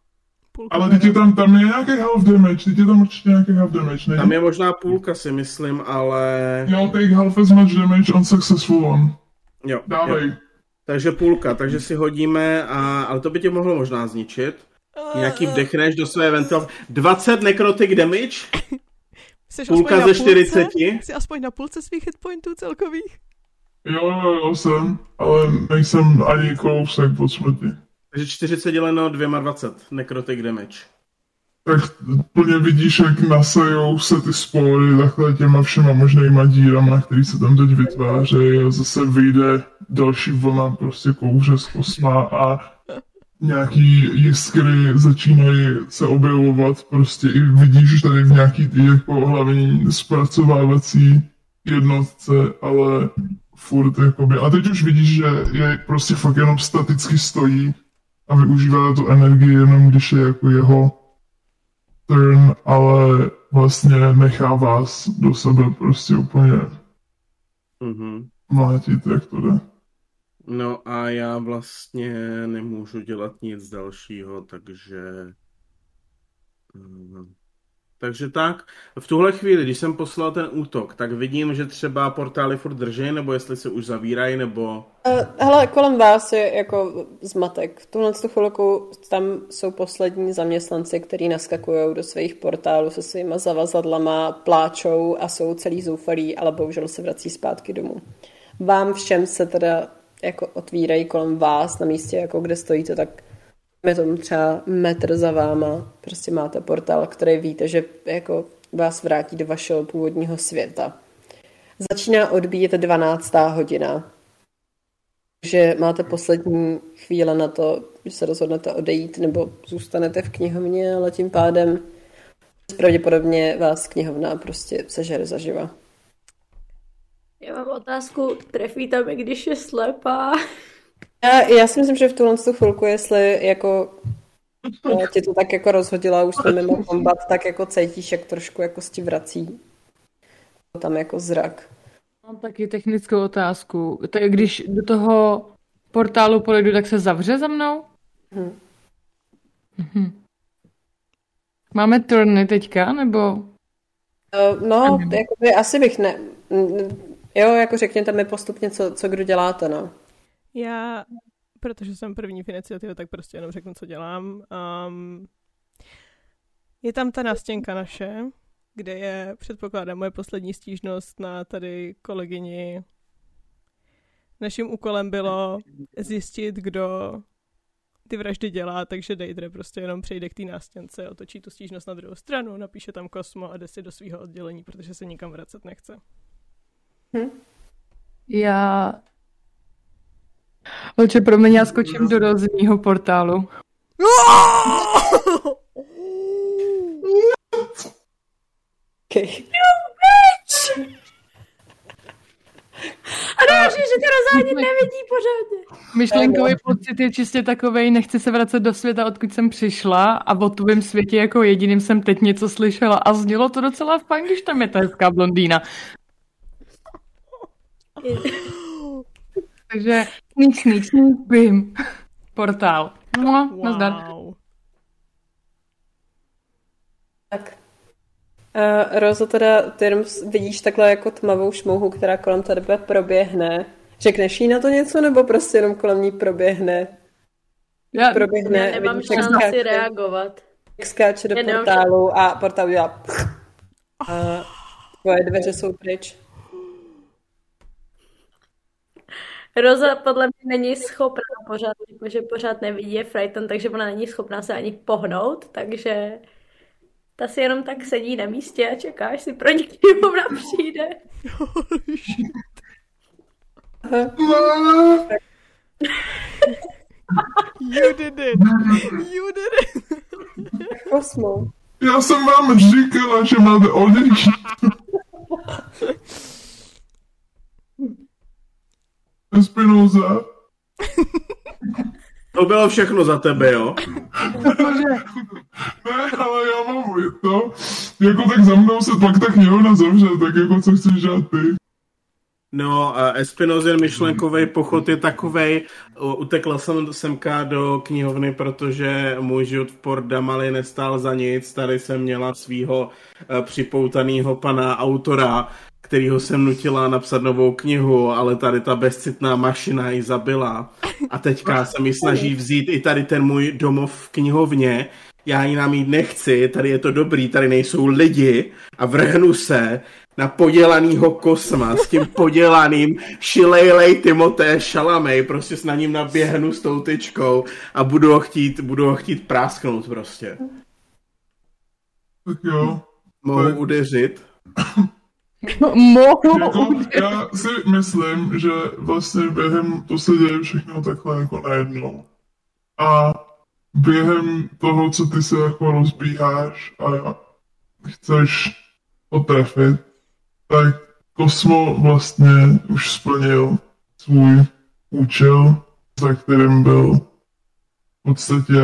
Půlka ale teď je tam, tam je nějaký half damage, teď je tam určitě nějaký half damage, ne? Tam je možná půlka, si myslím, ale... Jo, take half as much damage on successful one. Jo. Dávej. Jo. Takže půlka, takže si hodíme, a... ale to by tě mohlo možná zničit. Nějaký vdechneš do své ventilace. dvacet necrotic damage? Jseš půlka ze čtyřiceti? Jsi aspoň na půlce svých hitpointů celkových? Jo, jo, jo, jsem, ale nejsem ani kousek pod smrti. Takže čtyřicet děleno dvě celá dvacet necrotic damage. tak úplně vidíš, jak nasajou se ty spory takhle těma všema možnýma dírama, který se tam teď vytvářejí a zase vyjde další vlna prostě kouře z kosma a nějaký jiskry začínají se objevovat prostě i vidíš už tady v nějaký tý jako hlavní zpracovávací jednotce, ale furt jakoby, a teď už vidíš, že je prostě fakt jenom staticky stojí a využívá tu energii jenom když je jako jeho turn, ale vlastně nechá vás do sebe prostě úplně mm-hmm. mlátit, jak to jde. No a já vlastně nemůžu dělat nic dalšího, takže... Takže tak, v tuhle chvíli, když jsem poslal ten útok, tak vidím, že třeba portály furt drží, nebo jestli se už zavírají, nebo... Hele, kolem vás je jako zmatek. V tuhle chvilku tam jsou poslední zaměstnanci, kteří naskakují do svých portálů se svýma zavazadlama, pláčou a jsou celý zoufalí, ale bohužel se vrací zpátky domů. Vám všem se teda jako otvírají kolem vás na místě, jako kde stojíte, tak je tam třeba metr za váma. Prostě máte portál, který víte, že jako vás vrátí do vašeho původního světa. Začíná odbíjet dvanáctá hodina. Takže máte poslední chvíle na to, že se rozhodnete odejít nebo zůstanete v knihovně, ale tím pádem pravděpodobně vás knihovna prostě sežere zaživa. Já mám otázku, trefí tam, i když je slepá? Já, já si myslím, že v tuhle chvilku, jestli jako no, tě to tak jako rozhodila už to mimo kombat, tak jako cítíš, jak trošku jako ti vrací tam jako zrak. Mám taky technickou otázku. Tak když do toho portálu pojedu, tak se zavře za mnou? Hmm. Hmm. Máme turny teďka, nebo? No, no jakoby, asi bych ne... Jo, jako řekněte mi postupně, co, co kdo děláte, no. Já, protože jsem první v iniciativě, tak prostě jenom řeknu, co dělám. Um, je tam ta nástěnka naše, kde je, předpokládám, moje poslední stížnost na tady kolegyni. Naším úkolem bylo zjistit, kdo ty vraždy dělá, takže Deidre prostě jenom přejde k té nástěnce, otočí tu stížnost na druhou stranu, napíše tam Kosmo a jde si do svého oddělení, protože se nikam vracet nechce. Hm? Já... Oče, promiň, já skočím do rozního portálu. Okay. You bitch! A další, že to rozhodně nevidí pořádně. Myšlenkový pocit je čistě takovej, nechci se vracet do světa, odkud jsem přišla a o tvém světě jako jediným jsem teď něco slyšela a znělo to docela fajn, když tam je ta hezká blondýna. Takže nic, nic, nic, bim. Portál. No, wow. Nazdar. Tak. Uh, Rozo, teda ty vidíš takhle jako tmavou šmouhu, která kolem tebe proběhne. Řekneš jí na to něco, nebo prostě jenom kolem ní proběhne? Já proběhne, já nemám vidíš, šanci skáče, reagovat. Jak skáče do já portálu nemám... a portál udělá. A tvoje dveře jsou pryč. Rosa podle mě není schopná pořád, protože pořád nevidí, je frightened, takže ona není schopná se ani pohnout, takže ta si jenom tak sedí na místě a čeká, až si pro někým ona přijde. You did it! You did it! Osmo. Já jsem vám říkala, že máte odlišit. Espinosa. To bylo všechno za tebe, jo? Ne, ale já mám to. Jako tak za mnou se pak tak někdo zavře, tak jako co chceš žát ty. No, Espinosin myšlenkovej pochod je takovej. Utekla jsem semka do knihovny, protože můj život v Port Damali nestál za nic. Tady jsem měla svýho připoutanýho pana autora, kterýho jsem nutila napsat novou knihu, ale tady ta bezcitná mašina ji zabila. A teďka se mi snaží vzít i tady ten můj domov v knihovně. Já ji nám jít nechci, tady je to dobrý, tady nejsou lidi. A vrhnu se na podělanýho Kosma s tím podělaným Šilejlej Timothée Chalamet. Prostě s na ním naběhnu s tou tyčkou a budu ho chtít, budu ho chtít prásknout prostě. Tak jo. Mohu tak... udeřit. Mohu jako, udeřit. Já si myslím, že vlastně během to se děje všechno takhle jako najednou. A během toho, co ty se jako rozbíháš a chceš potrefit, tak Kosmo vlastně už splnil svůj účel, za kterým byl v podstatě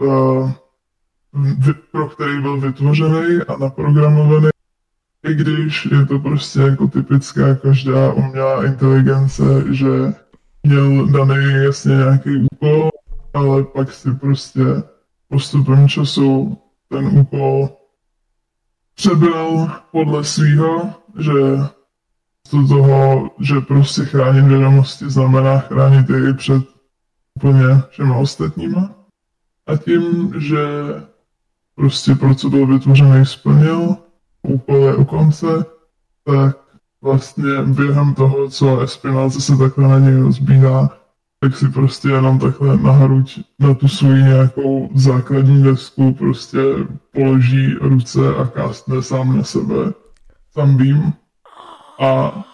uh, pro který byl vytvořený a naprogramovaný, i když je to prostě jako typická každá umělá inteligence, že měl daný jasně nějaký úkol, ale pak si prostě postupem času ten úkol přebral podle svýho, že z toho, že prostě chránit vědomosti znamená chránit je i před úplně všema ostatníma. A tím, že prostě pro co byl vytvořený splnil, úkol je u konce, tak vlastně během toho, co Espinosa se takhle na něj rozbíhá, tak si prostě jenom takhle nahruď na tu svoji nějakou základní desku, prostě položí ruce a kástne sám na sebe, sám vím. A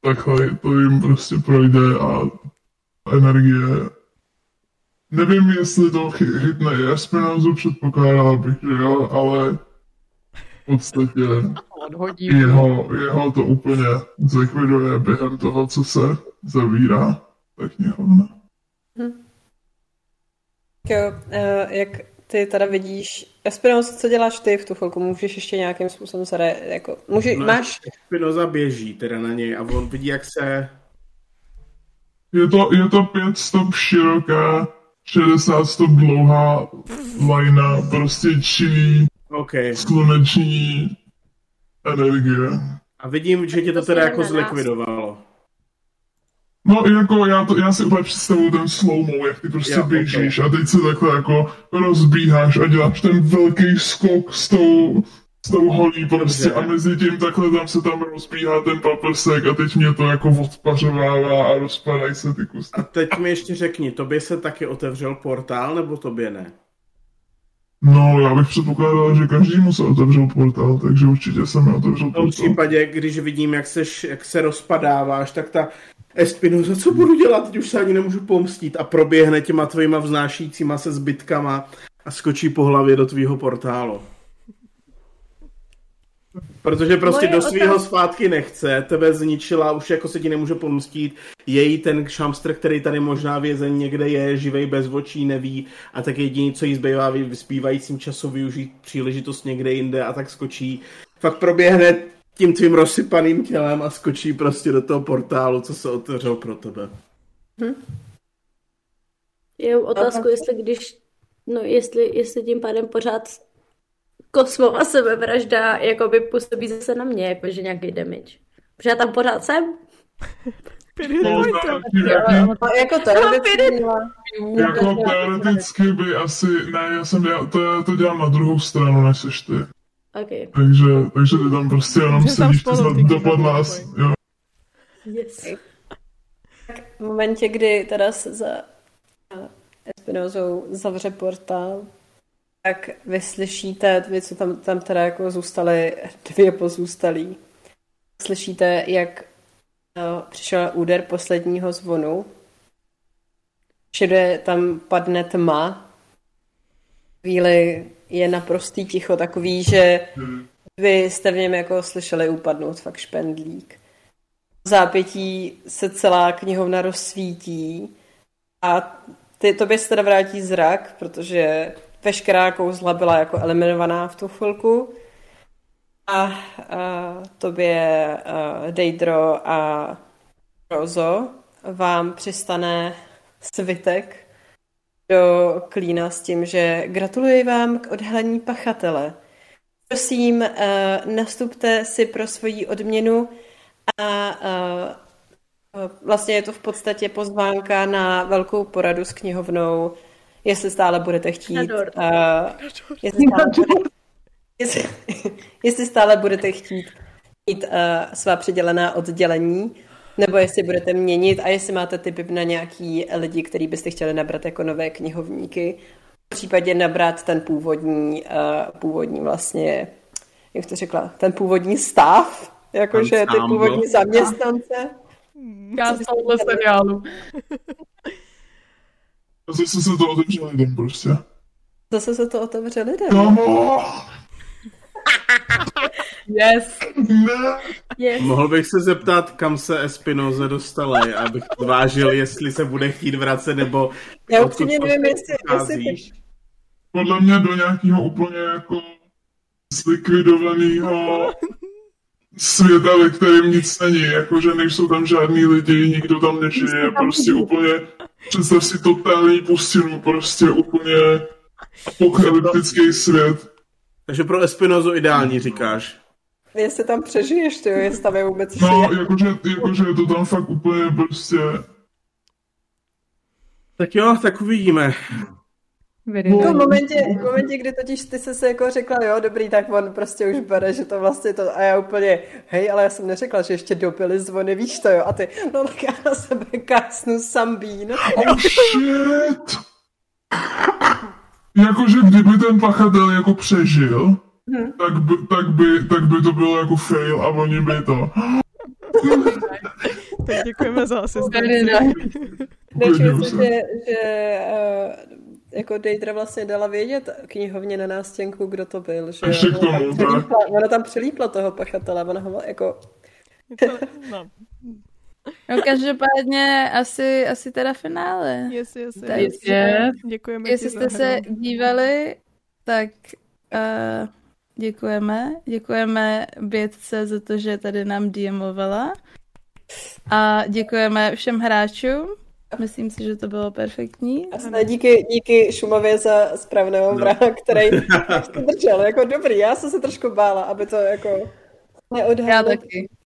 takhle to jim prostě projde a energie. Nevím, jestli to chytne i Espinosu, předpokládal bych, že jo, ale v podstatě jeho, jeho to úplně zlikviduje během toho, co se zavírá ta knihovna. Hm. Jo, jak ty teda vidíš, Espinosa, co děláš ty v tu chvilku? Můžeš ještě nějakým způsobem se re, jako, může, no, máš... Espinosa běží teda na něj a on vidí, jak se... Je to, je to pět stop široká, šedesát stop dlouhá lajna, prostě čilí, okay. Sluneční energie. A vidím, že tě to teda jako zlikvidovalo. No jako já, to, já si úplně představuju ten slow-mo, jak ty prostě já, běžíš okay. A teď se takhle jako rozbíháš a děláš ten velký skok s tou, s tou holí prostě a mezi tím takhle tam se tam rozbíhá ten paprsek a teď mě to jako odpařovává a rozpadají se ty kusy. A teď mi ještě řekni, tobě se taky otevřel portál nebo tobě ne? No, já bych předpokládal, že každému se otevřel portál, takže určitě se mi otevřel portál. V tom případě, když vidím, jak, seš, jak se rozpadáváš, tak ta Espinosa, co budu dělat, teď už se ani nemůžu pomstít a proběhne těma tvýma vznášícíma se zbytkama a skočí po hlavě do tvýho portálu. Protože prostě moje do svýho otázka... svátky nechce, tebe zničila, už jako se ti nemůže pomstít, její ten šamstr, který tady možná vězeň někde je, živej bez očí, neví, a tak jediný, co jí zbývá v zbývajícím času využít příležitost někde jinde a tak skočí. Fakt proběhne tím tvým rozsypaným tělem a skočí prostě do toho portálu, co se otevřel pro tebe. Hm. Je otázku, jestli když, no jestli, jestli tím pádem pořád Kosmo a sebevražda jakoby působí zase na mě, jakože nějaký damage. Protože já tam pořád jsem. No, jako teoreticky. Jako teoreticky by asi, ne, já jsem dělal, to, já to dělám na druhou stranu, než seš ty. Okay. Takže, takže ty tam prostě jenom sedíš, ty jsi dopadla asi, jo. Yes. Tak v momentě, kdy teda se za Espinosou zavře portál, tak vy slyšíte, vy, co tam, tam teda jako zůstaly dvě pozůstalí. Slyšíte, jak no, přišel úder posledního zvonu. Všude tam padne tma. Chvíli je naprostý ticho, takový, že vy jste v něm jako slyšeli upadnout fakt špendlík. V zápětí se celá knihovna rozsvítí a ty, tobě se teda vrátí zrak, protože veškerá kouzla byla jako eliminovaná v tu chvilku a, a tobě a Deidro a Rozo vám přistane svitek do klína s tím, že gratuluji vám k odhalení pachatele. Prosím, nastupte si pro svoji odměnu a, a vlastně je to v podstatě pozvánka na velkou poradu s knihovnou, jestli stále budete chtít, uh, jestli, stále budete, jestli, jestli stále budete chtít mít uh, svá přidělená oddělení, nebo jestli budete měnit a jestli máte tipy na nějaký lidi, který byste chtěli nabrat jako nové knihovníky, případě nabrat ten původní, uh, původní vlastně, jak to řekla, ten původní stav, jakože ty původní zaměstnance. Já z tohohle seriálu. Zase se to otevře lidem prostě. Zase se to otevře lidem. Kámo! Yes. yes. Mohl bych se zeptat, kam se Espinosa dostala, abych zvážil, jestli se bude chtít vracet, nebo... Já upřímně nevím, jestli, jestli... Podle mě do nějakého úplně jako zlikvidovaného světa, ve kterém nic není. Jakože nejsou tam žádný lidi, nikdo tam nežije. Prostě úplně... Představ si totální pustinu, prostě úplně apokalyptický svět. Takže pro Espinosu ideální, říkáš. Jestli tam přežiješ, ty jo, jestli tam je vůbec žije. No, jakože, jakože je to tam fakt úplně prostě... Tak jo, tak uvidíme. No, v momentě, v momentě, kdy totiž ty jsi se jako řekla, jo, dobrý, tak on prostě už bere, že to vlastně to... A já úplně, hej, ale já jsem neřekla, že ještě dobily zvony, víš to, jo? A ty, no tak já na sebe kásnu sambín. Oh shit! Jakože kdyby ten pachatel jako přežil, hmm. tak, by, tak, by, tak by to bylo jako fail a oni by to... Tak děkujeme za asistenci. Myslím, že, že uh, jako Deidra vlastně dala vědět knihovně na nástěnku, kdo to byl. Že ještě k tomu, tak. Ona tam přilípla toho pachatele, ona ho jako... No. No, každopádně asi, asi teda finále. Yes, yes, yes. Tak, yes, yes. Děkujeme. Jestli jste se dívali, tak uh, děkujeme. Děkujeme Bětce za to, že tady nám DMovala. A děkujeme všem hráčům. Myslím si, že to bylo perfektní. A díky, díky Šumově za správného vraha, no. Který držel. Jako dobrý, já jsem se trošku bála, aby to jako neodhalil. Já taky.